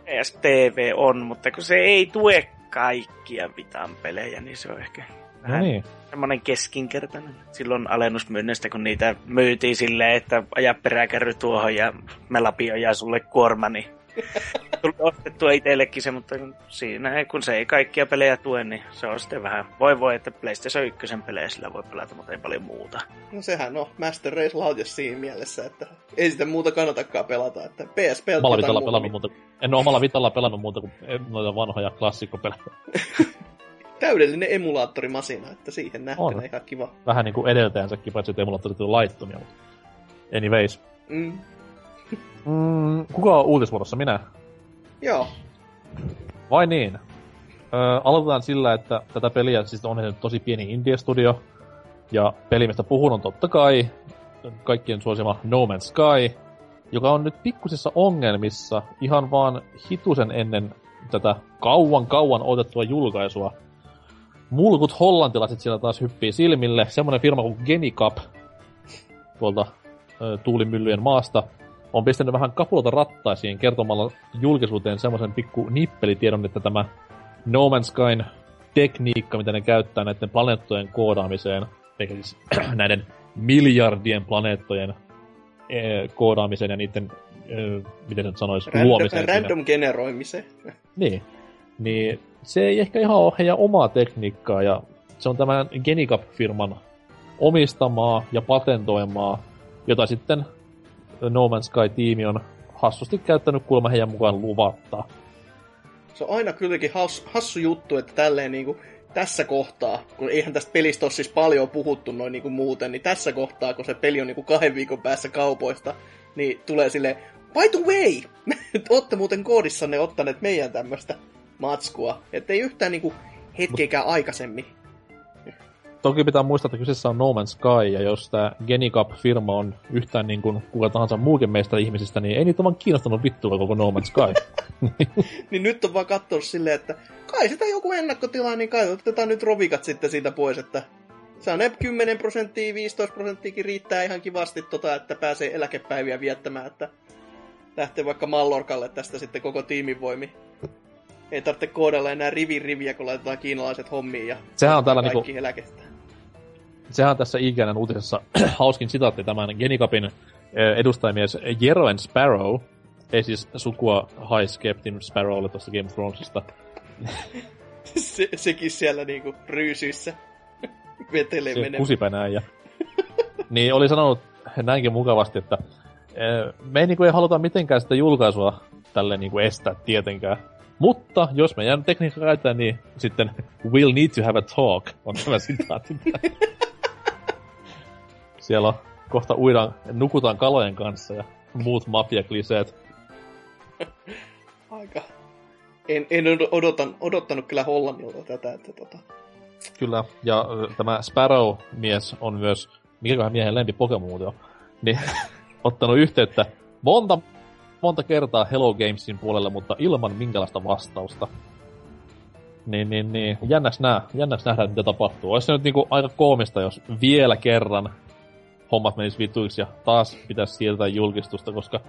E S T V on, mutta kun se ei tue kaikkia Vitan pelejä, niin se on ehkä... No niin. Semmoinen keskinkertainen. Silloin alennusmyynnistä, kun niitä myytiin silleen, että aja peräkärry tuohon ja mä lapio ja sulle kuorma, niin tuli ostettua itsellekin se, mutta siinä kun se ei kaikkia pelejä tue, niin se on sitten vähän... Voi voi, että PlayStation ykkösen pelejä sillä voi pelata, mutta ei paljon muuta. No sehän on Master Race Lautias siinä mielessä, että ei sitä muuta kannatakaan pelata, että P S P... Omalla Vitalla pelannut muuta. En ole omalla Vitalla pelannut muuta kuin noita vanhoja klassikkopelejä. Täydellinen emulaattorimasina, että siihen nähtynä ihan kiva. Vähän niin kuin edeltäjänsäkin, paitsi että emulaattorit on laittomia. Anyways. Mm. mm, kuka on uutisvuorossa? Minä? Joo. Vai niin? Ö, aloitetaan sillä, että tätä peliä siis on nyt tosi pieni indie-studio. Ja peli, mistä puhun, on totta kai kaikkien suosima No Man's Sky, joka on nyt pikkusissa ongelmissa ihan vaan hitusen ennen tätä kauan kauan odotettua julkaisua. Mulkut hollantilaiset siellä taas hyppii silmille. Semmoinen firma kuin Genicap tuolta ö, tuulimyllyjen maasta on pistänyt vähän kapulota rattaisiin kertomalla julkisuuteen semmoisen pikku nippelitiedon, että tämä No Man's Skyn tekniikka, mitä ne käyttää näiden planeettojen koodaamiseen, eikä siis näiden miljardien planeettojen ö, koodaamiseen ja niiden, ö, miten sen sanoisi, random, luomiseen. Random generoimiseen. Niin. Niin se ei ehkä ihan ole heidän omaa tekniikkaa, ja se on tämän Genicap-firman omistamaa ja patentoimaa, jota sitten No Man's Sky-tiimi on hassusti käyttänyt kuulemma heidän mukaan luvatta. Se on aina kylläkin hassu, hassu juttu, että tälleen niinku tässä kohtaa, kun eihän tästä pelistä ole siis paljon puhuttu noin niinku muuten, niin tässä kohtaa, kun se peli on niinku kahden viikon päässä kaupoista, niin tulee silleen, by the way, ootte muuten koodissanne ottaneet meidän tämmöstä matskua. Että ei yhtään niinku hetkeikään aikaisemmin. Toki pitää muistaa, että kyseessä on No Man's Sky, ja jos tämä Genicap-firma on yhtään niin kuin kuka tahansa muukin meistä ihmisistä, niin ei niitä vaan kiinnostanut vittua koko No Man's Sky. Niin nyt on vaan katsonut silleen, että kai sitä joku ennakkotilaa, niin kai otetaan nyt rovikat sitten siitä pois, että se on kymmenen prosenttia, viisitoista prosenttiakin riittää ihan kivasti, tota, että pääsee eläkepäiviä viettämään, että lähtee vaikka Mallorkalle tästä sitten koko tiimin voimi. Ei tarvitse koodella enää rivin riviä, kun laitetaan kiinalaiset hommiin ja sehän on kaikki niinku eläkettä. Sehän on tässä I G N:n uutisessa hauskin sitaatti tämän Genicapin edustajamies Jeroen Sparrow, ei siis sukua High Captain Sparrowlle tuosta Game of Thronesista. Se, sekin siellä niinku ryysyissä vetelee menemään. Kusipänään ja niin oli sanonut näinkin mukavasti, että me ei, niinku, ei haluta mitenkään sitä julkaisua tälleen niinku estää tietenkään. Mutta jos me jäämme tekniikkaa käyttää, niin sitten we'll need to have a talk on tämä sitaatti. Siellä on kohta uidaan, nukutaan kalojen kanssa ja muut mafiakliseet. Aika. En, en odotan, odottanut kyllä Hollannilta tätä. Että tota. Kyllä, ja tämä Sparrow-mies on myös, mikäköhän miehen lempi Pokémon on, niin ottanut yhteyttä monta monta kertaa Hello Gamesin puolelle, mutta ilman minkälaista vastausta. Niin, niin, niin. Jännäks nää, jännäks nähdään, mitä tapahtuu. Ois se nyt niinku aika koomista, jos vielä kerran hommat menis vituiksi ja taas pitäisi siirtää julkistusta, koska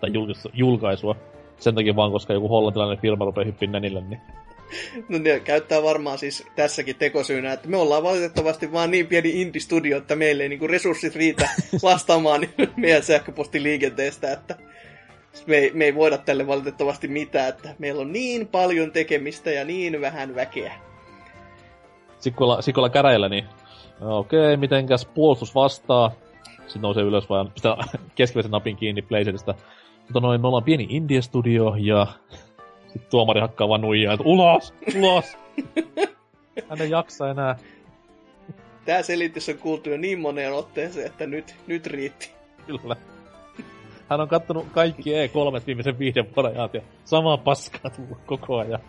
tai julkaisua. Sen takia vaan, koska joku hollantilainen firma rupee hyppiin nenille, niin no ne käyttää varmaan siis tässäkin tekosyynä, että me ollaan valitettavasti vaan niin pieni indie-studio, että meille ei niinku resurssit riitä vastaamaan meidän sähköpostiliikenteestä, että Me ei, me ei voida tälle valitettavasti mitään, että meillä on niin paljon tekemistä ja niin vähän väkeä. Sikolla, sikolla käräillä, niin okei, okay, mitenkäs puolustus vastaa. Sitten nousee ylös vaan pistää keskivälisen napin kiinni PlayStationista. Mutta noin, me ollaan pieni indie-studio ja sitten tuomari hakkaa vaan nuijaa, että ulos, ulos! Hän ei jaksa enää. Tää selitys on kuultu jo niin moneen otteeseen, että nyt, nyt riitti. Kyllä. Hän on kattonut kaikki E kolme viimeisen viiden vuoden ajan ja samaa paskaa tullut koko ajan.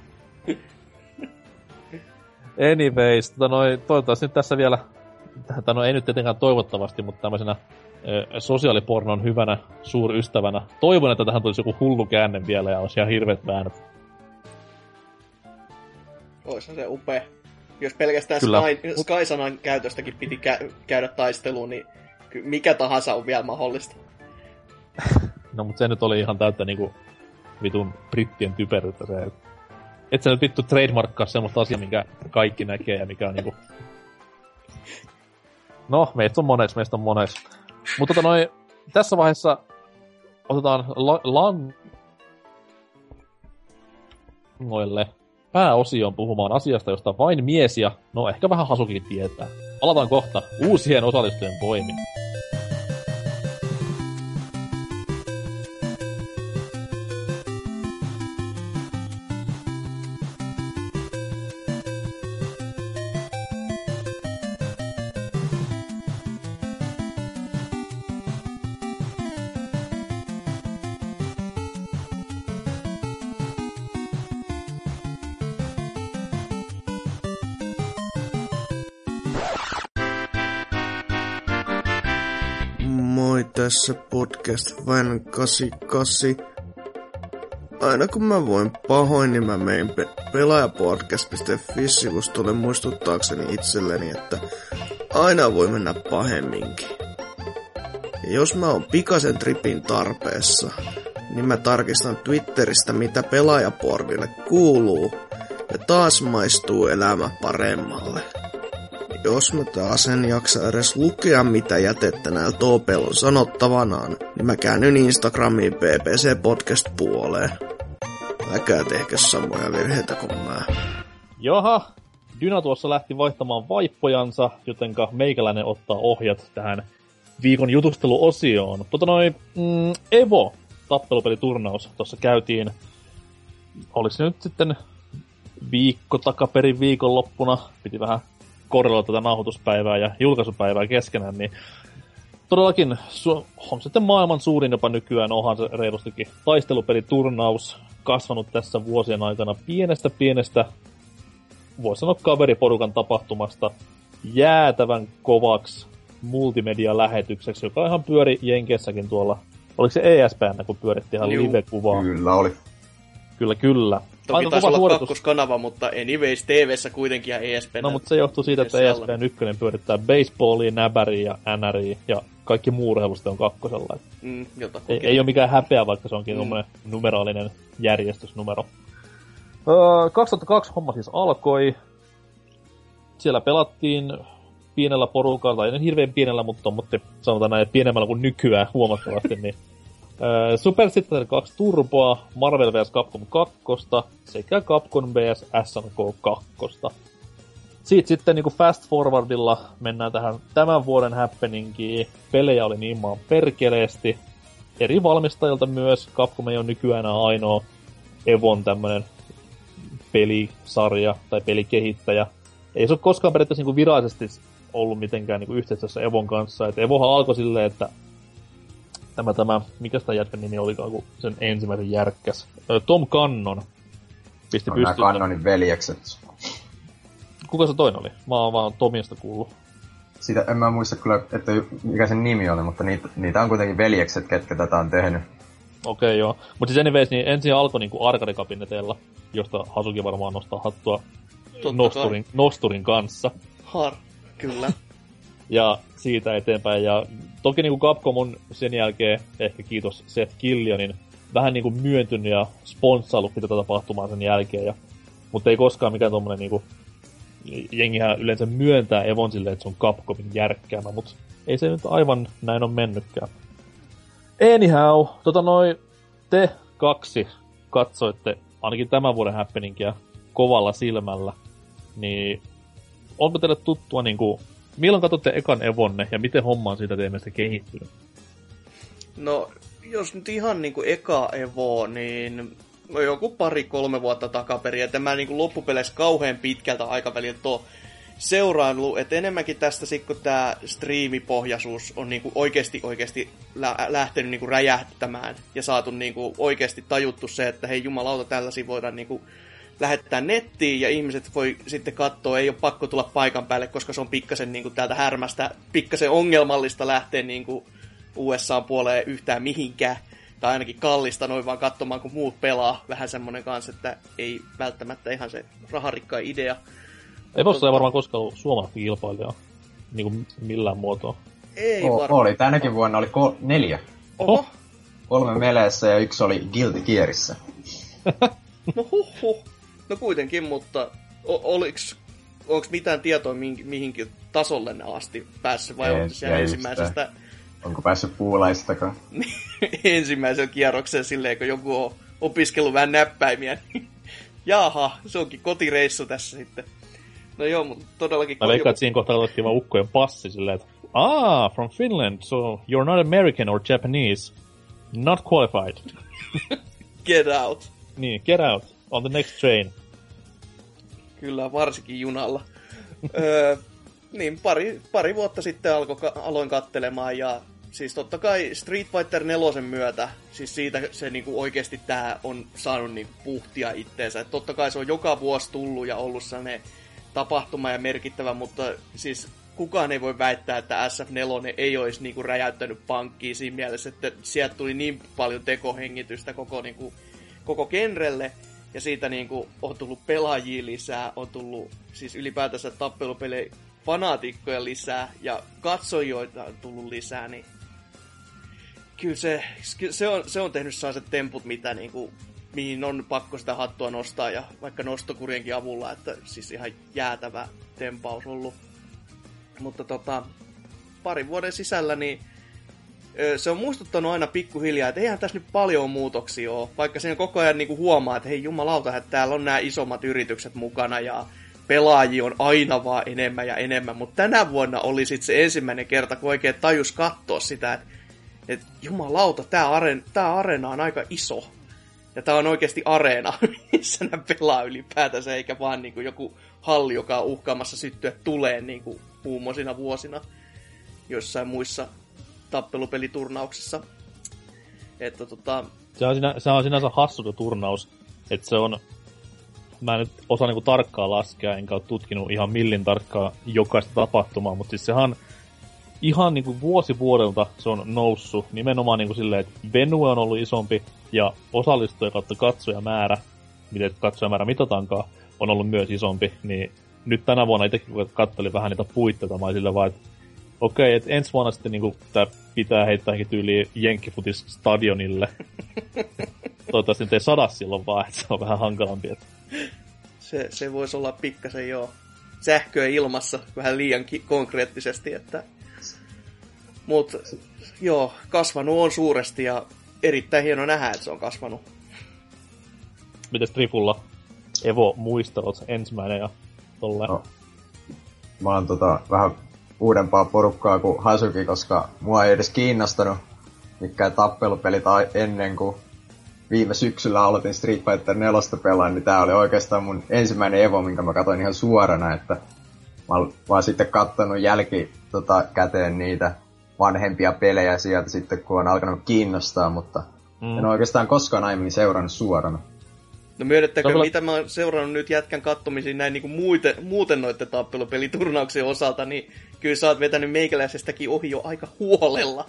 Anyways, tota noi, toivottavasti nyt tässä vielä, tai no ei nyt tietenkään toivottavasti, mutta tämmöisenä ö, sosiaalipornon hyvänä suurystävänä. Toivon, että tähän tulisi joku hullu käänne vielä ja olisi ihan hirveet väännöt. Oishan se upea. Jos pelkästään Sky, Sky-sanan käytöstäkin piti kä- käydä taisteluun, niin mikä tahansa on vielä mahdollista. No mut se nyt oli ihan täyttä niinku vitun brittien typeryyttä se. Et sä nyt vittu trademarkkaa semmoista asiaa, minkä kaikki näkee ja mikä on niinku no, meistä on mones, meistä on mones. Mut tota noi, tässä vaiheessa otetaan la- lan... noille pääosioon puhumaan asiasta, josta vain mies ja no ehkä vähän Hasukin tietää. Palataan kohta uusien osallistujien voimin. Tässä podcast vain kahdeksankymmentäkahdeksan. Aina kun mä voin pahoin, niin mä mein pe- pelaaja podcast piste fi-sivustolle muistuttaakseni itselleni, että aina voi mennä pahemminkin. Ja jos mä oon pikaisen tripin tarpeessa, niin mä tarkistan Twitteristä, mitä pelaajapornille kuuluu, ja taas maistuu elämä paremmalle. Jos mä taas en jaksa edes lukea, mitä jätettä näillä Toopel on sanottavanaan, niin mä käännyn Instagramiin P B C podcast puoleen. Äkää tehkö samoja virheitä kuin mä. Jaha, Dyna tuossa lähti vaihtamaan vaippojansa, jotenka meikäläinen ottaa ohjat tähän viikon jutusteluosioon. Tota noin, mm, Evo, tappelupeliturnaus, tuossa käytiin, oliko se nyt sitten viikko takaperin viikonloppuna, piti vähän korreloida tätä nauhoituspäivää ja julkaisupäivää keskenään, niin todellakin su- on sitten maailman suurin jopa nykyään, onhan se reilustikin taistelupeliturnaus kasvanut tässä vuosien aikana pienestä pienestä voi sanoa kaveriporukan tapahtumasta jäätävän kovaksi multimedia-lähetykseksi, joka ihan pyöri Jenkeissäkin tuolla. Oliko se E S P N, kun pyöritti ihan live-kuvaa? Kyllä oli. Kyllä, kyllä. Toki taisi olla suoritus. Kakkoskanava, mutta anyways, T V:ssä kuitenkin ja E S P N. No, mutta se johtuu siitä, että E S P N yksi pyörittää baseballia, näbäriä ja N R I ja kaikki muu urheilu sitten on kakkosella. Mm, ei, ei ole mikään häpeä, vaikka se onkin mm. numeraalinen järjestysnumero. Öö, kaksituhattakaksi homma siis alkoi. Siellä pelattiin pienellä porukalla, tai ei hirveän pienellä, mutta, mutta sanotaan näin, pienemmällä kuin nykyään huomattavasti, niin Äh, Super Street kaksi Turboa, Marvel versus. Capcom kaksi sekä Capcom versus. S N K kaksi. Siitä sitten niin fast forwardilla mennään tähän tämän vuoden happeningiin. Pelejä oli niin maan perkeleesti. Eri valmistajilta myös. Capcom ei ole nykyään ainoa Evon tämmönen pelisarja tai pelikehittäjä. Ei se ole koskaan periaatteessa niin virallisesti ollut mitenkään niin yhteistyössä Evon kanssa. Et Evohan alkoi silleen, että Tämä, tämä, mikä sitä jätkän nimi olikaan, kun sen ensimmäisen järkkäs. Tom Cannon pisti pystyyn. Nämä Cannonin veljekset. Kuka se toinen oli? Mä oon vaan Tomista kuullut. Sitä en mä muista kyllä, että mikä sen nimi oli, mutta niitä, niitä on kuitenkin veljekset, ketkä tätä on tehnyt. Okei, okay, joo. Mut siis anyways, niin ensin alkoi niinku arcade-kabineteilla, josta Hasuki varmaan nostaa hattua nosturin, nosturin kanssa. Har, kyllä. Ja siitä eteenpäin, ja toki niin kuin Capcom on sen jälkeen, ehkä kiitos Seth Gillionin, vähän niin kuin myöntynyt ja sponssailut tätä tapahtumaa sen jälkeen, ja, mutta ei koskaan mikään tommonen niin kuin, jengihän yleensä myöntää Evon silleen, että se on Capcomin järkkäämä, mutta ei se nyt aivan näin on mennytkään. Anyhow, tota noin, te kaksi katsoitte ainakin tämän vuoden happeningia kovalla silmällä, niin onko teille tuttua niinku milloin katsotte ekan Evonne, ja miten homma on siitä teidän mielestä kehittynyt? No, jos nyt ihan niin kuin eka Evo, niin joku pari-kolme vuotta takaperin, että mä niin kuin loppupeleissä kauhean pitkältä aikaväliltä oon seuraillut, että enemmänkin tästä sit, kun tää striimipohjaisuus on niin kuin oikeasti, oikeasti lähtenyt niin kuin räjähtämään, ja saatu niin kuin oikeasti tajuttu se, että hei jumalauta, tällaisia voidaan niin kuin lähettää nettiin ja ihmiset voi sitten katsoa, ei ole pakko tulla paikan päälle, koska se on pikkasen niin kuin täältä härmästä, pikkasen ongelmallista lähteä niin kuin U S A-puoleen yhtään mihinkään, tai ainakin kallista noin vaan katsomaan, kun muut pelaa. Vähän semmoinen kanssa, että ei välttämättä ihan se raharikka idea. Ei voisi varmaan koskaan ollut suomalaista kilpailijaa, niin kuin millään muotoa. Ei o- varmaan. Oli, tänäkin vuonna oli kol- neljä. Oho. Kolme Meleessä ja yksi oli Guilty Gearissä. No huhhuh. No kuitenkin, mutta oliks, onks mitään tietoa mihin, mihinkin tasolle ne asti päässyt, vai onko siellä ensimmäisestä... Onko päässyt puulaistakaan? Ensimmäisen kierroksen silleen, kun joku on opiskellut vähän näppäimiä, niin jaha, se onkin kotireissu tässä sitten. No joo, mutta todellakin... Mä veikkaan, että siinä kohtaa otettiin vaan ukkojen passi silleen, että ah, from Finland, so you're not American or Japanese, not qualified. Get out. Niin, get out. On the next train. Kyllä, varsinkin junalla. öö, niin, pari, pari vuotta sitten alko, aloin katselemaan, ja siis totta kai Street Fighter neljä myötä, siis siitä se niinku oikeasti tää on saanut niinku puhtia itteensä. Et totta kai se on joka vuosi tullut ja ollut sellainen tapahtuma ja merkittävä, mutta siis kukaan ei voi väittää, että S F neljä ei olisi niinku räjäyttänyt pankkiin siinä mielessä, että sieltä tuli niin paljon tekohengitystä koko, niinku, koko genrelle. Ja siitä niin kuin on tullut pelaajia lisää, on tullut siis ylipäätänsä tappelupelejä fanaatikkoja lisää ja katsojoita on tullut lisää, niin kyllä se, se, on, se on tehnyt sellaiset temput, mitä niin kuin, mihin on pakko sitä hattua nostaa ja vaikka nostokurienkin avulla, että siis ihan jäätävä tempaus ollut. Mutta tota, parin vuoden sisällä niin se on muistuttanut aina pikkuhiljaa, että eihän tässä nyt paljon muutoksia ole, vaikka sen koko ajan niinku huomaa, että hei jumalauta, että täällä on nämä isommat yritykset mukana ja pelaajia on aina vaan enemmän ja enemmän, mutta tänä vuonna oli sitten se ensimmäinen kerta, kun oikein tajus katsoa sitä, että, että jumalauta, tämä areen, areena on aika iso ja tämä on oikeasti areena, missä nämä pelaa ylipäätänsä, eikä vaan niinku joku halli, joka on uhkaamassa syttyä tuleen niinku huumoisina vuosina jossain muissa tappelupeliturnauksissa. Että tota... Se on, sinä, se on sinänsä hassuta turnaus, että se on mä en nyt osaa niinku tarkkaa laskea, enkä ole tutkinut ihan millin tarkkaa jokaista tapahtumaa, mutta siis sehän ihan niinku vuosi vuodelta se on noussut nimenomaan niinku silleen, että venue on ollut isompi ja osallistuja kautta katsojamäärä, miten katsojamäärä mitataankaan, on ollut myös isompi, niin nyt tänä vuonna itsekin katselin vähän niitä puitteita, mä olin sillä vaan, että okei, okay, että ensi vuonna sitten niinku tää pitää heittääkin tyyliin jenkkifutis-stadionille. Toivottavasti nyt ei sada silloin vaan, että se on vähän hankalampi. Että... Se, se voisi olla pikkasen joo sähköä ilmassa vähän liian ki- konkreettisesti, että... Mut joo, kasvanut on suuresti ja erittäin hieno nähdä, että se on kasvanut. Mites Trifulla? Evo, muistelut ensimmäinen ja tolleen. No. Mä oon tota vähän uudempaa porukkaa kuin Hasuki, koska mua ei edes kiinnostanut mikään tappelupelit ennen kuin viime syksyllä aloitin Street Fighter neljä pelaan, niin tää oli oikeastaan mun ensimmäinen Evo, minkä mä katsoin ihan suorana, että mä oon vaan sitten kattonut jälki tota, käteen niitä vanhempia pelejä sieltä sitten, kun on alkanut kiinnostaa, mutta mm. en oikeastaan koskaan aiemmin seurannut suorana. No myönnettäkö, Topla... mitä mä oon seurannut nyt jätkän kattomisiin näin niin kuin muuten, muuten noitten tappelupeliturnauksien osalta, niin kyllä sä oot vetänyt meikäläisestäkin ohi jo aika huolella.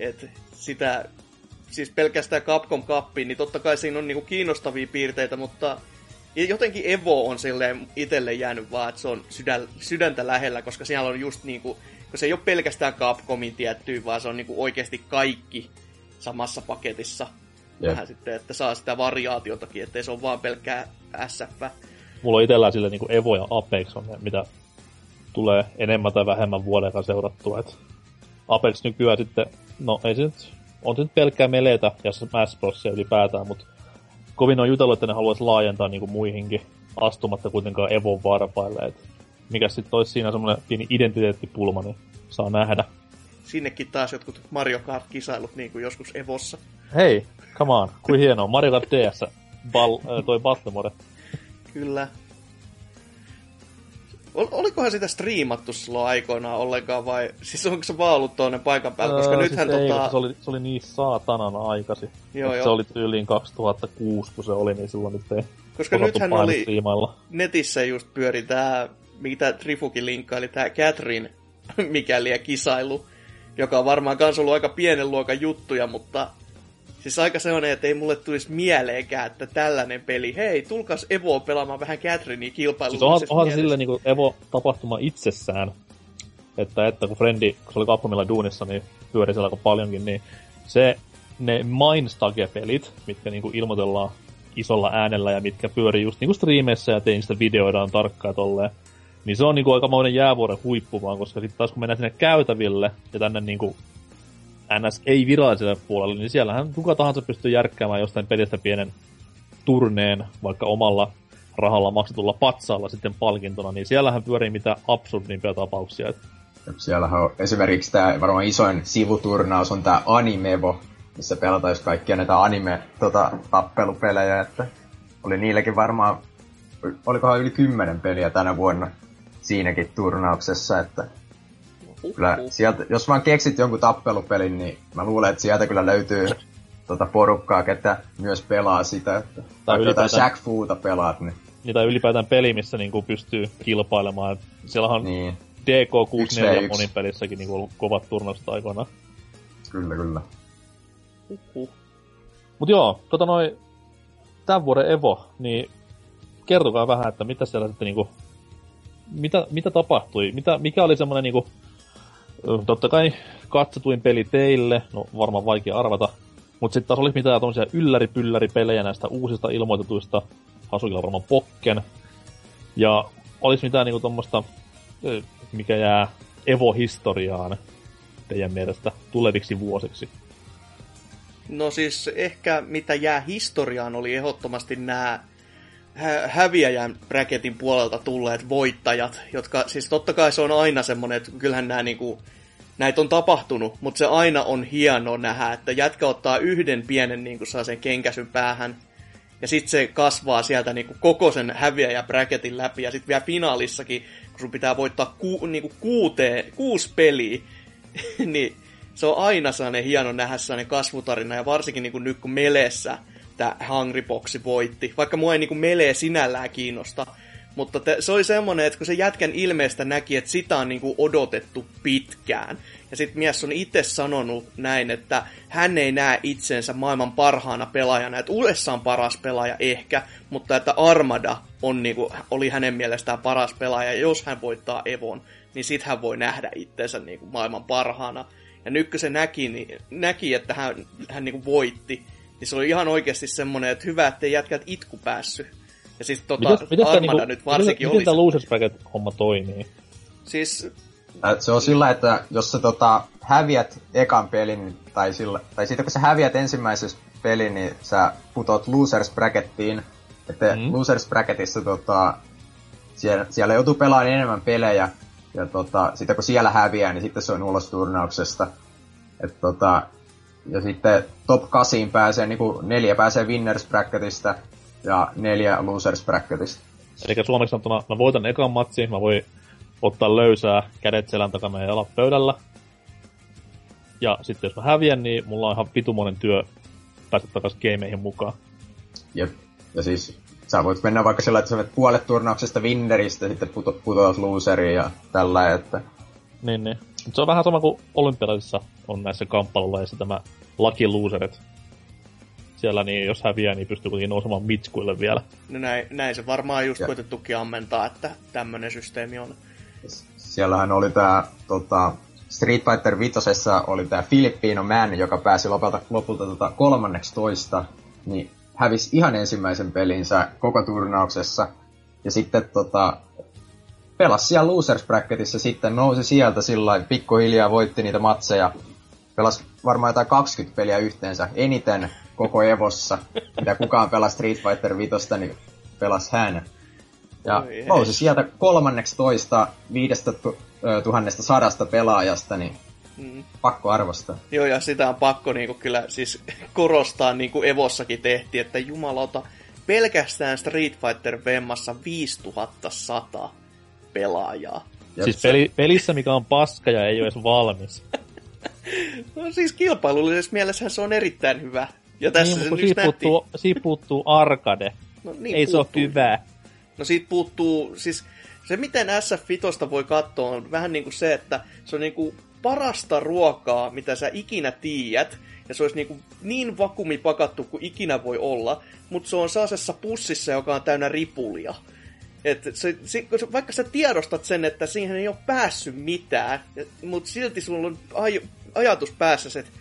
Et sitä, siis pelkästään Capcom Cupin, niin totta kai siinä on niin kuin kiinnostavia piirteitä, mutta jotenkin Evo on silleen itselle jäänyt vaan, että se on sydän, sydäntä lähellä, koska siellä on just niin kuin, kun se ei ole pelkästään Capcomin tiettyä, vaan se on niin kuin oikeasti kaikki samassa paketissa. Jep. Vähän sitten, että saa sitä variaatiotakin, ettei se ole vaan pelkkää äs äf. Mulla on itsellään silleen niin kuin Evo ja Apex on ne, mitä tulee enemmän tai vähemmän vuodelta seurattua. Et Apex nykyään sitten, no ei se nyt, on se nyt pelkkää meleitä ja Smash Brosia ylipäätään, mutta kovin on jutellut, että ne haluaisi laajentaa niin kuin muihinkin astumatta kuitenkaan Evon varpaille. Et mikä sitten olisi siinä semmoinen pieni identiteettipulma, niin saa nähdä. Sinnekin taas jotkut Mario Kart-kisailut niin kuin joskus Evossa. Hei, come on, kuin hienoa. Mario Kart D S, ball, toi Baltimore. Kyllä. Olikohan sitä striimattu silloin aikoinaan ollenkaan vai... Siis onko se vaan ollut tuonne paikan päällä? Koska öö, nythän siis tota... ei, se oli, se oli niin saatanan aikasi. Joo, joo. Se oli tyyliin kaksituhattakuusi, kun se oli, niin silloin nyt ei... Koska nythän oli... Netissä just pyöri tää, mitä Trifukin linkkaili, tää Catherine mikäliä kisailu, joka on varmaan kans ollut aika pienen luokan juttuja, mutta... Siis aika sellainen, että ei mulle tulisi mieleenkään, että tällainen peli. Hei, tulkaas Evoa pelaamaan vähän Catherine kilpailullisessa siis onhan sille niin Evo-tapahtuma itsessään. Että, että kun Frendi, kun se oli Capcomilla duunissa, niin pyöri siellä aika paljonkin, niin se, ne Mainstage-pelit, mitkä niin kuin ilmoitellaan isolla äänellä ja mitkä pyörii just niin kuin striimeissä ja tein sitä videoidaan tarkkaan tolleen, niin se on niin kuin aikamoinen jäävuoren huippu vaan, koska sitten taas kun mennään sinne käytäville ja tänne niinku... N S ei viralliselle puolelle, niin siellähän kuka tahansa pystyy järkkäämään jostain pelistä pienen turneen, vaikka omalla rahalla maksetulla patsaalla sitten palkintona, niin siellähän pyörii mitä absurdimpia tapauksia. Siellähän on esimerkiksi tämä varmaan isoin sivuturnaus on tämä Animevo, missä pelataan kaikkia näitä anime-tappelupelejä, että oli niilläkin varmaan, olikohan yli kymmenen peliä tänä vuonna siinäkin turnauksessa, että kyllä, sieltä, jos vaan keksit jonkun tappelupelin, niin mä luulen, että sieltä kyllä löytyy tuota porukkaa, ketä myös pelaa sitä. Että tai ylipäätään Jack Fuuta pelaat. Niin. Niin, tai ylipäätään peli, missä niinku pystyy kilpailemaan. Siellähän on niin. D K kuusikymmentäneljä monin pelissäkin niinku ollut kovat turnaukset aikoinaan. Kyllä, kyllä. Uhuh. Mut joo, tota noi, tän vuoden Evo, niin kertokaa vähän, että mitä siellä sitten niinku, mitä, mitä tapahtui? Mitä, mikä oli semmonen niinku... Totta kai katsotuin peli teille, no varmaan vaikea arvata, mutta sitten taas olisi mitään tommosia ylläri-pylläri-pelejä näistä uusista ilmoitetuista, Hasukilla varmaan Pokken, ja olisi mitään niinku tommosta, mikä jää Evo-historiaan teidän mielestä tuleviksi vuosiksi? No siis ehkä mitä jää historiaan oli ehdottomasti nämä Hä- häviäjän bracketin puolelta tulleet voittajat, jotka siis totta kai se on aina semmoinen, että kyllähän nämä niinku, näitä on tapahtunut, mutta se aina on hieno nähdä, että jätkä ottaa yhden pienen niinku sellaisen kenkäsyn päähän ja sitten se kasvaa sieltä niinku koko sen häviäjän bracketin läpi ja sitten vielä finaalissakin, kun sun pitää voittaa ku- niinku kuuteen, kuusi peliä, niin se on aina sellainen hieno nähdä sellainen kasvutarina ja varsinkin niinku nyt kun Meleessä että Hungry Box voitti. Vaikka mua ei niin kuin Melee sinällään kiinnosta. Mutta te, se oli semmoinen, että kun se jätkän ilmeestä näki, että sitä on niin kuin odotettu pitkään. Ja sitten mies on itse sanonut näin, että hän ei näe itsensä maailman parhaana pelaajana. Että U S A on paras pelaaja ehkä, mutta että Armada on niin kuin, oli hänen mielestään paras pelaaja. Ja jos hän voittaa Evon, niin sit hän voi nähdä itsensä niin kuin maailman parhaana. Ja nyt kun se näki, niin, näki että hän, hän niin kuin voitti, niin se oli ihan oikeasti semmoinen, että hyvä, ettei jätkät itku päässyt. Ja siis tota, mites, mites Armada niinku, nyt varsinkin oli. Miten tämä Losers Bracket-homma toimii? Siis... Se on sillä, että jos sä tota, häviät ekan pelin, tai, sillä, tai siitä kun sä häviät ensimmäisessä pelin, niin sä putot Losers Brackettiin. Että mm. Losers Bracketissa tota, siellä, siellä joutuu pelaamaan enemmän pelejä. Ja tota, sitten kun siellä häviää, niin sitten se on ulos turnauksesta. Et, tota, ja sitten top kasiin pääsee, niin kuin neljä pääsee Winners Bracketista. Ja neljä Losers Bracketista. Eli suomeksi sanottuna, mä voitan ekan matsin, mä voin ottaa löysää, kädet selän takana ja jalat pöydällä. Ja sitten jos mä häviän, niin mulla on ihan pitumoinen työ päästä takaisin gameihin mukaan. Jep. Ja siis sä voit mennä vaikka sillä, että sä menet puolet turnauksesta winneristä, sitten putoat loseriin ja tällä, että... Niin, niin. Mut se on vähän sama kuin olympialaisissa on näissä kamppailulajeissa tämä lucky loserit. Siellä, niin jos häviää, niin pystyy kuitenkin nousemaan mitskuille vielä. No näin, näin se varmaan just koetettukin ammentaa, että tämmönen systeemi on. Siellähän oli tää tota, Street Fighter viitosessa oli tää Filipino Man, joka pääsi lopulta, lopulta tota kolmanneksi toista, niin hävisi ihan ensimmäisen pelinsä koko turnauksessa. Ja sitten tota, pelasi siellä Losers Bracketissa, sitten nousi sieltä sillä pikkuhiljaa, voitti niitä matseja. Pelasi varmaan jotain kaksikymmentä peliä yhteensä, eniten koko Evossa, mitä kukaan pelasi Street Fighter viitosta, niin pelasi hän. Ja nousi sieltä kolmanneksi toista viidestä tuhannesta sadasta pelaajasta, niin mm. pakko arvostaa. Joo, ja sitä on pakko niinku kyllä siis korostaa, niin kuin Evossakin tehtiin, että jumalauta, pelkästään Street Fighter Vemmassa viisituhatta sata pelaajaa. Ja siis se... peli, pelissä, mikä on paska ja ei ole edes valmis. No siis kilpailullisessa mielessähän se on erittäin hyvä. Ja tässä niin, se nyt puuttuu, siitä puuttuu arcade. No, niin ei puuttuu. Se ole hyvää. No siitä puuttuu, siis se miten S F viitosta voi katsoa on vähän niin kuin se, että se on niin kuin parasta ruokaa, mitä sä ikinä tiedät. Ja se olisi niin, niin vakuumipakattu kuin ikinä voi olla, mutta se on sellaisessa pussissa, joka on täynnä ripulia. Et se, se, vaikka sä tiedostat sen, että siihen ei ole päässyt mitään, mutta silti sulla on aj, ajatus päässä, että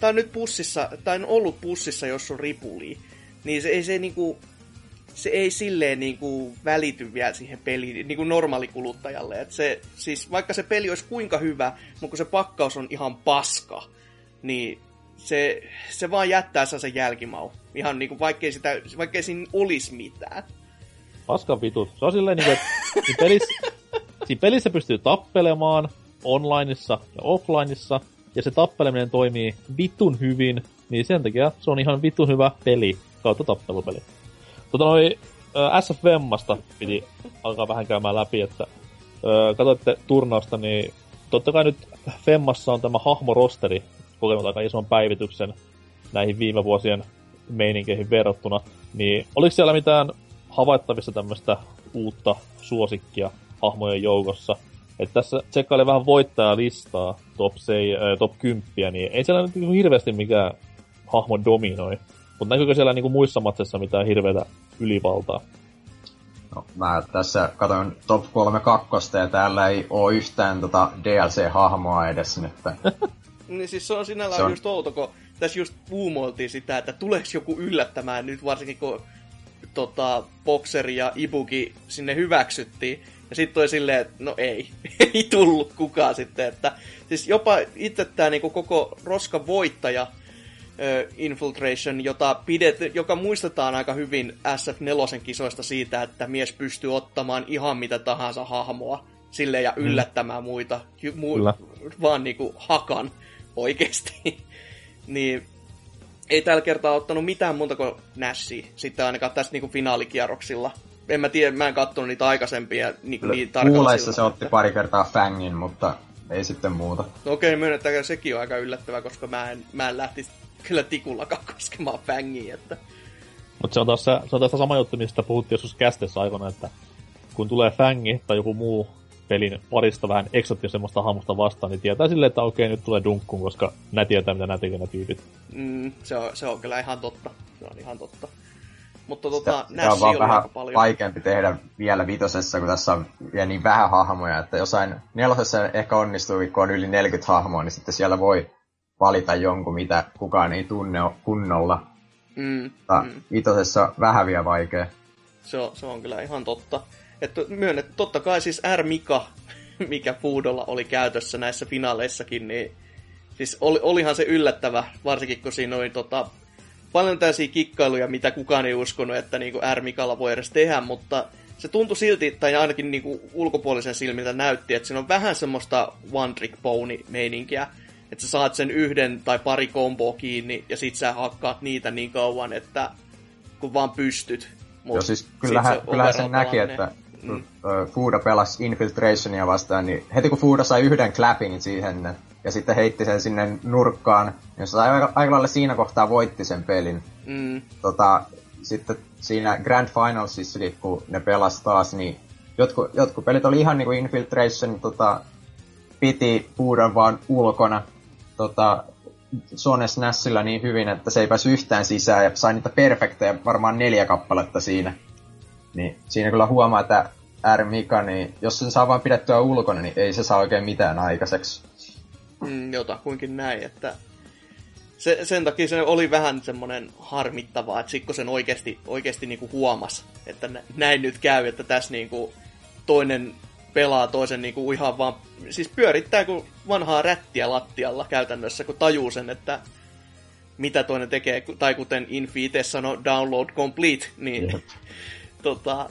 tää on nyt pussissa, tai on ollut pussissa, jos on ripulia, niin se ei, se, niinku, se ei silleen niinku välity vielä siihen peliin niinku normaalikuluttajalle. Et se, siis, vaikka se peli olisi kuinka hyvä, mutta kun se pakkaus on ihan paska, niin se, se vaan jättää sen jälkimau. Ihan niinku, vaikkei, sitä, vaikkei siinä olisi mitään. Paskan vitut. Se on silleen, että siinä pelissä, siinä pelissä pystyy tappelemaan onlineissa ja offlineissa, ja se tappeleminen toimii vitun hyvin, niin sen takia se on ihan vitun hyvä peli kautta tappelupeli. Tota noi S F V:stä piti alkaa vähän käymään läpi, että ö, katsoitte turnausta, niin totta kai nyt Vemmassa on tämä hahmorosteri kokenut aika ison päivityksen näihin viime vuosien meininkeihin verrattuna, niin oliko siellä mitään havaittavissa tämmöistä uutta suosikkia hahmojen joukossa? Että tässä tsekkaili vähän voittajalistaa, top, sei, äh, top kymmenen, niin ei siellä nyt hirveästi mikään hahmo dominoi. Mutta näkyykö siellä niinku muissa matseissa mitään hirveätä ylivaltaa? No, mä tässä katsoin top kolme kakkosta, ja täällä ei oo yhtään tota D L C-hahmoa edes nyt. Niin siis se on sinällään se on... just outo, kun tässä just puumoiltiin sitä, että tuleeks joku yllättämään nyt, varsinkin kun tota, Bokseri ja Ibuki sinne hyväksyttiin. Ja sit toi silleen, että no ei, ei tullut kukaan sitten, että siis jopa itse tää niinku koko roska voittaja ö, Infiltration, jota pidet, joka muistetaan aika hyvin S F neljä kisoista siitä, että mies pystyy ottamaan ihan mitä tahansa hahmoa silleen ja yllättämään muita, mu- vaan niinku hakan oikeesti, niin ei tällä kertaa ottanut mitään muuta kuin Nashia, sitten ainakaan tässä niinku finaalikierroksilla. En mä tiedä, mä en kattonut niitä aikaisempia niin, niin tarkallisilla. Kuuleissa se otti pari kertaa Fangin, mutta ei sitten muuta. No okei, myönnettäkö sekin on aika yllättävää, koska mä en, mä en lähtisi kyllä tikullakaan koskemaan Fangiin, että... Mutta se on taas se, se on taas sama juttu, mistä puhuttiin joskus kästessä aikana, että kun tulee fängi tai joku muu pelin parista vähän eksottisen semmoista hahmosta vastaan, niin tietää silleen, että okei, nyt tulee dunkkuun, koska nää tietää, mitä nää tekee nää tyypit. Mm, se, on, se on kyllä ihan totta. Se on ihan totta. Mutta tota, näissä on vähän vaikeampi tehdä vielä vitosessa, kun tässä on vielä niin vähän hahmoja, että jossain nelosessa ehkä onnistuu, kun on yli neljäkymmentä hahmoa, niin sitten siellä voi valita jonkun, mitä kukaan ei tunne kunnolla. Mm, mm. Vitosessa vähän vielä vaikea. Se on, se on kyllä ihan totta. Että myönnetty, totta kai siis R. Mika, mikä Fuudolla oli käytössä näissä finaaleissakin, niin siis oli, olihan se yllättävä, varsinkin kun siinä oli tota, paljon täysiä kikkailuja, mitä kukaan ei uskonut, että niinku R. Mikalla voi edes tehdä, mutta se tuntui silti, tai ainakin niinku ulkopuolisen silmiltä näytti, että siinä on vähän semmoista one trick pony-meininkiä, että sä saat sen yhden tai pari komboa kiinni, ja sit sä hakkaat niitä niin kauan, että kun vaan pystyt. Mut joo, siis kyllähän, se kyllähän sen näki, että Mm. Fuudo pelasi Infiltrationia vastaan, niin heti kun Fuudo sai yhden clappingin siihen ja sitten heitti sen sinne nurkkaan, jossa aika, aika lailla siinä kohtaa voitti sen pelin. Mm. Tota, sitten siinä Grand Finalsissa, kun ne pelasi taas, niin jotkut, jotkut pelit oli ihan niin kuin Infiltration, tota, piti Fuudon vaan ulkona tota, Sone Snashilla niin hyvin, että se ei päässyt yhtään sisään ja sai niitä perfekteja varmaan neljä kappaletta siinä. Niin siinä kyllä huomaa, että R. Mika, niin jos sen saa vaan pidettyä ulkona, niin ei se saa oikein mitään aikaiseksi. Mm, jotakuinkin näin, että se, sen takia se oli vähän semmoinen harmittavaa, että sit kun sen oikeasti, oikeasti niinku huomasi, että näin nyt käy, että tässä niinku toinen pelaa toisen niinku ihan vaan, siis pyörittää kuin vanhaa rättiä lattialla käytännössä, kun tajuu sen, että mitä toinen tekee, tai kuten Infi itse sanoi, download complete, niin... Yeah. Tota,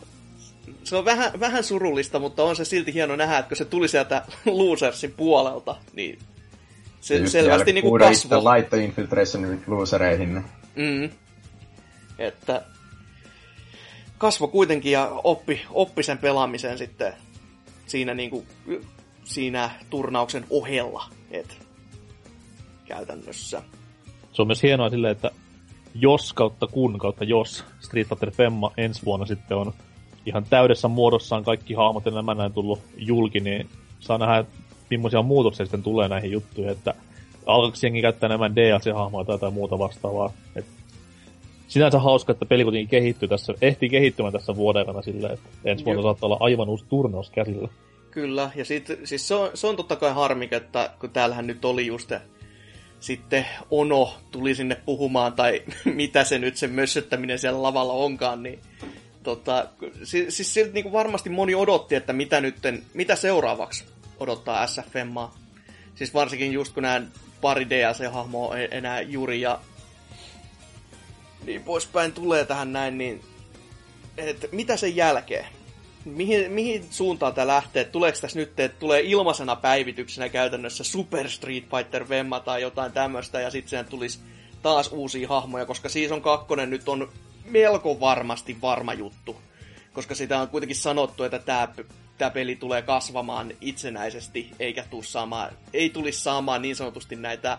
se on vähän, vähän surullista, mutta on se silti hieno nähdä, että kun se tuli sieltä Losersin puolelta, niin se selvästi niin kuin kasvoi. Kuuda laittoi Infiltrationin Losereihin. Mm. Että kasvo kuitenkin ja oppi, oppi sen pelaamisen sitten siinä, niin kuin, siinä turnauksen ohella et, käytännössä. Se on myös hienoa silleen, että jos kautta kun kautta jos Street Fighter Femma ensi vuonna sitten on ihan täydessä muodossaan kaikki hahmot ja nämä näin tullut julki, niin saa nähdä, millaisia muutoksia sitten tulee näihin juttuihin, että alkaako jengi käyttää nämä D L C-hahmoja tai jotain muuta vastaavaa. Et sinänsä hauska, että peli kuitenkin kehittyy tässä, ehtii kehittymään tässä vuoden aikana silleen, että ensi vuonna saattaa olla aivan uusi turnaus käsillä. Kyllä, ja sit, siis se on, se on totta kai harmik, että kun täällähän nyt oli just... Sitten Ono tuli sinne puhumaan, tai mitä se nyt se mössöttäminen siellä lavalla onkaan, niin tota, siis, siis silti niin kuin varmasti moni odotti, että mitä, nytten, mitä seuraavaksi odottaa S F M A. Siis varsinkin just kun nämä pari D L C-hahmoa on enää Juri ja niin poispäin tulee tähän näin, niin että mitä sen jälkeen? Mihin, mihin suuntaan tämä lähtee? Tuleeko tässä nyt, että tulee ilmaisena päivityksenä käytännössä Super Street Fighter Vemma tai jotain tämmöistä, ja sitten se tulisi taas uusia hahmoja, koska Season kaksi nyt on melko varmasti varma juttu, koska sitä on kuitenkin sanottu, että tämä, tämä peli tulee kasvamaan itsenäisesti, eikä tule saamaan, ei tulisi saamaan niin sanotusti näitä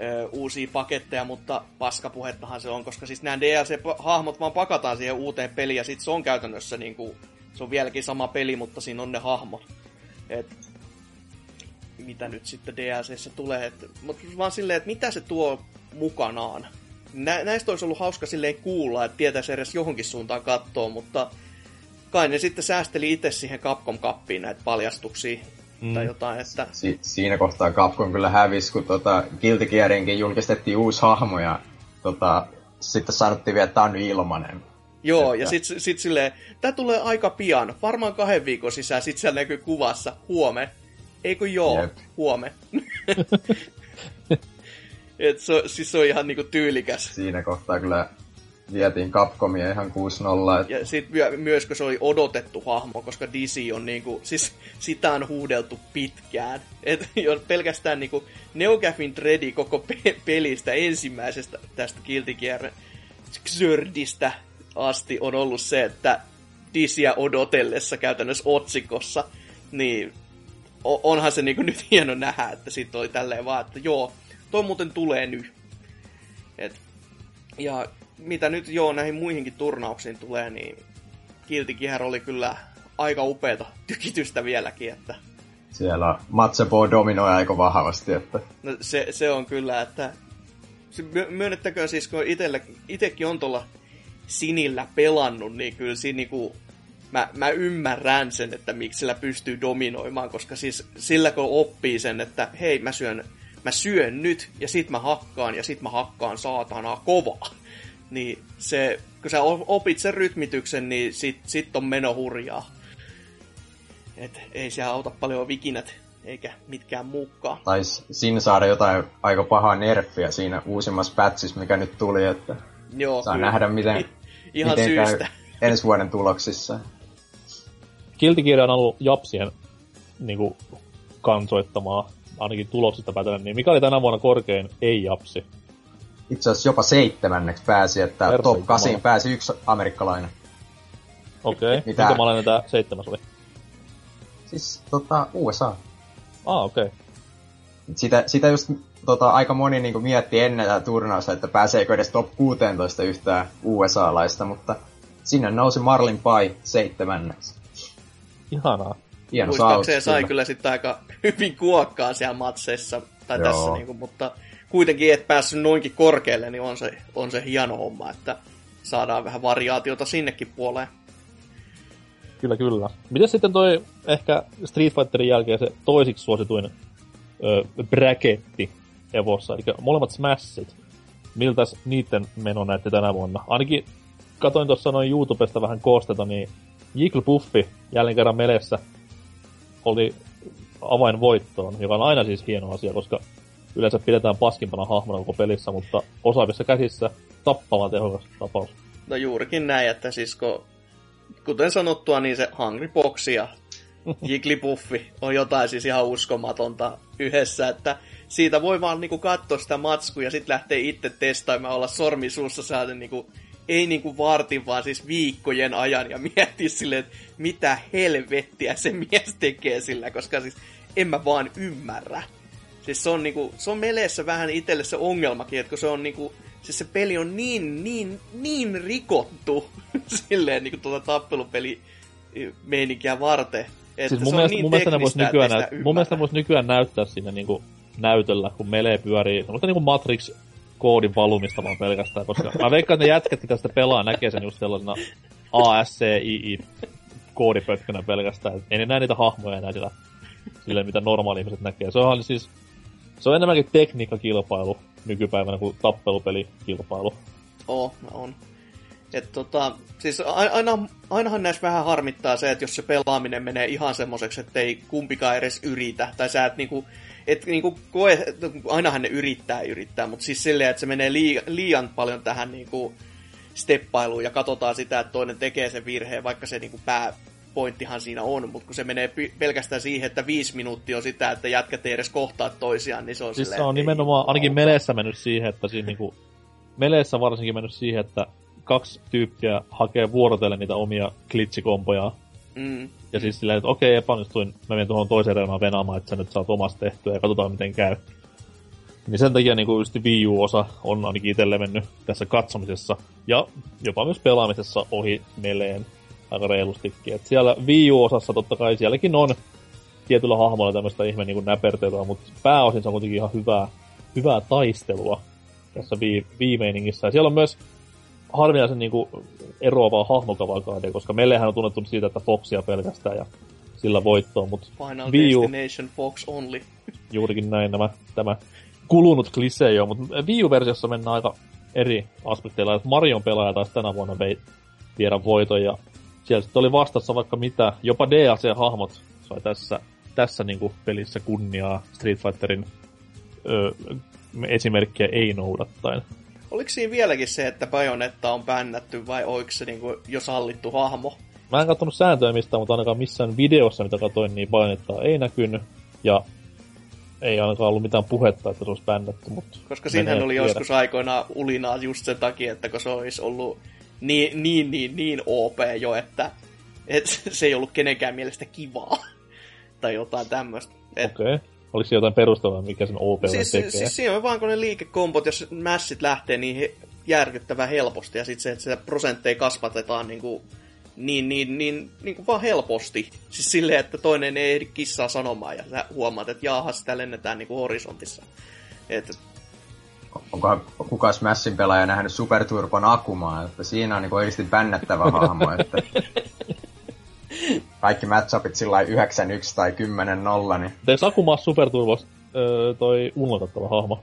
ö, uusia paketteja, mutta paskapuhettahan se on, koska siis nämä D L C-hahmot vaan pakataan siihen uuteen peliin, ja sitten se on käytännössä niin kuin se on vieläkin sama peli, mutta siinä on ne hahmot. Et, mitä nyt sitten D L C:ssä tulee. Mutta vaan silleen, että mitä se tuo mukanaan. Nä, näistä olisi ollut hauska silleen kuulla, että tietäisi edes johonkin suuntaan katsoa, mutta kai ne sitten säästeli itse siihen Capcom-kappiin näitä paljastuksia mm. tai jotain. Että... Si- siinä kohtaa Capcom kyllä hävisi, kun tota Guilty Gearinkin julkistettiin uusi hahmo ja tota, sitten sanottiin vielä, että tämä on ilmanen. Joo, että... ja sit, sit silleen, tää tulee aika pian, varmaan kahden viikon sisään, sit siellä näkyy kuvassa, huome. Eikö joo, yep. Huome. Et se, siis se on ihan niinku tyylikäs. Siinä kohtaa kyllä vietiin Capcomia ihan kuusi nolla. Et... Ja sit myö, myös, kun se oli odotettu hahmo, koska D C on niinku, siis sitä on huudeltu pitkään. Et jos pelkästään niinku NeoGafin tredi koko pe- pelistä ensimmäisestä tästä Guilty Gear Xerdistä asti on ollut se, että D C:ää odotellessa käytännössä otsikossa, niin onhan se niinku nyt hieno nähdä, että siitä oli tälleen vaan, että joo, toi muuten tulee nyt. Et, ja mitä nyt joo näihin muihinkin turnauksiin tulee, niin Guilty Gear oli kyllä aika upeata tykitystä vieläkin, että... Siellä Matsebo dominoi aika vahvasti, että... No se, se on kyllä, että... Myönnettäköön siis, kun itsekin on tuolla Sinillä pelannut, niin kyllä siinä niinku... Mä, mä ymmärrän sen, että miksi sillä pystyy dominoimaan, koska siis sillä kun oppii sen, että hei mä syön, mä syön nyt ja sit mä hakkaan ja sit mä hakkaan saatanaa kovaa. Niin se, kun sä opit sen rytmityksen, niin sit, sit on meno hurjaa. Et ei siellä auta paljon vikinät eikä mitkään muukaan. Taisi siinä saada jotain aika pahaa nerffiä siinä uusimmassa patchissa, mikä nyt tuli, että joo, saa kyllä nähdä miten, ihan miten syystä käy ensi vuoden tuloksissa. Guilty Gear on ollut japsien niinku kansoittamaa, ainakin tuloksista päätellen, niin mikä oli tänä vuonna korkein ei-japsi? Itse asiassa jopa seitsemänneksi pääsi, että Herra top kahdeksan pääsi yksi amerikkalainen. Okei, okay. Mitä maalainen tää seitsemäs oli? Siis tota U S A. Ah, okei. Okay. Sitä, sitä just tota, aika moni niinku mietti ennen tää turnausta, että pääseekö edes top kuusitoista yhtään U S A-laista, mutta sinne nousi Marlin Pie seitsemänneksi. Ihanaa. Hieno saavutus. Muistaakseen sai kyllä sitten aika hyvin kuokkaa siellä matseissa, tai joo, tässä niinku, mutta kuitenkin et päässyt noinkin korkealle, niin on se, on se hieno homma, että saadaan vähän variaatiota sinnekin puoleen. Kyllä, kyllä. Miten sitten toi ehkä Street Fighterin jälkeen se toisiksi suosituin ö, braketti Evossa, eli molemmat Smashit. Miltäs niiden meno näette tänä vuonna? Ainakin katoin tuossa noin YouTubesta vähän koosteta, niin Jigglypuffi jälleen kerran Melessä oli avainvoittoon, joka on aina siis hieno asia, koska yleensä pidetään paskimpana hahmona koko pelissä, mutta osaavissa käsissä tappava tehokas tapaus. No juurikin näin, että siis kun, kuten sanottua, niin se Hungry Box ja Jigglypuffi on jotain siis ihan uskomatonta yhdessä, että siitä voi vaan niinku katsoa sitä matskua ja sit lähtee itse testaimaan, olla sormi suussa saada niinku ei niinku vartin, vaan siis viikkojen ajan ja miettii silleen, että mitä helvettiä se mies tekee sillä, koska siis en mä vaan ymmärrä. Siis se on niinku, se on Meleessä vähän itselle se ongelmakin, että kun se on niinku, siis se peli on niin, niin, niin rikottu silleen niinku tuota tappelupelimeininkiä varten, että siis se on mielestä, niin teknistä, että näyt- sitä mun mielestä voisi nykyään näyttää siinä niinku näytöllä, kun Melee pyörii, semmoista niinku Matrix koodin valumista vaan pelkästään, koska mä veikkaan, että ne jätkätkin tästä pelaa näkee sen just sellaisena A S C I I-koodipötkönä pelkästään. Ei ne näe niitä hahmoja enää sillä, sillä mitä normaali ihmiset näkee. Se on, siis, se on enemmänkin tekniikkakilpailu nykypäivänä kuin tappelupelikilpailu. Oo, no on. Et tota, siis aina, ainahan näissä vähän harmittaa se, että jos se pelaaminen menee ihan semmoiseksi, että ei kumpikaan edes yritä, tai sä et niinku... Et niinku koe, ainahan ne yrittää yrittää, mutta siis silleen, että se menee liian, liian paljon tähän niinku steppailuun ja katsotaan sitä, että toinen tekee sen virheen, vaikka se niinku pääpointtihan siinä on, mutta kun se menee pelkästään siihen, että viisi minuuttia on sitä, että jätkät ei edes kohtaa toisiaan, niin se on siis silleen... Siis se on nimenomaan, ainakin Meleessä mennyt siihen, että siinä niinku, Meleessä varsinkin mennyt siihen, että kaksi tyyppiä hakee vuorotellen niitä omia klitsikompojaan. Mm. Ja siis silleen, että okei, epäonnistuin, mä menen tuohon toiseen reunaan venaamaan, että sä nyt saat omasta tehtyä ja katsotaan miten käy. Niin sen takia niin just Wii U-osa on ainakin itselle mennyt tässä katsomisessa ja jopa myös pelaamisessa ohi Meleen aika reilustikin. Et siellä Wii U-osassa totta kai sielläkin on tietyllä hahmolla tämmöistä ihme niin näpertelyä, mutta pääosin se on kuitenkin ihan hyvää, hyvää taistelua tässä Wii-meiningissä. Ja siellä on myös harvinaisen niinku eroavaa hahmokavalkaadia, koska Melehän on tunnettu siitä, että Foxia pelkästään ja sillä voittoa, mutta Final Wii U... Destination Fox only. Juurikin näin nämä, tämä kulunut klisee jo, mutta Wii U-versiossa mennään aika eri aspekteilla. Marion pelaaja taas tänä vuonna vei viedä voiton ja siellä sitten oli vastassa vaikka mitä, jopa D L C-hahmot sai tässä, tässä niinku pelissä kunniaa Street Fighterin ö, esimerkkiä ei noudattaen. Oliko siinä vieläkin se, että Bajonetta on bännätty vai oliko se niin kuin jo sallittu hahmo? Mä en katsonut sääntöä mistään, mutta ainakaan missään videossa, mitä katsoin, niin Bajonettaa ei näkynyt. Ja ei ainakaan ollut mitään puhetta, että se olisi bännätty. Mutta koska siinähän oli tiedä. Joskus aikoinaan ulinaa just sen takia, että kun se olisi ollut niin, niin, niin, niin O P jo, että et se ei ollut kenenkään mielestä kivaa tai jotain tämmöistä. Et... Okei. Okay. Oliko se jotain perustelua, mikä sen O P siis, tekee? Siis siinä on vaan kun ne liikekompot, jos mässit lähtee, niin he, järkyttävän helposti, ja sitten se, että sitä prosentteja kasvatetaan niin kuin, niin, niin, niin, niin kuin vaan helposti. Siis silleen, että toinen ei ehdi kissaa sanomaan, ja sä huomaat, että jaahas, sitä lennetään niin kuin horisontissa. Et... Onkohan kukaan Smashin pelaaja nähnyt Super Turbon Akumaa, että siinä on niin kuin oikeasti bännättävä hahmo, että... Kaikki matchupit sillä yhdeksän yksi tai kymmenen nolla, niin... Teis Akumaa Super Turbos öö, toi unlokattava hahmo?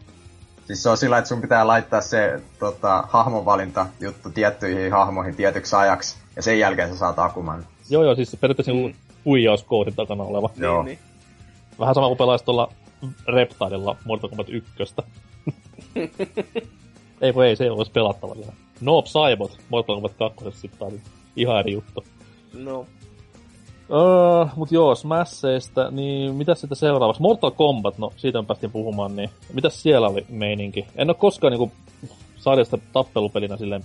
Siis se on sillä, että sun pitää laittaa se tota, hahmonvalinta juttu tiettyihin hahmoihin tietyksi ajaksi, ja sen jälkeen sä saat Akuman. Joo joo, siis periaatteessa mm. huijauskoodin takana oleva. Joo. Niin, niin. Vähän sama kuin pelaisi tuolla Reptilella Mortal Kombat yksi. Ei voi ei, se ei olisi pelattava. Noob Saibot Mortal Kombat kaksi sitten oli ihan eri juttu. No. Öö, mut joo, Smashseista, niin mitäs sitä seuraavaksi? Mortal Kombat, no siitä me päästiin puhumaan, niin mitäs siellä oli meininki? En oo koskaan niinku sarjasta tappelupelinä silleen,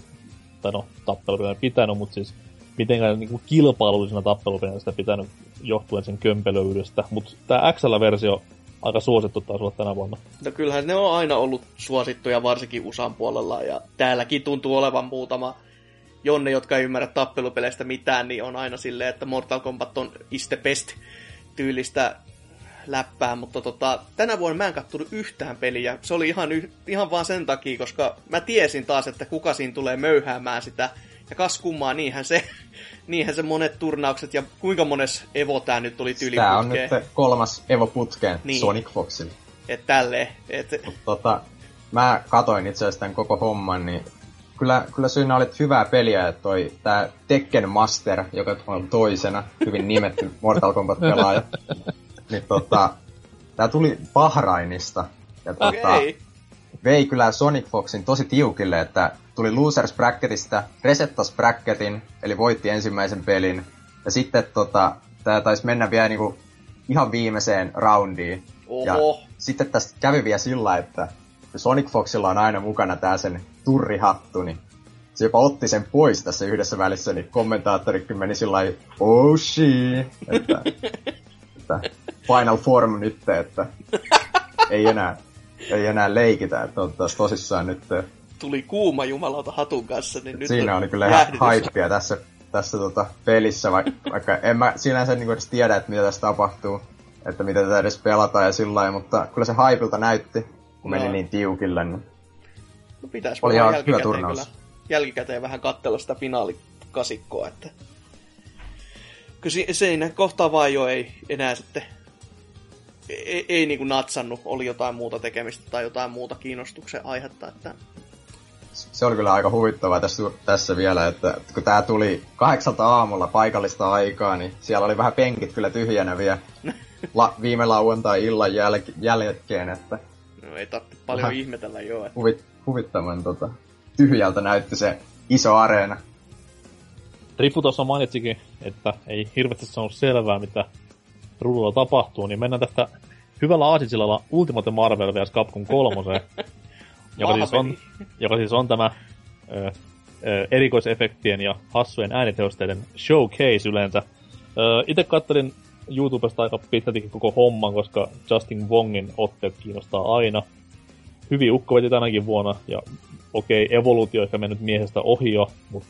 tai no tappelupelinä pitänyt, mut siis mitenkään niinku kilpailullisena tappelupelinä sitä pitänyt johtuen sen kömpelöydestä, mut tää X L-versio aika suosittu taas olla tänä vuonna. No kyllähän ne on aina ollut suosittuja, varsinkin U S A:n puolella, ja täälläkin tuntuu olevan muutama Jonne, jotka ei ymmärrä tappelupeleistä mitään, niin on aina silleen, että Mortal Kombat on is the best tyylistä läppää, mutta tota, tänä vuonna mä en kattonut yhtään peliä. Se oli ihan, yh- ihan vaan sen takia, koska mä tiesin taas, että kuka siinä tulee möyhäämään sitä. Ja kas kummaa, niinhän se, niinhän se monet turnaukset ja kuinka mones Evo tää nyt oli tyyliputkeen. Tää on nyt kolmas Evo putkeen niin. Sonic Foxille. Et tälleen. Et... Tota, mä katoin itse asiassa tämän koko homman, niin Kyllä, kyllä syynä olet hyvää peliä, että toi tää Tekken Master, joka on toisena, hyvin nimetty Mortal Kombat-pelaaja, niin tota, tää tuli Bahrainista, ja tota, okay. vei kyllä Sonic Foxin tosi tiukille, että tuli Losers Bracketista, resettas bracketin, eli voitti ensimmäisen pelin, ja sitten tota, tää taisi mennä vielä niinku ihan viimeiseen roundiin, Oho. ja sitten tästä kävi vielä sillä, että Sonic Foxilla on aina mukana tää sen turrihattu, niin se jopa otti sen pois tässä yhdessä välissä, niin kommentaattorikin meni sillain, oh shit, että, että final form nyt, että ei enää, ei enää leikitä, että on taas tosissaan nyt. Tuli kuuma jumalauta hatun kanssa, niin nyt siinä oli kyllä ihan hypeä tässä, tässä tota pelissä, vaikka, vaikka en mä sinänsä niinku edes tiedä, että mitä tässä tapahtuu, että mitä tätä edes pelataan ja sillain, mutta kyllä se hypeilta näytti, kun meni no. niin tiukille, niin no pitäis vaan jälkikäteen, kyllä, jälkikäteen vähän katsella sitä finaalikasikkoa, että kyllä siinä kohtaa vaan jo ei enää sitten, ei, ei niinku natsannut, oli jotain muuta tekemistä tai jotain muuta kiinnostuksen aihetta, että... Se oli kyllä aika huvittavaa tässä, tässä vielä, että kun tää tuli kahdeksalta aamulla paikallista aikaa, niin siellä oli vähän penkit kyllä tyhjänä vielä la, viime lauantai-illan jäl- jälkeen, että... No ei tarvitse paljon vähän ihmetellä, joo, että... Huvit- Huvittavan tota, tyhjältä näytti se iso areena. Ripu tuossa mainitsikin, että ei hirveästi saanut selvää, mitä ruudulla tapahtuu, niin mennään tästä hyvällä aasinsillalla Ultimate Marvel versus. Capcom kolme, joka, siis on, joka siis on tämä ö, ö, erikoisefektien ja hassujen äänitehosteiden showcase yleensä. Ö, ite kattelin YouTubesta aika pitkältikin koko homman, koska Justin Wongin otteet kiinnostaa aina. Hyvin ukko veti tänäkin vuonna, ja okei, okay, evoluutio ehkä mennyt miehestä ohi jo, mutta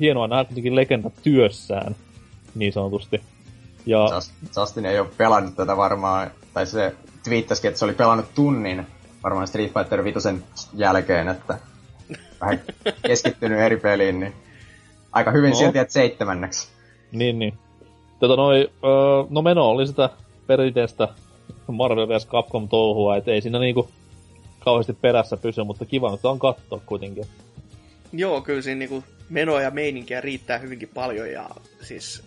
hienoa nähdä kuitenkin legenda työssään, niin sanotusti. Ja... Justin ei ole pelannut tätä varmaan, tai se twiittasikin, että se oli pelannut tunnin varmaan Street Fighter viisi jälkeen, että vähän keskittynyt eri peliin, niin aika hyvin no. silti, että seitsemänneksi. Niin, niin. Tota noi, öö, no meno oli sitä perinteistä Marvel versus. Capcom touhua, et ei siinä niinku kauheasti perässä pysyä, mutta kiva, mutta on katsoa kuitenkin. Joo, kyllä siinä niinku menoa ja meininkiä riittää hyvinkin paljon, ja siis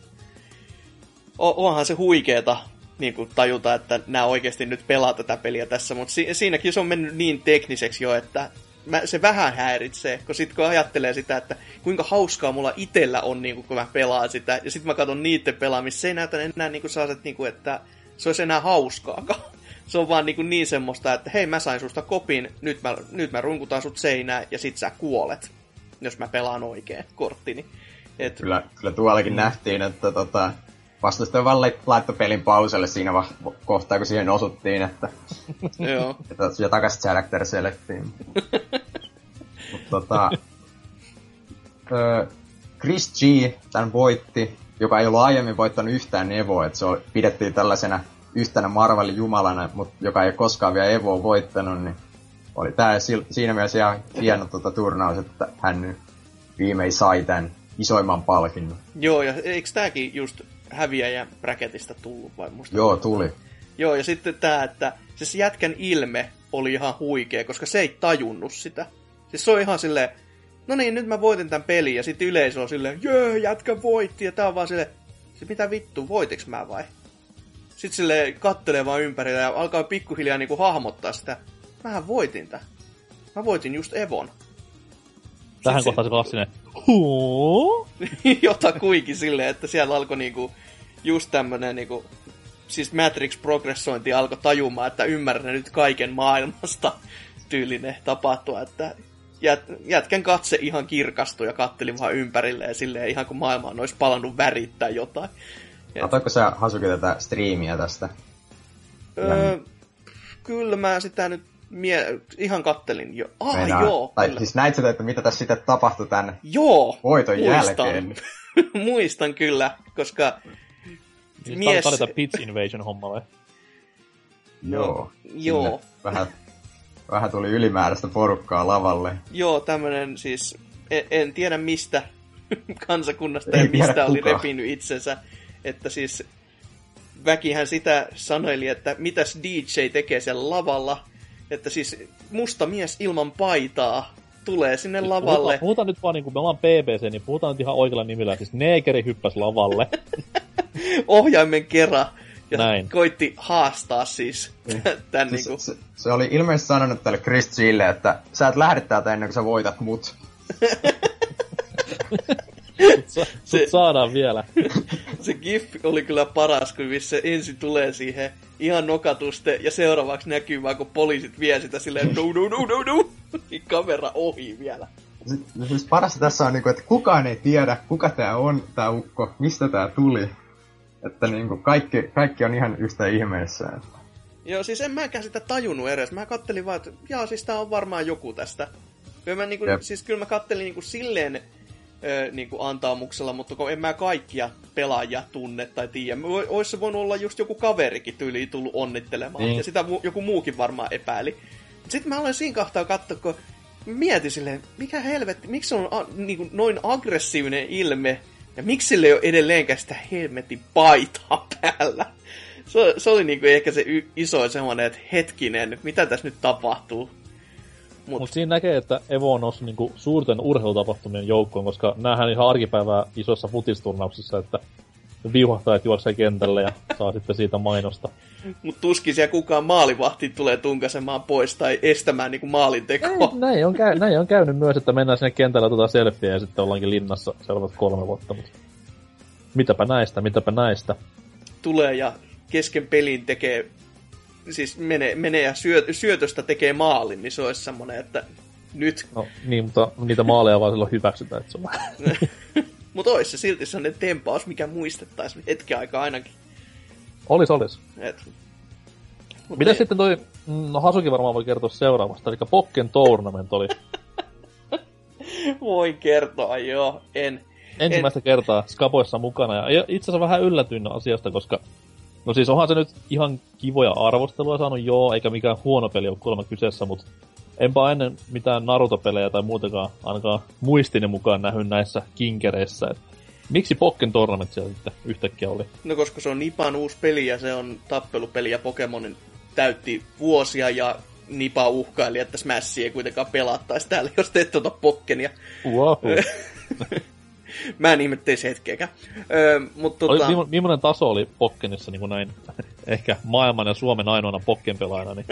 o- onhan se huikeeta niinku tajuta, että nämä oikeasti nyt pelaa tätä peliä tässä, mutta si- siinäkin se on mennyt niin tekniseksi jo, että mä, se vähän häiritsee, kun sit kun ajattelee sitä, että kuinka hauskaa mulla itellä on, niinku, kun mä pelaan sitä, ja sit mä katson niitten pelaamista, se ei näytä enää niinku sellaiset, niinku, että se olisi enää hauskaakaan. Se on vaan niin, niin semmoista, että hei, mä sain susta kopin, nyt mä, nyt mä runkutaan sut seinään ja sit sä kuolet, jos mä pelaan oikein korttini. Et... Kyllä, kyllä tuollakin mm. nähtiin, että tota, vastustaja vaan laittoi pelin pauselle siinä va- kohtaa, kun siihen osuttiin, että, että, että takaisin character selectiin. tota, ö, Chris G tämän voitti, joka ei ollut aiemmin voittanut yhtään Evoa, että se pidettiin tällaisena yhtenä Marvelin jumalana, mutta joka ei koskaan vielä Evoa voittanut, niin oli tämä siinä mielessä ihan hieno tuota turnaus, että hän nyt viimein sai tämän isoimman palkinnon. Joo, ja eikö tämäkin just häviäjän bräketistä tullut vai musta? Joo, tuli. Joo, ja sitten tämä, että siis jätkän ilme oli ihan huikea, koska se ei tajunnut sitä. Siis se on ihan silleen, no niin, nyt mä voitin tämän pelin, ja sitten yleisö on silleen, jöö, jätkä voitti, ja tää on vaan silleen, mitä vittu, voitiks mä vai? Sitten silleen kattelee vaan ympärillä ja alkaa pikkuhiljaa niinku hahmottaa sitä, mähän voitin tää. Mä voitin just Evon. Tähän kohtaan se klassinen, huuuu? Jotakuinkin silleen, että siellä alkoi niinku just tämmönen niinku... Siis Matrix-progressointi alkoi tajumaan, että ymmärrän nyt kaiken maailmasta tyylinen tapahtua, että jät, jätkän katse ihan kirkastui ja kattelin vaan ympärilleen silleen ihan kuin maailmaan olisi palannut värittää jotain. Katoinko sä Hasuki tätä striimiä tästä? Öö, kyllä mä sitä nyt mie- ihan kattelin jo. Ah Meinaa. joo. Tai kyllä. Siis näit sitä, että mitä tässä sitten tapahtui tämän joo, voiton muistan. jälkeen? Muistan kyllä, koska... Siis mies... tarvitaan Pitch Invasion-homma vai? Joo. Joo. Vähän, vähän tuli ylimääräistä porukkaa lavalle. Joo, tämmönen siis... En, en tiedä mistä kansakunnasta ja mistä kukaan oli repinyt itsensä. Että siis... Väkihän sitä sanoili, että mitäs D J tekee siellä lavalla. Että siis musta mies ilman paitaa tulee sinne siis lavalle. Puhutaan, puhutaan nyt vaan niinku, me ollaan P B C, niin puhutaan nyt ihan oikealla nimellä. Siis neekeri hyppäsi lavalle. Ohjaimen kera ja näin koitti haastaa siis tän siis, niinku. Se, se oli ilmeisesti sanonut tälle Chris Gille, että sä et lähde täältä ennen kuin sä voitat mut. sut, sa, se, sut saadaan vielä. Se gif oli kyllä paras, kun missä ensin tulee siihen ihan nokatuste ja seuraavaksi näkyy vaan, kun poliisit vie sitä silleen no no no no no niin kamera ohi vielä. Siis, siis parasta tässä on niinku, että kukaan ei tiedä kuka tää on tää ukko, mistä tää tuli. Että niinku kaikki, kaikki on ihan yhtä ihmeessä. Joo, siis en mäkään sitä tajunnut edes. Mä kattelin vaan, että jaa, siis tää on varmaan joku tästä. Kyllä mä, niinku, siis kyllä mä kattelin niinku silleen ö, niinku antaumuksella, mutta kun en mä kaikkia pelaajia tunne tai tiedä. Ois se voinut olla just joku kaverikin tyyliin tullut onnittelemaan. Mm. Ja sitä mu- joku muukin varmaan epäili. Sitten mä olen siinä kahtaa katsoa, kun mietin silleen, mikä helvetti, miksi on a- niinku noin aggressiivinen ilme. Ja miksi sillä ei ole edelleenkään sitä helmetin paitaa päällä? Se, se oli niinku ehkä se y- iso semmoinen, että hetkinen, mitä tässä nyt tapahtuu? Mutta Mut siinä näkee, että Evo on noussut niinku suurten urheilutapahtumien joukkoon, koska näähän ihan arkipäivää isoissa futisturnauksissa, että viuhahtajat juoksee kentälle ja saa sitten siitä mainosta. Mutta tuskin siellä kukaan maalivahti tulee tunkasemaan pois tai estämään niinku maalintekoa. Näin, näin, on käy, näin on käynyt myös, että mennään sinne kentällä tota selfieä ja sitten ollaankin linnassa seuraavat kolme vuotta. Mut mitäpä näistä, mitäpä näistä. Tulee ja kesken pelin tekee, siis menee, menee ja syö, syötöstä tekee maalin, niin se olisi semmoinen, että nyt. No niin, mutta niitä maaleja vaan silloin hyväksytään, että se on. Mutta ois se silti sellainen tempaus, mikä muistettaisiin hetken aikaa ainakin. Olis, olis. Et. Mitä ei. Sitten toi, no Hasuki varmaan voi kertoa seuraavasta, eli Pokken Tournament oli. Voin kertoa, joo, en. Ensimmäistä en. kertaa Skaboissa mukana, ja itse asiassa vähän yllätyin asiasta, koska... No siis onhan se nyt ihan kivoja arvostelua saanut, joo, eikä mikään huono peli ole kuulemma kyseessä, mutta... Enpä ennen mitään Naruto-pelejä tai muutenkaan ainakaan muistini mukaan nähnyt näissä kinkereissä. Et miksi Pokken Tournament siellä sitten yhtäkkiä oli? No koska se on Nipan uusi peli ja se on tappelupeli ja Pokemonin täytti vuosia ja Nipa uhkaili, että Smashia ei kuitenkaan pelattaisi täällä, jos te et ota Pokkenia. Wow. Mä en ihmetteisi hetkeäkään. Öö, mutta tota... Oli, millainen taso oli Pokkenissa niin kuin näin? Ehkä maailman ja Suomen ainoana Pokken-pelaajana. Niin...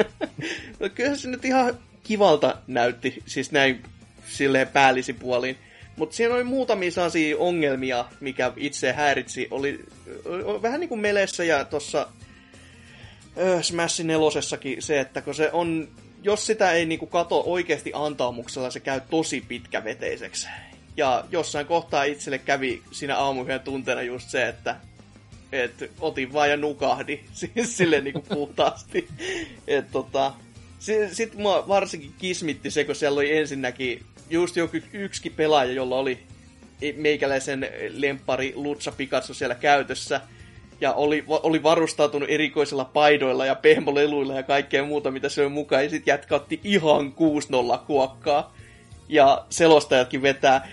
No kyllähän se nyt ihan... kivalta näytti, siis näin silleen päällisin puolin. Mutta siinä oli muutamia sellaisia ongelmia, mikä itse häiritsi. Oli, oli vähän niin kuin Meleessä ja tuossa Smashin nelosessakin se, että kun se on, jos sitä ei niinku kato oikeasti antaumuksella, se käy tosi pitkäveteiseksi. Ja jossain kohtaa itselle kävi siinä aamuyhden tunteena just se, että et otin vaan ja nukahdin, siis silleen niinku puhtaasti. Että tota... Sitten mua varsinkin kismitti se, kun siellä oli ensinnäkin just joku yksikin pelaaja, jolla oli meikäläisen lemppari Lutsa Pikachu siellä käytössä. Ja oli, oli varustautunut erikoisilla paidoilla ja pehmoleluilla ja kaikkea muuta, mitä se oli mukaan. Ja sitten jätkä otti ihan kuusi nolla kuokkaa. Ja selostajatkin vetää,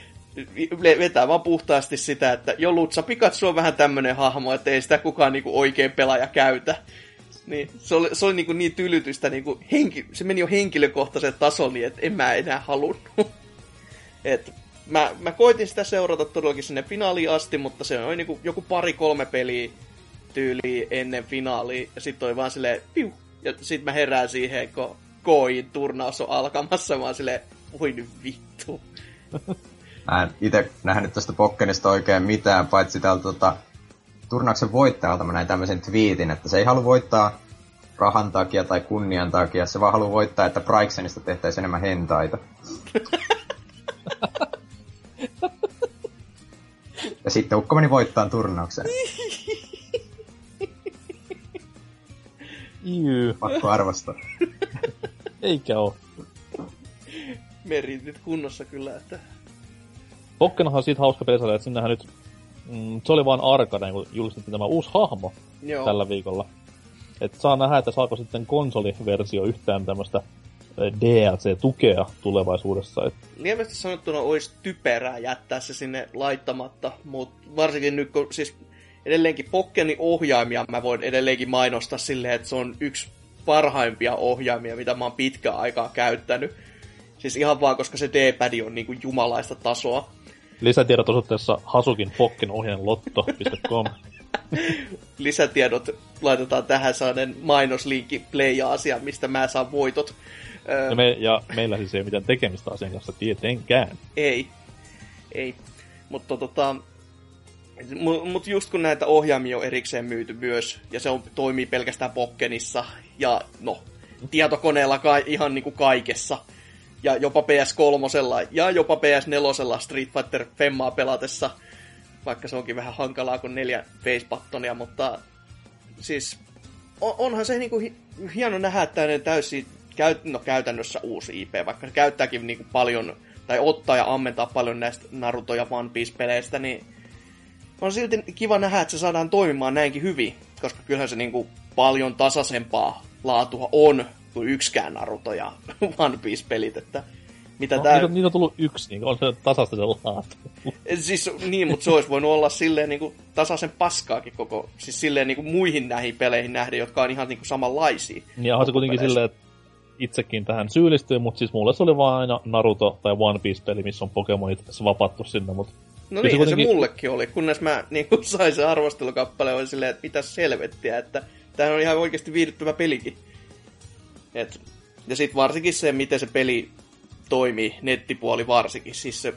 vetää vaan puhtaasti sitä, että jo Lutsa Pikachu on vähän tämmönen hahmo, että ei sitä kukaan niinku oikein pelaaja käytä. Niin, se oli, se oli niin, niin tylytystä, niin henki, se meni jo henkilökohtaisen tasolle, niin että en mä enää halunnut. Et mä, mä koitin sitä seurata todellakin sinne finaaliin asti, mutta se oli niin joku pari-kolme peliä tyyliä ennen finaalia. Ja sit oli vaan silleen piu, ja sit mä herään siihen, kun K I:n turnaus on alkamassa, vaan silleen, voi nyt vittu. Mä en ite nähnyt tästä Pokkenista oikein mitään, paitsi täällä tota... turnauksen voittajalta mä näin tämmöisen twiitin, että se ei halua voittaa rahan takia tai kunnian takia, se vaan haluaa voittaa, että Braixenista tehtäisiin enemmän hentaita. Ja sitten ukko meni voittaan turnauksen. Jyy. Pakko arvostaa. Eikä oo. Meri nyt kunnossa kyllä, että... Pokkenahan siitä hauska pelisarja, että sinnehän nyt... Mm, se oli vaan arcade, kun julistettiin tämä uusi hahmo. Joo. Tällä viikolla. Et saa nähdä, että saako sitten konsoliversio yhtään tämmöstä D L C-tukea tulevaisuudessa. Et... lievästi sanottuna olisi typerää jättää se sinne laittamatta, mutta varsinkin nyt, kun siis edelleenkin Pokkenin ohjaimia mä voin edelleenkin mainostaa silleen, että se on yksi parhaimpia ohjaimia, mitä mä oon pitkään aikaa käyttänyt. Siis ihan vaan, koska se D-pad on niinku jumalaista tasoa. Lisätiedot osoitteessa Hasukin Pokken ohjeen lotto piste com. Lisätiedot laitetaan tähän sellainen mainoslinkki playa-asia, mistä mä saan voitot. Ja, me, ja meillä siis ei ole mitään tekemistä asian kanssa tietenkään. Ei, ei. Mutta tota, mut just kun näitä ohjaamia on erikseen myyty myös, ja se on, toimii pelkästään Pokkenissa, ja no, tietokoneella ka, ihan niinku kaikessa. Ja jopa P S kolme ja jopa P S neljä Street Fighter femmaa pelatessa, vaikka se onkin vähän hankalaa kuin neljä facepattonia, mutta siis on, onhan se niinku hi, hieno nähdä täyden täysin käyt, no, käytännössä uusi I P, vaikka se käyttääkin niinku paljon, tai ottaa ja ammentaa paljon näistä Naruto- ja One Piece-peleistä, niin on silti kiva nähdä, että se saadaan toimimaan näinkin hyvin, koska kyllähän se niinku paljon tasaisempaa laatua on, kuin yksikään Naruto ja One Piece-pelit, että mitä no, tää... Niitä, niitä on tullut yksi, niin on se tasaista se laatu. Siis niin, mutta se olisi voinut olla silleen niin kuin tasaisen paskaakin koko, siis silleen niin kuin muihin näihin peleihin nähden, jotka on ihan niin kuin samanlaisia. Ja on se kuitenkin silleen, että itsekin tähän syyllistyy, mutta siis mulle se oli vaan aina Naruto tai One Piece-peli, missä on Pokemonit vapattu sinne, mutta... No niin, se, kuitenkin... se mullekin oli, kunnes mä niin kuin sain sen arvostelukappale, oli silleen, että mitä selvettiä, että tämähän on ihan oikeasti viihdyttävä pelikin. Et, ja sitten varsinkin se, miten se peli toimii, nettipuoli varsinkin, siis se,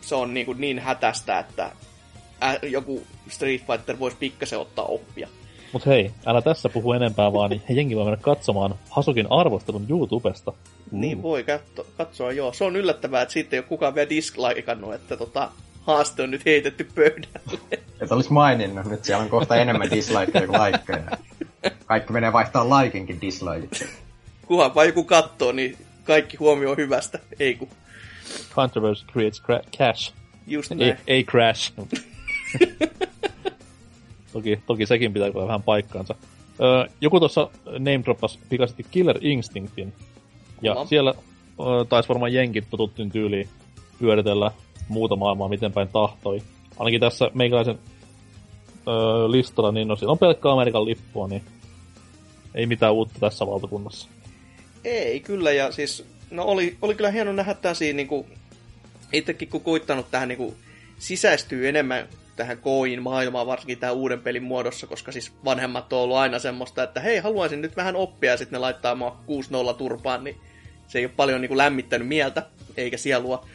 se on niin, niin hätästä, että ä, joku Street Fighter voisi pikkasen ottaa oppia. Mut hei, älä tässä puhu enempää vaan, niin jengi voi mennä katsomaan Hasukin arvostelun YouTubesta. Mm. Niin voi katso, katsoa, joo. Se on yllättävää, että siitä ei ole kukaan vielä dislikeannut, että tota, haaste on nyt heitetty pöydälle. Et olis maininnut, nyt siellä on kohta enemmän dislikeja kuin likeja. Kaikki menee vaihtaa likenkin dislikeja. Kuhan vaan joku kattoo, niin kaikki huomio on hyvästä, ei kun. Controversy creates cra- cash. Just näin. Ei, ei crash. toki, toki sekin pitää kyllä vähän paikkaansa. Öö, joku tuossa name-droppasi pikaisesti Killer Instinctin. Ja no. Siellä öö, taisi varmaan jenkit totuttiin tyyliin pyöritellä muuta maailmaa, miten päin tahtoi. Ainakin tässä meikäläisen öö, listalla, niin no, siellä on pelkkää Amerikan lippua, niin ei mitään uutta tässä valtakunnassa. Ei, kyllä, ja siis, no oli, oli kyllä hieno nähdä tässä siinä, niin kuin, itsekin kun koittanut tähän, niin kuin, sisäistyy enemmän tähän K I:n maailmaan, varsinkin tämän uuden pelin muodossa, koska siis vanhemmat on ollut aina semmoista, että hei, haluaisin nyt vähän oppia, ja sitten ne laittaa mua kuusi nolla turpaan, niin se ei ole paljon niin kuin lämmittänyt mieltä, eikä sielua.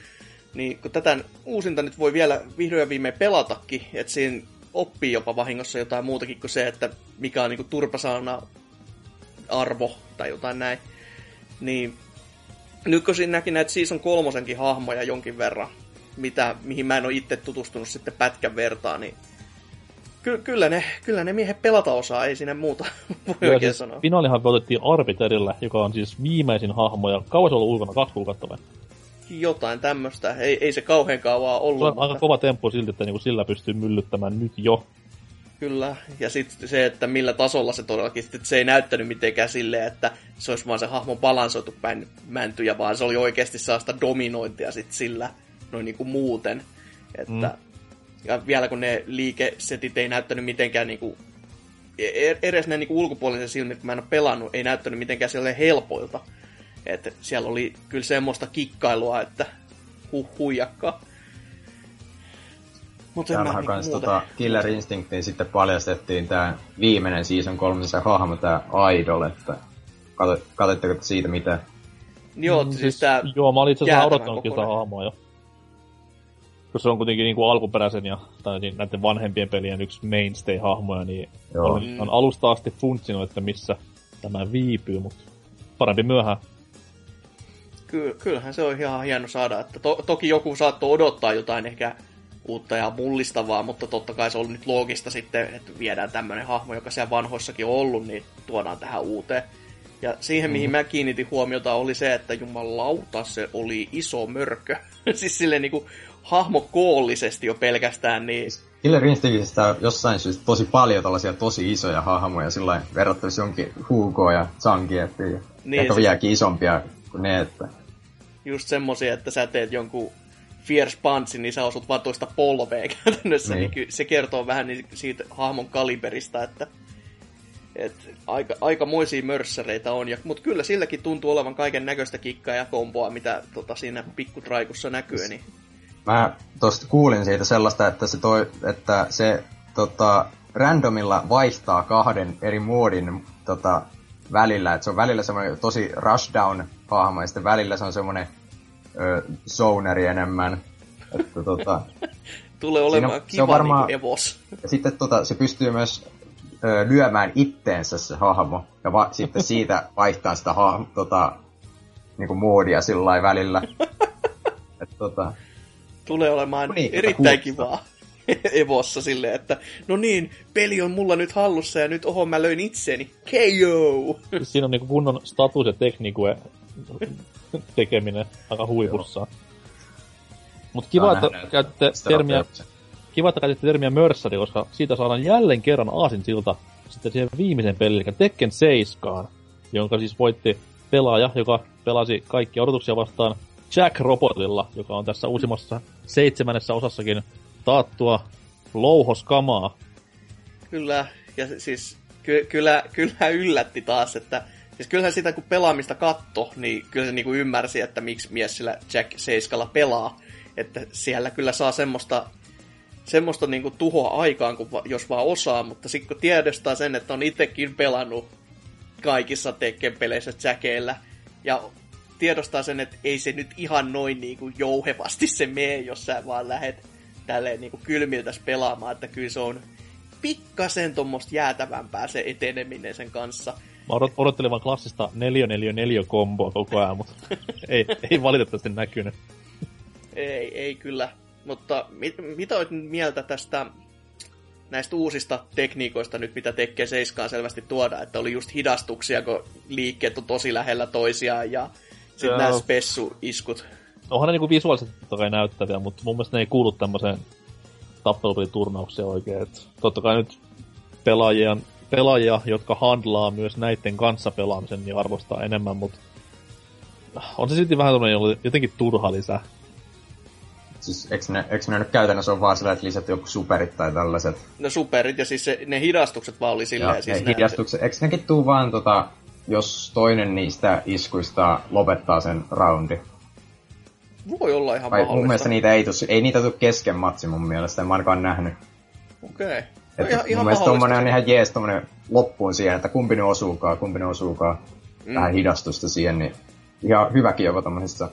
Niin, kun tätä uusinta nyt voi vielä vihdoin ja viimein pelatakin, että siinä oppii jopa vahingossa jotain muutakin kuin se, että mikä on niin kuin turpasana arvo, tai jotain näin. Niin, nyt kun siinä näki näitä Season kolmosenkin hahmoja jonkin verran, mitä, mihin mä en ole itse tutustunut sitten pätkän vertaan, niin Ky- kyllä, ne, kyllä ne miehet pelata osaa, ei siinä muuta voi kyllä oikein siis sanoa. Finaalihan me otettiin Arbiterillä, joka on siis viimeisin hahmo, ja kauan se ollut ulkona, kaksi kuukautta vai? Jotain tämmöistä, ei, ei se kauhean kauaa ollut. Se on mutta... aika kova temppu silti, että niinku sillä pystyy myllyttämään nyt jo. Kyllä, ja sitten se, että millä tasolla se todellakin, että se ei näyttänyt mitenkään silleen, että se olisi vaan se hahmon balansoitu päin mäntyjä, vaan se oli oikeasti sellaista dominointia sitten sillä, noin niinku muuten, että... Mm. Ja vielä kun ne liikesetit ei näyttänyt mitenkään niinku... Edes ne niinku ulkopuolisen silmin, kun mä en ole pelannut, ei näyttänyt mitenkään silleen helpoilta. Että siellä oli kyllä semmoista kikkailua, että huh huijakka. Tämähän kanssa muuta... tota Killer Instinctiin sitten paljastettiin tää viimeinen season kolme se hahmo, tää Idol, että... Katsoitteko siitä mitään? Joo, mm, siis, siis tää... Joo, mä olin itse asiassa odottanutkin sitä hahmoa jo. Koska se on kuitenkin niinku alkuperäisen ja tai näiden vanhempien pelien yksi mainstay-hahmoja, niin on, on alusta asti funtsinut, että missä tämä viipyy, mutta parempi myöhään. Ky- kyllähän se on ihan hieno saada. Että to- toki joku saattoi odottaa jotain ehkä uutta ja mullistavaa, mutta totta kai se on nyt loogista sitten, että viedään tämmöinen hahmo, joka siellä vanhoissakin on ollut, niin tuodaan tähän uuteen. Ja siihen, mihin mm. mä kiinnitin huomiota, oli se, että jumalauta, se oli iso mörkö. Siis silleen niinku... hahmokoollisesti jo pelkästään, niin... Killer Instinctistä jossain syystä tosi paljon tällaisia tosi isoja hahmoja, sillain verrattavissa jonkin Fuugoon ja Zangieffiin. Niin, ehkä se... vieläkin isompia kuin ne, että... Just semmosia, että sä teet jonkun fierce punchin, niin sä osut vaan toista polvea käytännössä. Niin. Niin se kertoo vähän siitä hahmon kaliberista, että... että aika, aikamoisia mörssäreitä on, ja, mutta kyllä silläkin tuntuu olevan kaiken näköistä kikkaa ja komboa, mitä tota, siinä pikkutraikussa näkyy, niin... Mä tosta kuulin siitä sellaista, että se, toi, että se tota, randomilla vaihtaa kahden eri muodin tota, välillä. Et se on välillä semmoinen tosi rushdown-hahmo, ja sitten välillä se on semmoinen ö, zoneri enemmän. Että, tota, tulee olemaan kiva varmaa, niin evos. Ja sitten tota, se pystyy myös ö, lyömään itteensä se hahmo, ja va, sitten siitä vaihtaa sitä hahmo, tota, niinku muodia sillä välillä. Et, tota, tulee olemaan niin, erittäin kivaa evossa silleen, että no niin, peli on mulla nyt hallussa ja nyt oho, mä löin itseni, K O! Siinä on niinku kunnon status ja teknikue tekeminen aika huipussa. Mut kiva, että käytitte termiä, kiva, että käytitte termiä mörssäri, koska siitä saadaan jälleen kerran aasinsilta sitten siihen viimeisen pelin, eli Tekken seitsemään, jonka siis voitti pelaaja, joka pelasi kaikkia odotuksia vastaan Jack-robotilla, joka on tässä uusimmassa seitsemännessä osassakin taattua louhoskamaa. Kyllä, ja siis ky- kyllä, kyllä yllätti taas, että siis kyllähän sitä kun pelaamista katto, niin kyllä se niinku ymmärsi, että miksi mies sillä Jack-seiskalla pelaa, että siellä kyllä saa semmoista, semmoista niinku tuhoa aikaan, kun va- jos vaan osaa, mutta sitten kun tiedostaa sen, että on itsekin pelannut kaikissa Tekken-peleissä Jackeillä, ja tiedostaa sen, että ei se nyt ihan noin niinku jouhevasti se mee, jos sä vaan lähet tälleen niinku kylmiltäs pelaamaan, että kyllä se on pikkasen tommoista jäätävämpää se eteneminen sen kanssa. Mä odot, odottelin vaan klassista neljä neljä neljä -komboa koko ajan, mutta ei, ei valitettavasti näkynyt. Ei, ei kyllä. Mutta mit, mitä olet mieltä tästä näistä uusista tekniikoista nyt, mitä Tekken seitsemään selvästi tuodaan, että oli just hidastuksia, kun liikkeet on tosi lähellä toisiaan ja sitten nämä spessu-iskut. Onhan ne niinku visuaalisesti totta kai näyttäviä, mutta mun mielestä ne ei kuulu tämmöiseen tappelupeliturnaukseen oikein. Et totta kai nyt pelaajia, pelaajia, jotka handlaa myös näiden kanssa pelaamisen, niin arvostaa enemmän, mutta on se silti vähän tommoinen jotenkin turha lisä. Siis eikö ne, eikö ne nyt käytännössä on vaan sillä, että lisät joku superit tai tällaiset? No superit ja siis se, ne hidastukset vaan oli silleen. Ja siis ne hidastukset, eikö nekin tuu vaan tota... jos toinen niistä iskuista lopettaa sen roundi. Voi olla ihan vai mahdollista. Mun mielestä niitä ei, tussi, ei niitä tule kesken matsi mun mielestä, en mä ainakaan nähnyt. Okei. No ihan, mun ihan mielestä tommonen on ihan jees tommonen loppuun siihen, että kumpi ne osuukaan, kumpi ne osuukaan mm. tähän hidastusta siihen, niin ihan hyväkin jopa tommosessa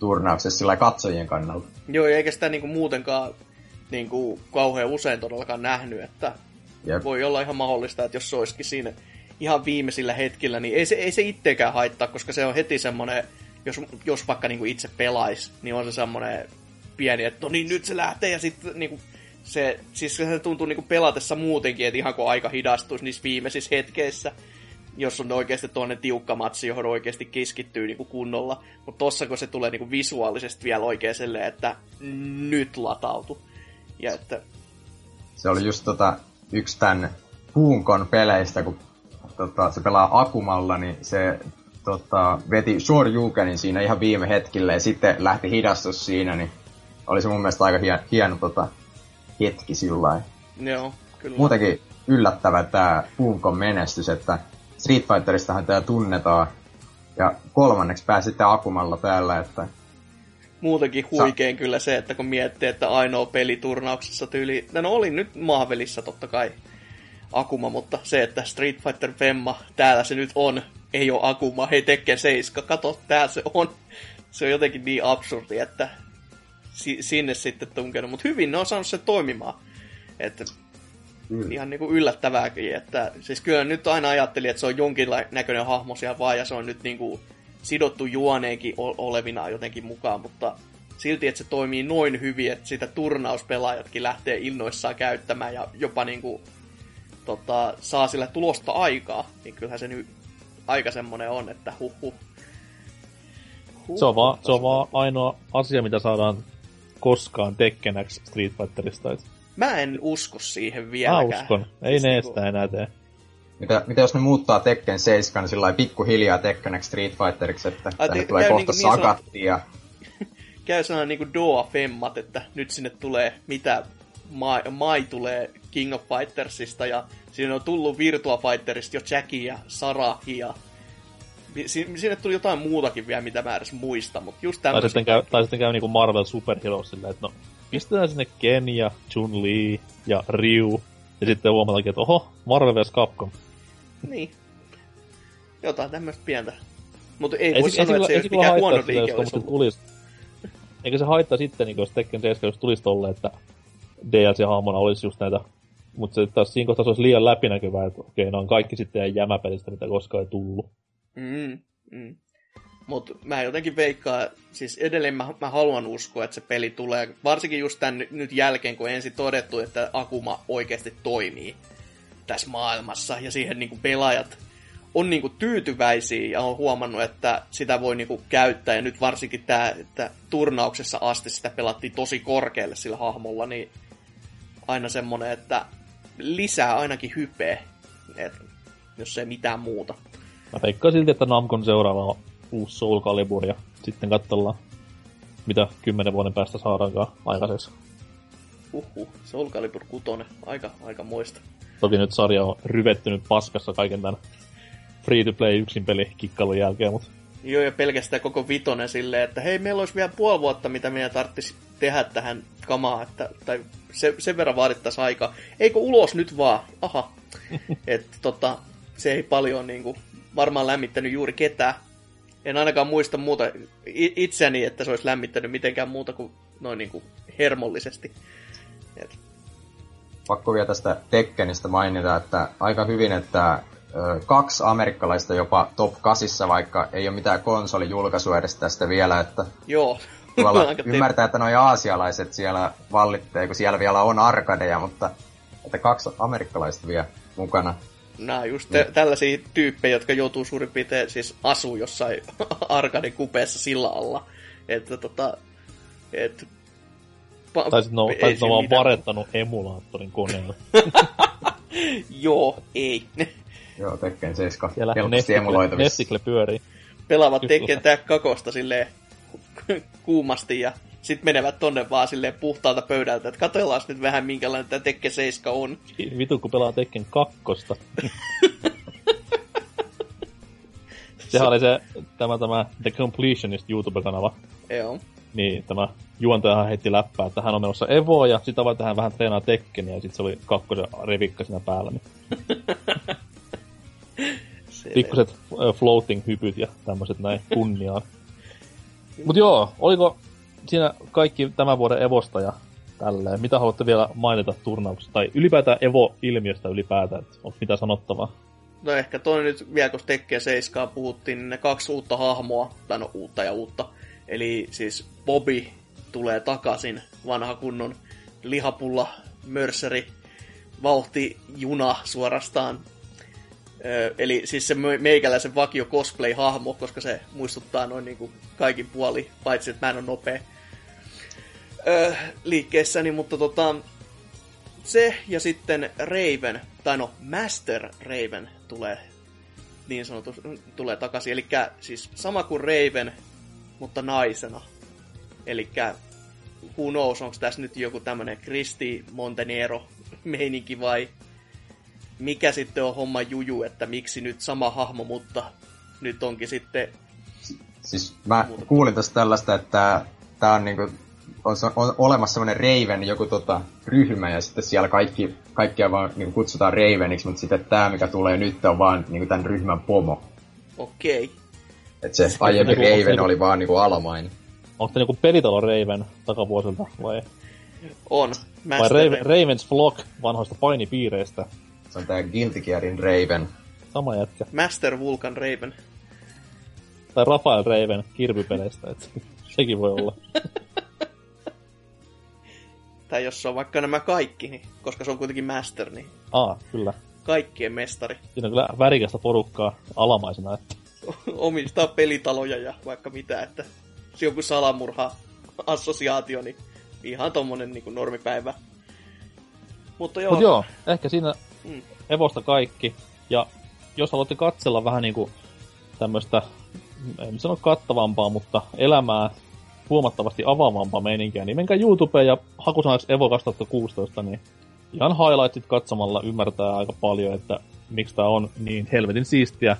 turnauksessa sillä katsojien kannalta. Joo, eikä sitä niinku muutenkaan niinku kauhean usein todellakaan nähnyt, että jep. Voi olla ihan mahdollista, että jos se olisikin siinä ihan viimeisillä hetkillä, niin ei se, ei se itteekään haittaa, koska se on heti semmoinen, jos, jos vaikka niinku itse pelaisi, niin on se semmoinen pieni, että no niin nyt se lähtee, ja sitten niinku, Se, siis se tuntuu niinku pelatessa muutenkin, että ihan kun aika hidastuisi niissä viimeisissä hetkeissä, jos on oikeasti tuollainen tiukka matsi, johon oikeasti keskittyy niinku kunnolla. Mutta tossa kun se tulee niinku visuaalisesti vielä oikein silleen, että nyt latautu. Ja että... Se oli just tota, yksi tän Fuunkon peleistä, kun tota, se pelaa Akumalla, niin se tota, veti suorjuukenin siinä ihan viime hetkille ja sitten lähti hidastus siinä, niin oli se mun mielestä aika hieno, hieno tota, hetki sillain. Joo, kyllä. Muutenkin yllättävä tää Fuunkon menestys, että Street Fighteristähän tää tunnetaan ja kolmanneksi pääsitte Akumalla täällä, että... Muutenkin huikein Sa- kyllä se, että kun miettii, että ainoa peli turnauksessa tyyli... No olin nyt Mahvelissä totta kai Akuma, mutta se, että Street Fighter Femma, täällä se nyt on, ei oo Akuma, hei Tekken seitsemän, kato, täällä se on. Se on jotenkin niin absurdi, että si- sinne sitten tunkenut, mutta hyvin ne on saanut se toimimaan. Että mm. ihan niinku yllättävääkin, että siis kyllä nyt aina ajattelin, että se on jonkinnäköinen hahmo siellä vaan ja se on nyt niinku... sidottu juoneenkin olevina jotenkin mukaan, mutta silti, että se toimii noin hyvin, että sitä turnauspelaajatkin lähtee innoissaan käyttämään ja jopa niin kuin, tota, saa sillä tulosta aikaa, niin kyllähän se nyt aika semmoinen on, että huhhuh. Huh. Se on vaan, se on vaan ainoa asia, mitä saadaan koskaan Tekkenäksi Street Fighterista. Mä en usko siihen vieläkään. Mä uskon, ei ne sitä enää tee. Mitä, mitä jos ne muuttaa Tekken seitsemän niin sillä pikkuhiljaa Tekkeneksi Street Fighteriksi, että ai, te, tulee kohta niin sakattia. Ja... käy sellainen niin kuin Doa-femmat, että nyt sinne tulee, mitä Mai, Mai tulee King of Fightersista, ja siinä on tullut Virtua Fighterista jo Jacki ja Saraki, ja sinne tuli jotain muutakin vielä, mitä mä edes muista, mutta just tämmöisiä. Tai sitten käy, tai sitten käy niin kuin Marvel Super Heroes sillä, että no, pistetään sinne Ken ja Chun-Li ja Ryu, ja sitten huomataankin, että oho, Marvel versus. Capcom. Niin. Jotain tämmöistä pientä. Mutta ei, ei voi sanoa, että se ei ole mikään huono liike olisi. Eikä se haittaa sitten, niin jos Tekken seitsemän jos tulisi tolle, että D L C-haamona olisi just näitä. Mutta se taas siinä kohtaa se olisi liian läpinäkyvää, että okei, okay, ne on kaikki sitten jämäpelistä, mitä koskaan ei tullut. Mm, mm. Mutta mä jotenkin veikkaan, siis edelleen mä, mä haluan uskoa, että se peli tulee. Varsinkin just tämän nyt jälkeen, kun ensin todettu, että Akuma oikeasti toimii tässä maailmassa, ja siihen niinku pelaajat on niinku tyytyväisiä ja on huomannut, että sitä voi niinku käyttää, ja nyt varsinkin tää, että turnauksessa asti sitä pelattiin tosi korkealle sillä hahmolla, niin aina semmonen, että lisää ainakin hypeä, et jos ei mitään muuta. Mä veikkaan silti, että Namcon seuraava on uusi Soul Calibur, ja sitten katsellaan, mitä kymmenen vuoden päästä saadaankaan aikaiseksi. Uhuh, Soul Calibur kutonen, aika, aika moista. Toki nyt sarja on ryvettynyt paskassa kaiken tämän free-to-play yksin peli kikkailun jälkeen, mutta... Joo, ja pelkästään koko vitonen silleen, että hei, meillä olisi vielä puoli vuotta, mitä meidän tarvitsisi tehdä tähän kamaa, että, tai se, sen verran vaadittaisiin aikaa. Eikö ulos nyt vaan? Aha. Että tota, se ei paljon niinku varmaan lämmittänyt juuri ketään. En ainakaan muista muuta itseäni, että se olisi lämmittänyt mitenkään muuta kuin noin niinku hermollisesti. Et. Pakko vielä tästä Tekkenistä mainita, että aika hyvin, että ö, kaksi amerikkalaista jopa top kahdeksan, vaikka ei ole mitään konsolijulkaisua edes tästä vielä, että joo. Ymmärtää, että noi aasialaiset siellä vallittelee, kun siellä vielä on arkadeja, mutta että kaksi amerikkalaista vielä mukana. Nää just te- tällaisia tyyppejä, jotka joutuu suurin piirtein, siis asuu jossain arkaden kupeessa sillä alla, että tota... että Pa- tai sitten ne on, tai sit ne on vaan varettanut emulaattorin koneella. Joo, ei. Joo, Tekken seitsemän. Helposti emuloitavissa. Nestikle pyörii. Pelaavat Tekken tää kakosta silleen kuumasti ja sit menevät tonne vaan silleen puhtaalta pöydältä. Että katsellaan nyt vähän minkälainen tää Tekken seitsemän on. Vitu kun pelaa Tekken kakkosta. Sehän oli se tämä, tämä The Completionist YouTube-kanava. Joo. Niin, tämä juontajahan heitti läppää, että hän on menossa Evoa ja sitä vaan tähän vähän treenaa Tekkeniä ja sit se oli kakkosen revikka siinä päällä. Niin. Pikkuset floating-hypyt ja tämmöset näin kunniaan. Mut joo, oliko siinä kaikki tämän vuoden Evosta ja tälleen? Mitä haluatte vielä mainita turnauksesta? Tai ylipäätään Evo-ilmiöstä ylipäätään, että on mitä sanottavaa? No ehkä toi nyt vielä, kun Tekken seitsemän puhuttiin, niin ne kaksi uutta hahmoa, tai no uutta ja uutta. Eli siis Bobby tulee takaisin vanha kunnon lihapulla mörsöri vauhtijuna suorastaan. Öö, eli siis se meikäläisen vakio cosplay-hahmo, koska se muistuttaa noin niin kuin kaikin puoli, paitsi että mä en ole nopea öö, liikkeessäni, mutta tota, se ja sitten Raven, tai no Master Raven tulee niin sanotusti tulee takaisin, eli siis sama kuin Raven, mutta naisena. Eli who knows, onko tässä nyt joku tämmönen Kristi Montenero-meininki vai mikä sitten on homma juju, että miksi nyt sama hahmo, mutta nyt onkin sitten... Siis mä muuta. Kuulin tästä tällaista, että tää on, niinku, on, on olemassa semmoinen Raven joku tota, ryhmä, ja sitten siellä kaikki, kaikkia vaan niinku, kutsutaan Raveniksi, mutta sitten tää, mikä tulee nyt, on vaan niinku, tämän ryhmän pomo. Okei. Okay. Että se aiempi Raven oli, niinku, oli vaan niinku, alamainen. Onko te niinku pelitalo Raven takavuosilta vai? On. Mä vai Raven, Raven's Flock vanhoista painipiireistä? Se on tää Guilty Gearin Raven. Sama jätkä. Master Vulcan Raven. Tai Rafael Raven kirpypeleistä, et sekin voi olla. Tai jos on vaikka nämä kaikki, niin, koska se on kuitenkin Master, niin... Aa, kyllä. Kaikkien mestari. Siinä on kyllä värikästä porukkaa alamaisena, että... Omistaa pelitaloja ja vaikka mitä, että... Se joku salamurha-assosiaatio, niin ihan tommonen niin kuin normipäivä. Mutta joo. Mut joo, ehkä siinä... Mm. Evosta kaikki, ja jos haluatte katsella vähän niinku tämmöstä, en sano kattavampaa, mutta elämää huomattavasti avaavampaa meininkiä, niin menkää YouTubeen ja hakusanaksi Evo kaksituhattakuusitoista, niin ihan highlightit katsomalla ymmärtää aika paljon, että miksi tää on niin helvetin siistiä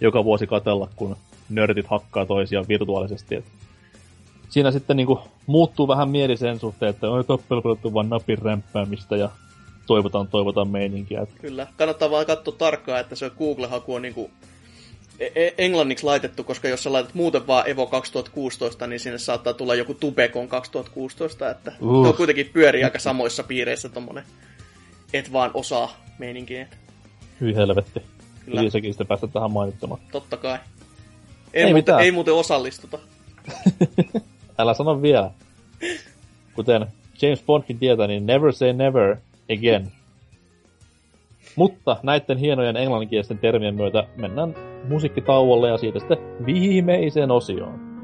joka vuosi katsella, kun nörtit hakkaa toisiaan virtuaalisesti. Et siinä sitten niinku muuttuu vähän mieli sen suhteen, että on toppelkotettu vaan napin rämpäämistä ja toivotaan, toivotaan meininkiä. Kyllä. Kannattaa vaan katsoa tarkkaan, että se Google-haku on niinku englanniksi laitettu, koska jos sä laitat muuten vaan Evo kaksituhattakuusitoista, niin sinne saattaa tulla joku Tubekon kaksituhattakuusitoista. Että uh. tuo kuitenkin pyörii aika samoissa piireissä tommonen et vaan osaa meininkiä. Hyi helvetti. Kyllä. Eli sekin sitten päästä tähän mainittamaan. Totta kai. Ei, ei, muuten, ei muuten osallistuta. Älä sano vielä. Kuten James Bondkin tietää, niin never say never. Again. Mutta näiden hienojen englanninkielisten termien myötä mennään musiikkitauolle ja siitä sitten viimeiseen osioon.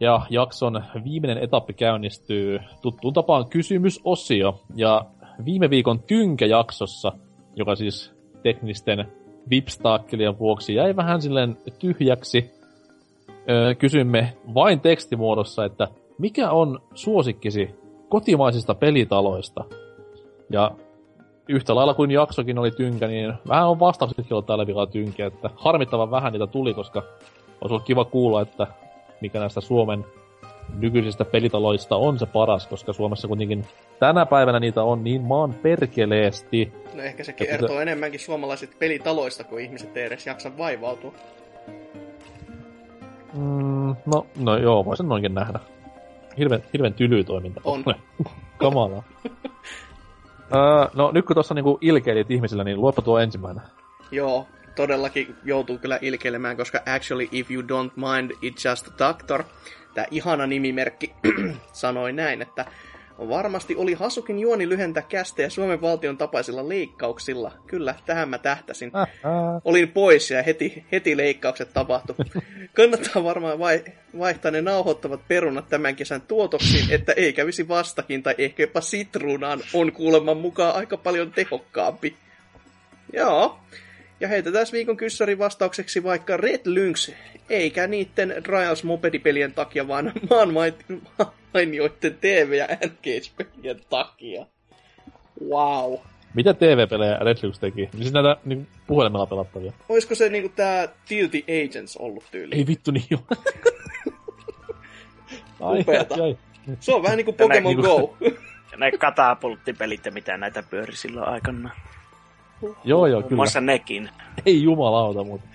Ja jakson viimeinen etappi käynnistyy tuttuun tapaan kysymysosio. Ja viime viikon tynkäjaksossa, joka siis teknisten vipstaakkelien vuoksi jäi vähän silleen tyhjäksi, öö, kysymme vain tekstimuodossa, että mikä on suosikkisi kotimaisista pelitaloista? Ja yhtä lailla kuin jaksokin oli tynkä, niin vähän on vastauksetkin ollut tällä viikolla tynkä, että harmittavan vähän niitä tuli, koska olisi ollut kiva kuulla, että mikä näistä Suomen nykyisistä pelitaloista on se paras, koska Suomessa kuitenkin tänä päivänä niitä on niin maan perkeleesti. No ehkä se kertoo se... enemmänkin suomalaisista pelitaloista, kun ihmiset ei edes jaksa vaivautua. Mm, no, no joo, voi sen noinkin nähdä. Hirveen, hirveen tyly toiminta. On. Kamalaa. öö, no nyt kun tuossa niinku ilkeilit ihmisillä, niin luoppa tuo ensimmäinen. Joo. Todellakin joutuu kyllä ilkeilemään, koska actually if you don't mind, it's just a doctor. Tämä ihana nimimerkki sanoi näin, että Varmasti oli Hasukin juoni lyhentää kästejä Suomen valtion tapaisilla leikkauksilla. Kyllä, tähän mä tähtäsin. Olin pois ja heti, heti leikkaukset tapahtui. Kannattaa varmaan vai, vaihtaa ne nauhoittavat perunat tämän kesän tuotoksiin, että ei kävisi vastakin tai ehkä jopa sitruunaan on kuuleman mukaan aika paljon tehokkaampi. Joo. Ja heitetään viikon kyssärin vastaukseksi vaikka Red Lynx, eikä niitten Trials-mopedipelien takia, vaan maan mainioitten T V- ja N G S-pelien takia. Wow. Mitä T V-pelejä Red Lynx teki? Siis näitä niin, puhelimella pelattavia. Olisiko se niinku tää Tilty Agents ollut tyyli? Ei vittu, niin joo. Upeata. Ai, ai. Se on vähän niinku Pokémon niinku, Go. Näin katapulttipelit ja mitä näitä pyöri silloin aikanaan. Uhuh. Joo, joo, kyllä. Muassa nekin. Ei jumalauta, mutta...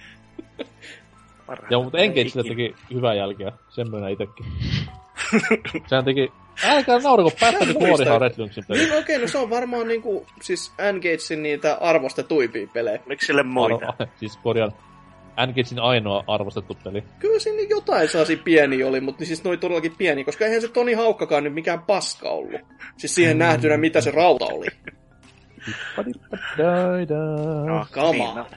joo, mutta Engageillä teki hyvää jälkeä. Sen myönnä itsekin. Sehän teki... Älkää naura, kun päästä nyt nuorihaan Red Lynxin peliin. Niin, okei, okay, no se on varmaan niinku... Siis Engagein niitä arvostetuimpia pelejä. Miksi sille muita? Arvo, siis korjaan. Engagein ainoa arvostettu peli. Kyllä siinä jotain saasi pieni oli, mutta siis noi todellakin pieni. Koska eihän se Toni Haukkakaan nyt mikään paska ollut. Siis siihen nähtynä, mitä se rauta oli. No, kamaa.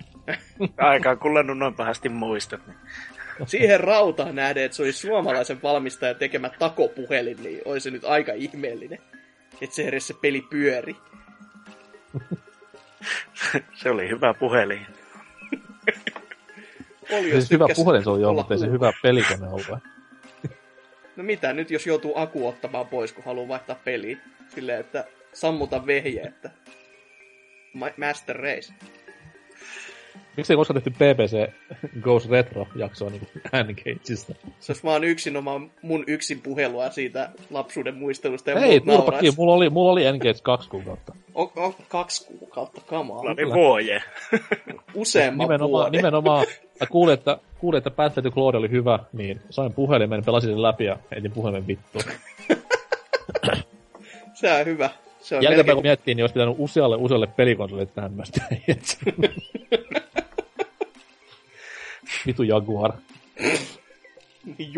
Aika on kullannut noin pahasti muistot. Siihen rautaan nähden, että se olisi suomalaisen valmistajan tekemä takopuhelin, niin olisi nyt aika ihmeellinen. Että se edes se peli pyöri. Se oli hyvä puhelin. Oli se siis hyvä puhelin se on joo, mutta ei se hyvä pelikone ole. No mitä nyt, jos joutuu aku ottamaan pois, kun haluaa vaihtaa peliä? Silleen, että sammuta vehje, että... Master Race. Miksi ei koskaan tehty P B C Goes Retro-jaksoa niin N-Gageista? Se olisi vaan yksinomaan mun yksin puhelua siitä lapsuuden muistelusta ja ei, muut nauraista. Ei, mulla oli, mulla oli N-Gage kaksi kuukautta. O, o, kaksi kuukautta, kamaa. Oli vuoje. Useamman nimenomaan, vuoden. Nimenomaan, kuulin, että, kuulin, että Pathfinder Claude oli hyvä, niin sain puhelimen, pelasin sen läpi ja heitin puhelimen vittuun. Se on hyvä. Jälkeenpäin melkein... kun miettii, niin olisi pitänyt usealle usealle pelikonsolille tämmöistä. Vitu Jaguar.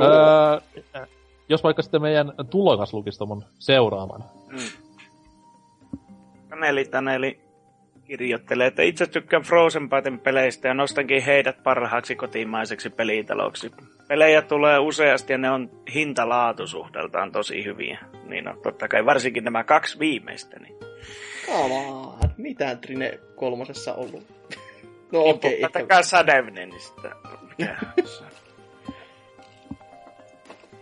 öö, jos vaikka sitten meidän tulokas lukisi tuon seuraavan. Taneli, Taneli kirjoittelee, että itse tykkään Frozen Partin peleistä ja nostankin heidät parhaaksi kotimaiseksi pelitaloksi. Pelejä tulee useasti ja ne on hintalaatusuhdeltaan tosi hyviä. Niin on, totta kai varsinkin nämä kaksi viimeistä. Niin. Kamaa, mitään Trine kolmosessa ollut. No okei. Okay, Tätäkään Sadevnenistä.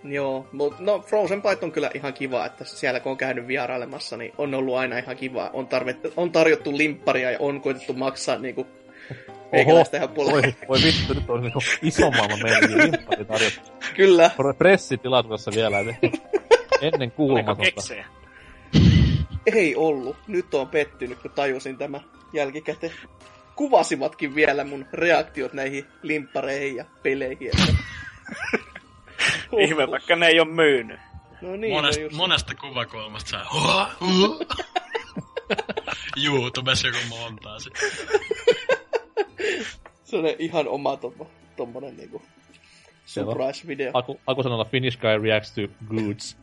Joo, mutta no Frozen Byte on kyllä ihan kiva, että siellä kun on käynyt vierailemassa, niin on ollut aina ihan kiva. On, tarvittu, on tarjottu limpparia ja on koitettu maksaa niinku... Meikäläistä ihan puolella. Voi, voi vittu, nyt on niinku ison maailman meidänkin limppari tarjottu. Kyllä. Pressitilaisuudessa vielä, ennen kuulumatonta. Oliko keksejä? Ei ollut. Nyt on pettynyt, kun tajusin tämä jälkikäteen. Kuvasivatkin vielä mun reaktiot näihin limppareihin ja peleihin. Ihme, vaikka ne ei ole myynyt. No niin, monest, no monesta kuvakulmasta saa. YouTubessa joku montaa sitten. Se on ihan oma tommo, tommonen niinku surprise-video. Aku, aku sanalla Finnish guy reacts to goods.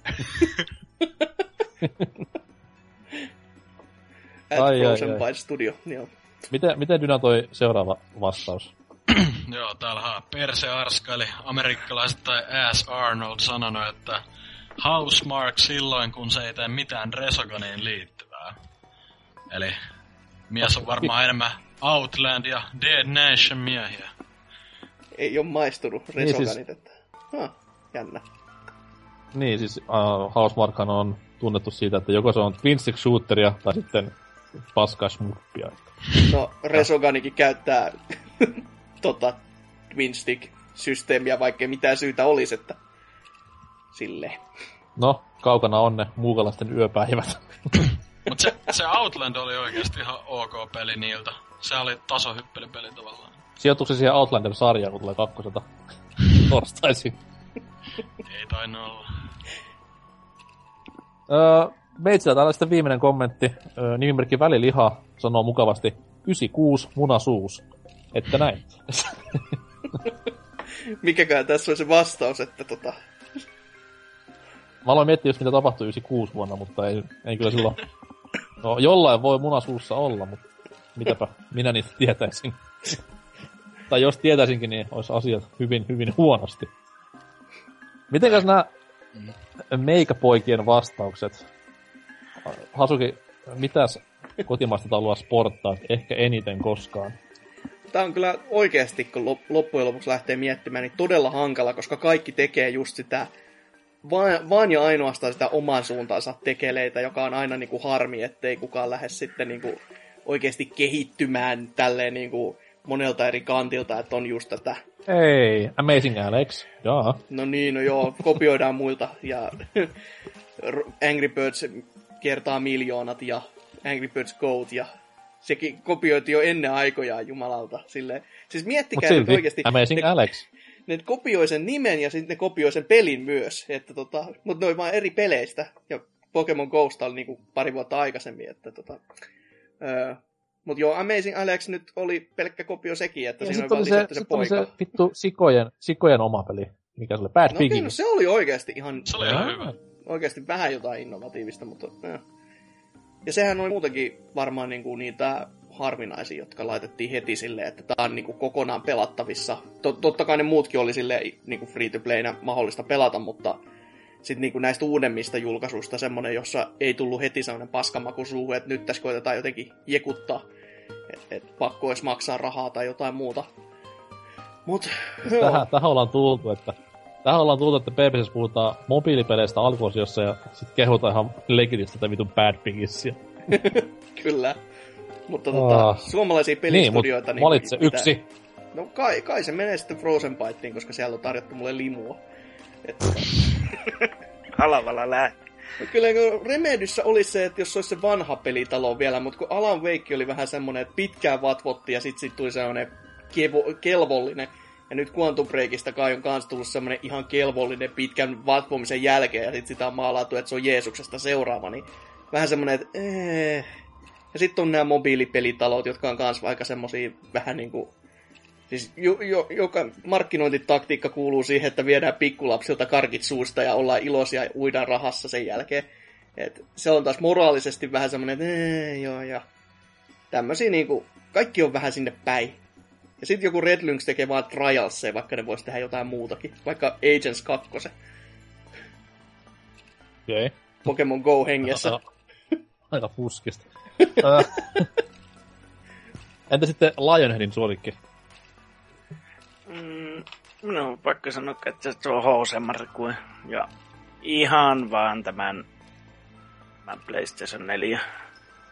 At ai, Frozen Byte Studio, joo. Miten, miten Dyna toi seuraava vastaus? Joo, täällä haa Perse Arska, eli amerikkalaiset tai Ass Arnold sanonut, että housemark silloin, kun se ei tee mitään Resoganiin liittyvää. Eli mies on varmaan enemmän Outland ja Dead Nation miehiä. Ei oo maistunut Resoganit, että niin siis, jännä. Niin siis uh, housemarkhan on tunnettu siitä, että joko se on twin stick shooteria tai sitten paskaa smurppia. No Resoganikin käyttää... tota, twin stick-systeemiä, vaikkei mitään syytä olisi, että silleen. No, kaukana on ne muukalaisten yöpäivät. Mut se, se Outland oli oikeesti ihan ok peli niiltä. Se oli tasohyppelypeli tavallaan. Sijoituksen siihen Outlander-sarjaan, kun tulee kakkoselta torstaisin. Ei tainu olla. Öö, Meitsillä täällä sitten viimeinen kommentti. Öö, nimimerkki Väliliha sanoo mukavasti yhdeksänkymmentäkuusi munasuus. Että näin. Mikäkään tässä on se vastaus, että tota... Mä aloin miettiä just mitä tapahtui yhdeksänkymmentäkuusi vuonna, mutta ei, ei kyllä silloin... No jollain voi munasuussa olla, mutta mitäpä minä niitä tietäisin. Tai jos tietäisinkin, niin olisi asiat hyvin, hyvin huonosti. Mitenkäs nämä meikäpoikien vastaukset? Hasuki, mitäs kotimaista taulua sporttaa ehkä eniten koskaan? Tämä on kyllä oikeasti, kun loppujen lopuksi lähtee miettimään, niin todella hankala, koska kaikki tekee just sitä, vaan, vaan ja ainoastaan sitä oman suuntaansa tekeleitä, joka on aina niin kuin harmi, ettei kukaan lähde sitten niin kuin oikeasti kehittymään tälleen niin kuin monelta eri kantilta, että on just tätä. Ei, Amazing Alex, jaa. No niin, no joo, kopioidaan muilta ja Angry Birds kertaa miljoonat ja Angry Birds Goat ja sekin kopioiti jo ennen aikojaan, jumalauta. Silleen. Siis miettikää nyt oikeasti. Amazing ne, Alex. Ne kopioi sen nimen ja sitten ne kopioi sen pelin myös. Tota, mutta ne oli vaan eri peleistä. Ja Pokemon Ghost oli niinku pari vuotta aikaisemmin. Tota, mutta joo, Amazing Alex nyt oli pelkkä kopio sekin, että ja siinä oli vaan se, lisätty se poika. Oli se vittu sikojen, sikojen oma peli, mikä se oli. Bad no Piggy. Okay, no se oli oikeasti ihan... Se oli ihan hyvä. Oikeasti vähän jotain innovatiivista, mutta... Äh. Ja sehän oli muutenkin varmaan niinku niitä harvinaisia, jotka laitettiin heti silleen, että tämä on niinku kokonaan pelattavissa. Tot, totta kai ne muutkin oli silleen niinku free-to-playna mahdollista pelata, mutta sitten niinku näistä uudemmista julkaisuista semmoinen, jossa ei tullut heti semmoinen paskamaku suuhun, että nyt tässä koitetaan jotenkin jekuttaa, että et pakko edes maksaa rahaa tai jotain muuta. Mut, tähän, tähän ollaan tultu, että... Tähän ollaan tullut, että P B C:ssä puhutaan mobiilipeleistä alkuosiossa ja sitten kehutaan ihan legitistä tätä vitun Bad Piggissiä. Kyllä. Mutta tota, ah. suomalaisia pelistudioita... Niin, niin valitse niin, yksi. Mitä? No kai, kai se menee sitten Frozen Biteen, koska siellä on tarjottu mulle limua. Että... Alavalla lähti. No kyllä Remedyssä oli se, että jos olisi se vanha pelitalo vielä, mutta kun Alan Wake oli vähän semmoinen, että pitkään vatvottiin ja sitten sit tuli semmoinen kevo- kelvollinen... Ja nyt Quantum Breakista kai on kans tullut semmonen ihan kelvollinen pitkän vatvomisen jälkeen, ja sit sitä on maalattu, että se on Jeesuksesta seuraava, niin vähän semmonen, että ee. Ja sit on nämä mobiilipelitalot, jotka on kans aika semmosia vähän niinku... Siis jo, jo, joka markkinointitaktiikka kuuluu siihen, että viedään pikkulapsilta karkit suusta ja ollaan iloisia ja uidaan rahassa sen jälkeen. Et se on taas moraalisesti vähän semmonen, että ee, joo, ja... Tämmösiä niinku... Kaikki on vähän sinne päin. Ja sitten joku Red Lynx tekee vaan trialsseja, vaikka ne vois tehdä jotain muutakin. Vaikka Agents kaksi. Okei. Okay. Pokemon Go hengessä. Aika fuskista. Entä sitten Lionheadin suolikki? Mm, no, pakko sanoa, että se on H C-markkuja. Ja ihan vaan tämän, tämän PlayStation neljä.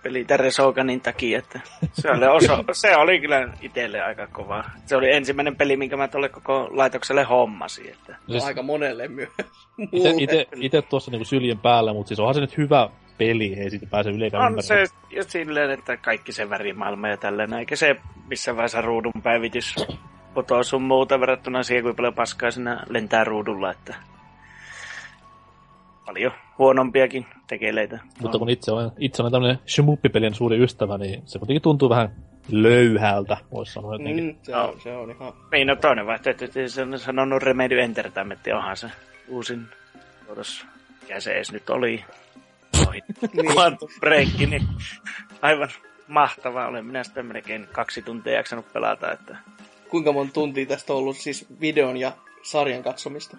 Pelitärre Soganin takia, että se oli, oso, se oli kyllä itselle aika kova. Se oli ensimmäinen peli, minkä mä tuolle koko laitokselle hommasin. Että. Siis aika monelle myös. Itse tuossa niinku syljen päällä, mutta siis onhan se nyt hyvä peli, ei siitä pääse yleikään on ympärille. Se jo silleen, että kaikki se värimaailma ja tällainen, eikä se missä vaiheessa ruudun päivitys potoo sun muuta verrattuna siihen, kuin paljon paskaa siinä lentää ruudulla, että paljon huonompiakin tekeleitä. Mutta kun itse olen, itse olen tämmöinen shmuppipelien suuri ystävä, niin se kuitenkin tuntuu vähän löyhältä, voisi sanoa jotenkin. Mm, se, no. se on ihan... Niin, no toinen vaihtoehto, että se on sanonut Remedy Entertainment, onhan se uusin vuodos, mikä se edes nyt oli. Ohi, Quantum Break, niin aivan mahtavaa. Olen minä sitä melkein kaksi tuntia jaksanut pelata. Että... Kuinka monta tuntia tästä on ollut siis videon ja sarjan katsomista?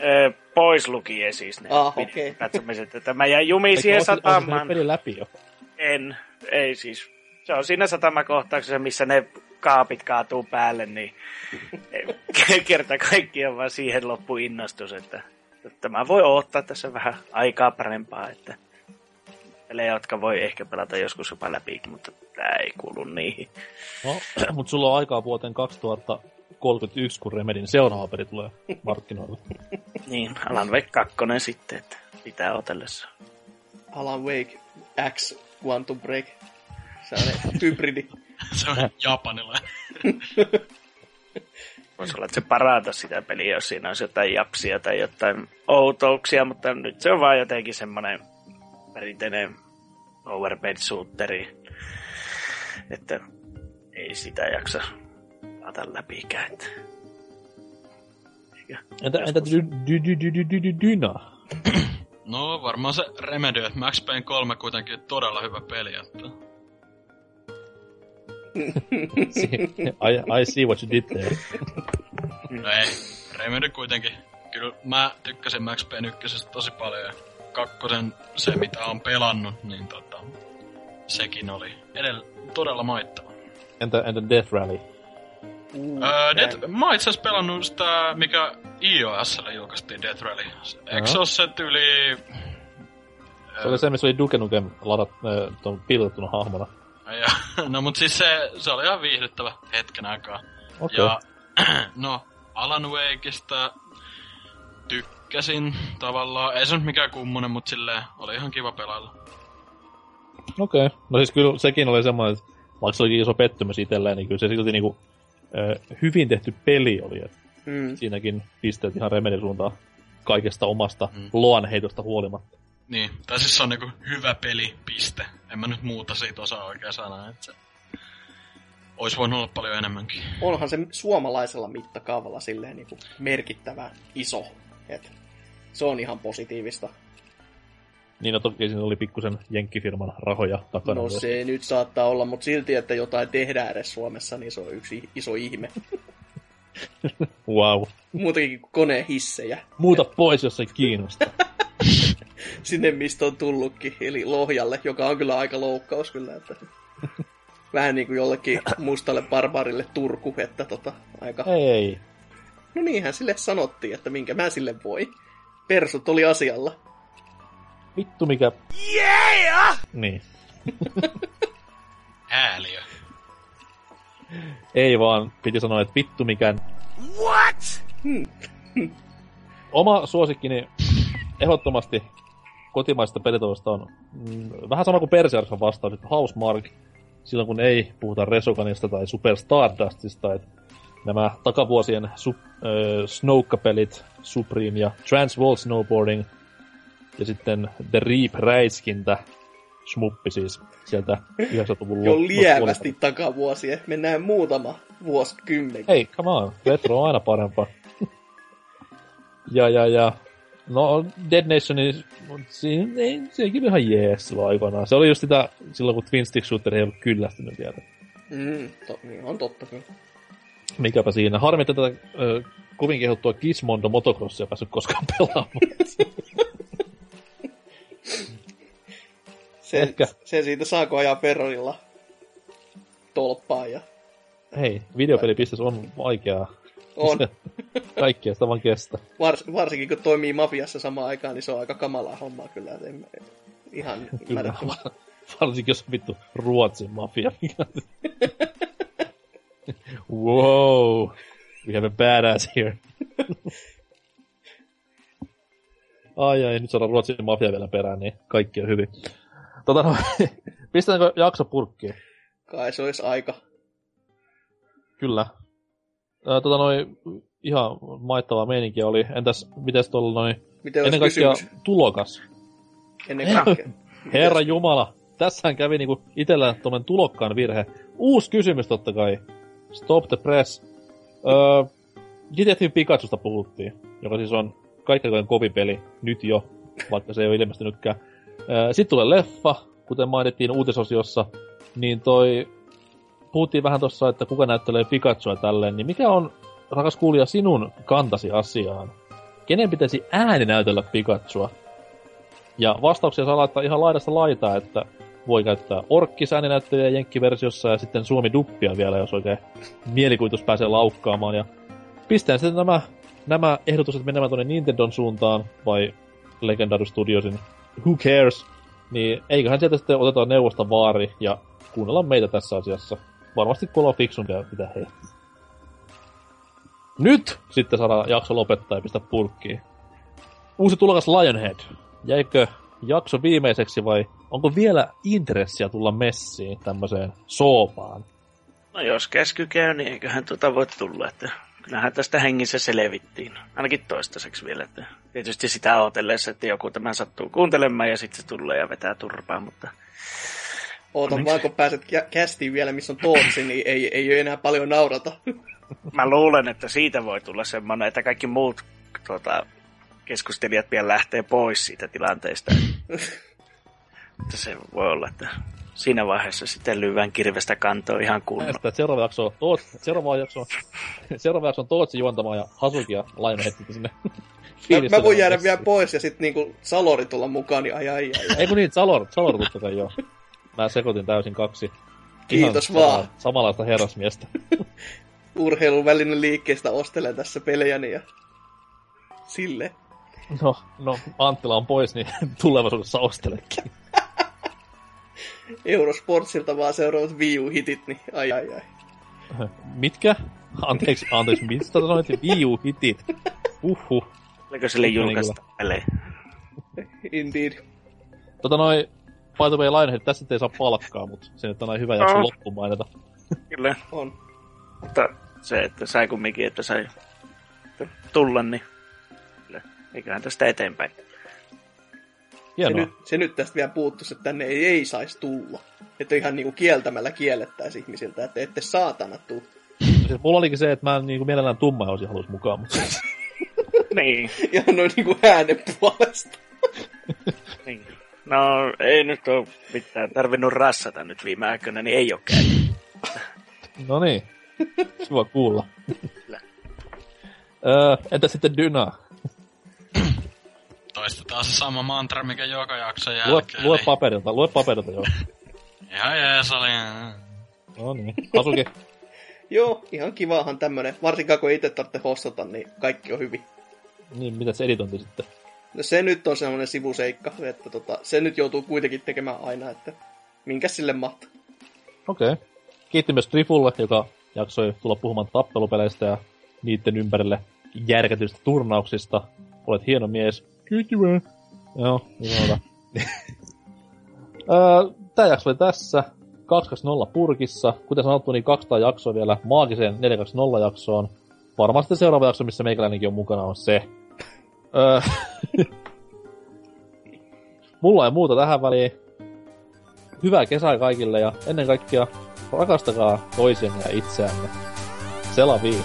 Öö, pois lukien siis ne ah, okay. katsomiset, että mä jäin jumiin eikä siihen satamaan. Peli läpi jo? En, ei siis. Se on siinä satamakohtauksessa, missä ne kaapit kaatuu päälle, niin kerta kaikkiaan vaan siihen loppu innostus, että, että mä voi odottaa tässä vähän aikaa parempaa, että pelejä, jotka voi ehkä pelata joskus jopa läpikin, mutta tää ei kuulu niihin. No, mutta sulla on aikaa vuoteen kaksituhattakolmekymmentäyksi, kun Remedin seuraava peli tulee markkinoille. Niin, Alan Wake kaksi sitten, että pitää otellessa. Alan Wake X Quantum Break. Se on hybridi. Se on japanilainen. Voisi olla, että se parantaa sitä peliä, jos siinä olisi jotain japsia tai jotain outouksia, mutta nyt se on vaan jotenkin semmoinen perinteinen overbed-suutteri. Että ei sitä jaksa ata läpikään. Entä Dyna? No varmaan se Remedy, että Max Payne kolme kuitenkin todella hyvä peli, että... I, I see what you did there. No ei, Remedy kuitenkin. Kyllä mä tykkäsin Max Payne ykkösestä tosi paljon. Kakkosen se, mitä on pelannut, niin tota... Sekin oli edellä todella maittava. Entä, entä Death Rally? Mm, öö, Death, mä itse asiassa pelannut sitä, mikä iOS:lle julkaistiin Death Rally. Eikö se ole se tyyli... Se oli se, missä oli Duke Nukem piilotettuna hahmona. Ja, no mut siis se, se oli ihan viihdyttävä hetken aikaa. Okay. Ja no, Alan Wakeista tykkäsin tavallaan. Ei se nyt mikään kummonen, mut silleen oli ihan kiva pelailla. Okei. Okay. No siis kyllä sekin oli semmoinen, että vaikka se oli iso pettymys itselleen, niin kyllä se silti niinku äh, hyvin tehty peli oli. Mm. Siinäkin pisteet ihan Remedyn suuntaan kaikesta omasta mm. loanheitosta huolimatta. Niin, tai siis se on niinku hyvä peli, piste. En mä nyt muuta siitä osaa oikea sanaa, että se ois voinut olla paljon enemmänkin. Onhan se suomalaisella mittakaavalla silleen niinku merkittävä iso, et se on ihan positiivista. Niin, no toki siinä oli pikkusen jenkkifirman rahoja takana. No se myös nyt saattaa olla, mutta silti, että jotain tehdään edes Suomessa, niin se on yksi iso ihme. Wow. Muutenkin kuin koneen hissejä. Muuta et pois, jos ei kiinnosta. Sinne, mistä on tullutkin, eli Lohjalle, joka on kyllä aika loukkaus kyllä, että vähän niin kuin jollekin mustalle barbarille Turku, että tota, aika... Ei. No niinhän sille sanottiin, että minkä mä sille voi. Persut oli asialla. Vittu mikä... Yeah! Niin. Ääliö. Ei vaan, piti sanoa, että vittu mikä... What? Oma suosikkini ehdottomasti... Kotimaisesta pelitoista on mm, vähän sama kuin Persiarsan vastaus, että Housemark, silloin kun ei puhuta Resoganista tai Super Stardustista, että nämä takavuosien su, ö, Snoukka-pelit, Supreme ja Transworld Snowboarding, ja sitten The Reap-räiskintä, Smuppi siis, sieltä yhdeksänkymmentäluvun jo lievästi takavuosia, mennään muutama vuosikymmen. Hei, come on, retro on aina parempaa. ja, ja, ja. No, Dead Nation, niin ei, se ei kyllä ihan jees silloin aikanaan. Se oli just sitä, silloin kun Twin Stick Shooter ei ollut kyllästynyt vielä. Mm, to, niin on totta kyllä. Mikäpä siinä. Harmi, että tätä ö, kovin kehottua Gizmondo Motocrossia ei päässyt koskaan pelaamaan. se, Ehkä... se siitä saako ajaa Ferrarilla tolppaa ja... Hei, videopelipisteessä on vaikeaa. On. Kaikkia sitä vaan kestä. Vars, varsinkin kun toimii mafiassa samaan aikaan, niin se on aika kamalaa hommaa kyllä. En, ihan määrättömän. Varsinkin jos on vittu Ruotsin mafia. Wow. We have a badass here. Ai ai, nyt saadaan Ruotsin mafia vielä perään, niin kaikki on hyvin. Tota no, pistetäänkö jakso purkkiin? Kai se olisi aika. Kyllä. Tota noin, ihan maittavaa meininkiä oli. Entäs, mites tuolla noin, miten ennen kaikkea kysymys? Tulokas? Ennen kaikkea. Herra Jumala, tässähän kävi niinku itellä tuommoinen tulokkaan virhe. Uusi kysymys totta kai. Stop the press. Öö, Detective Pikachusta puhuttiin, joka siis on kaikkein kovin peli nyt jo, vaikka se ei ole ilmestynytkään. Öö, Sitten tulee leffa, kuten mainittiin uutisosiossa, niin toi... Puhuttiin vähän tossa, että kuka näyttelee Pikachua tälleen, niin mikä on, rakas kuulija, sinun kantasi asiaan? Kenen pitäisi ääni näytellä Pikachua? Ja vastauksia saa laittaa ihan laidasta laitaa, että voi käyttää orkkis ääninäyttelijä jenkkiversiossa ja sitten suomi-duppia vielä, jos oikein mielikuvitus pääsee laukkaamaan. Ja pistään sitten nämä, nämä ehdotukset menemään tuonne Nintendon suuntaan, vai Legendary Studiosin Who Cares? Niin eiköhän sieltä sitten otetaan neuvosta vaari ja kuunnellaan meitä tässä asiassa. Varmasti kun ollaan fiksumpia, mitä heittää. Nyt sitten saadaan jakso lopettaa ja pistää purkkiin. Uusi tulokas Lionhead. Jäikö jakso viimeiseksi vai onko vielä intressiä tulla messiin tämmöiseen soopaan? No jos käsky käy, niin eiköhän tuota voi tulla. Että kyllähän tästä hengissä selvittiin. Ainakin toistaiseksi vielä. Että tietysti sitä odotellessa, että joku tämän sattuu kuuntelemaan ja sitten se tulee ja vetää turpaa, mutta... Ootan vaan, kun pääset kästiin vielä, missä on tootsi, niin ei, ei ole enää paljon naurata. Mä luulen, että siitä voi tulla semmoinen, että kaikki muut tuota, keskustelijat vielä lähtee pois siitä tilanteesta. Mutta se voi olla, että siinä vaiheessa sitten lyvään kirvestä kantoa ihan kunnolla. Seuraava jakso on Tootsi, seuraava jakso, seuraava jakso on Tootsi juontamaan ja Hasukia lainehti sinne. Mä, mä voin jäädä vielä pois ja sitten niinku Salori tulla mukaan, niin ai ai ai. ai. Ei kun niin, Salor, Salor totta kai joo. Mä sekoitin täysin kaksi. Kiitos ihan vaan. Samanlaista herrasmiestä. Urheilun välinen liikkeestä ostelen tässä pelejäni ja sille. No, no Anttila on pois, niin tulevaisuudessa ostelekin. Eurosportsilta vaan seuraavat Wii U-hitit, niin ai ai ai. Mitkä? Anteeksi, anteeksi, mistä sanoit? Wii U-hitit. Uhuh. Oliko sille julkaista pelejä? Indeed. Tota noin, by the way, Lionhead, tässä ei saa palkkaa, mutta se nyt on aina hyvä jakso no. loppuun mainita. Kyllä. On. Mutta se, että sai kumminkin, että sai tulla, niin kyllä, eiköhän tästä eteenpäin. Se nyt, se nyt tästä vielä puuttuisi, että tänne ei, ei saisi tulla. Että ihan niinku kieltämällä kiellettäisi ihmisiltä, että ette saatana tuu. Siis mulla olikin se, että mä niinku mielellään tummahausia halus mukaan, mutta... niin. Ja noin niinku äänen puolesta. niin. No ei nyt ole mitään tarvinnut rassata nyt viime aikoina, niin ei oo käynyt. no niin, kiva kuulla. öö, entä sitten Dynaa? Toistetaan se sama mantra, mikä joka jakson jälkeen. Lue, lue paperilta, lue paperilta, joo. ihan jees oli. No niin, Hasuki. joo, ihan kivahan tämmönen. Varsinkaan kun itse tarvitse hostata, niin kaikki on hyvin. Niin, mitä se editointi sitten? No se nyt on semmoinen sivuseikka, että tota, se nyt joutuu kuitenkin tekemään aina, että minkäs sille mahtaa. Okei. Okay. Kiitti myös Trifulle, joka jaksoi tulla puhumaan tappelupeleistä ja niiden ympärille järkätyistä turnauksista. Olet hieno mies. Kyllä. Joo, hyvältä. Tää jakso oli tässä. kaksisataakaksikymmentä purkissa. Kuten sanottu, niin kaksisataa jaksoa vielä maagiseen neljäsataakaksikymmentä jaksoon. Varmaan sitten seuraava jakso, missä meikäläinenkin on mukana, on se. Mulla ei muuta tähän väliin. Hyvää kesää kaikille ja ennen kaikkea rakastakaa toisiamme ja itseämme. C'est la vie.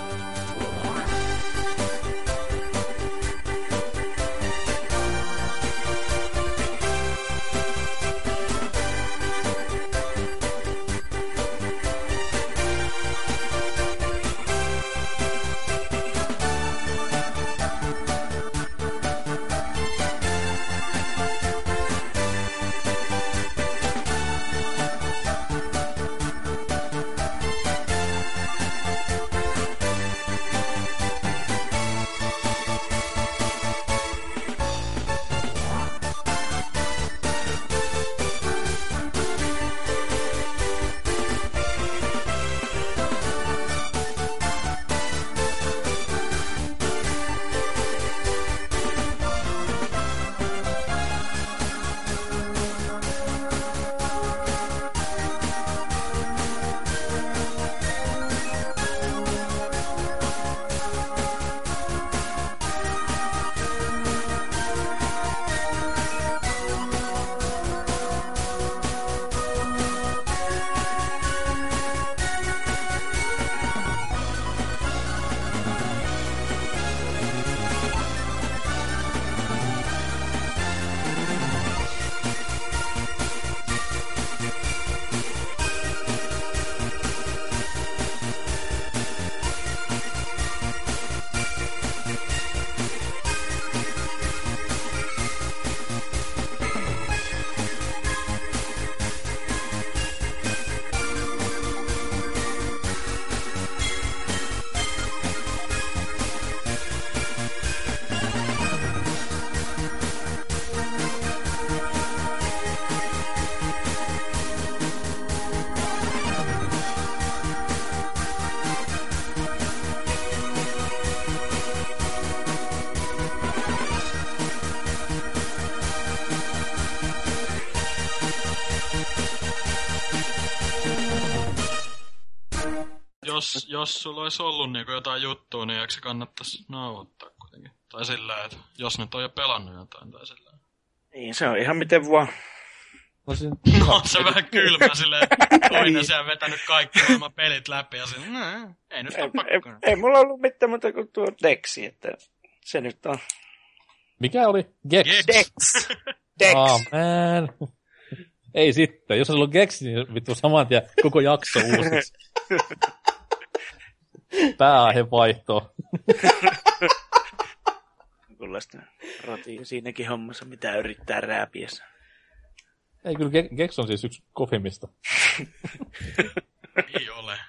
Jos, jos sulla olisi ollut niin jotain juttua, niin eikö se kannattaisi nauhoittaa kuitenkin? Tai sillä että jos nyt on jo pelannut jotain tai sillä niin, se on ihan miten vaan. No, siinä... no se on vähän kylmä silleen, toinen se on vetänyt kaikki maailman pelit läpi ja silleen, nah, ei nyt ole pakko. Ei, ei mulla ollut mitään muuta kuin tuo Dexi, että se nyt on Mikä oli? Gex. Gex. Gex. Oh, man. Ei sitten. Jos on ollut Gex, niin vittu saman tien koko jakso uusiksi. Pääaihe vaihtoon. Kyllä sitä ratia siinäkin hommassa, mitä yrittää rääpiessä. Ei, kyllä Gex on siis yksi kofimmista. Ei ole.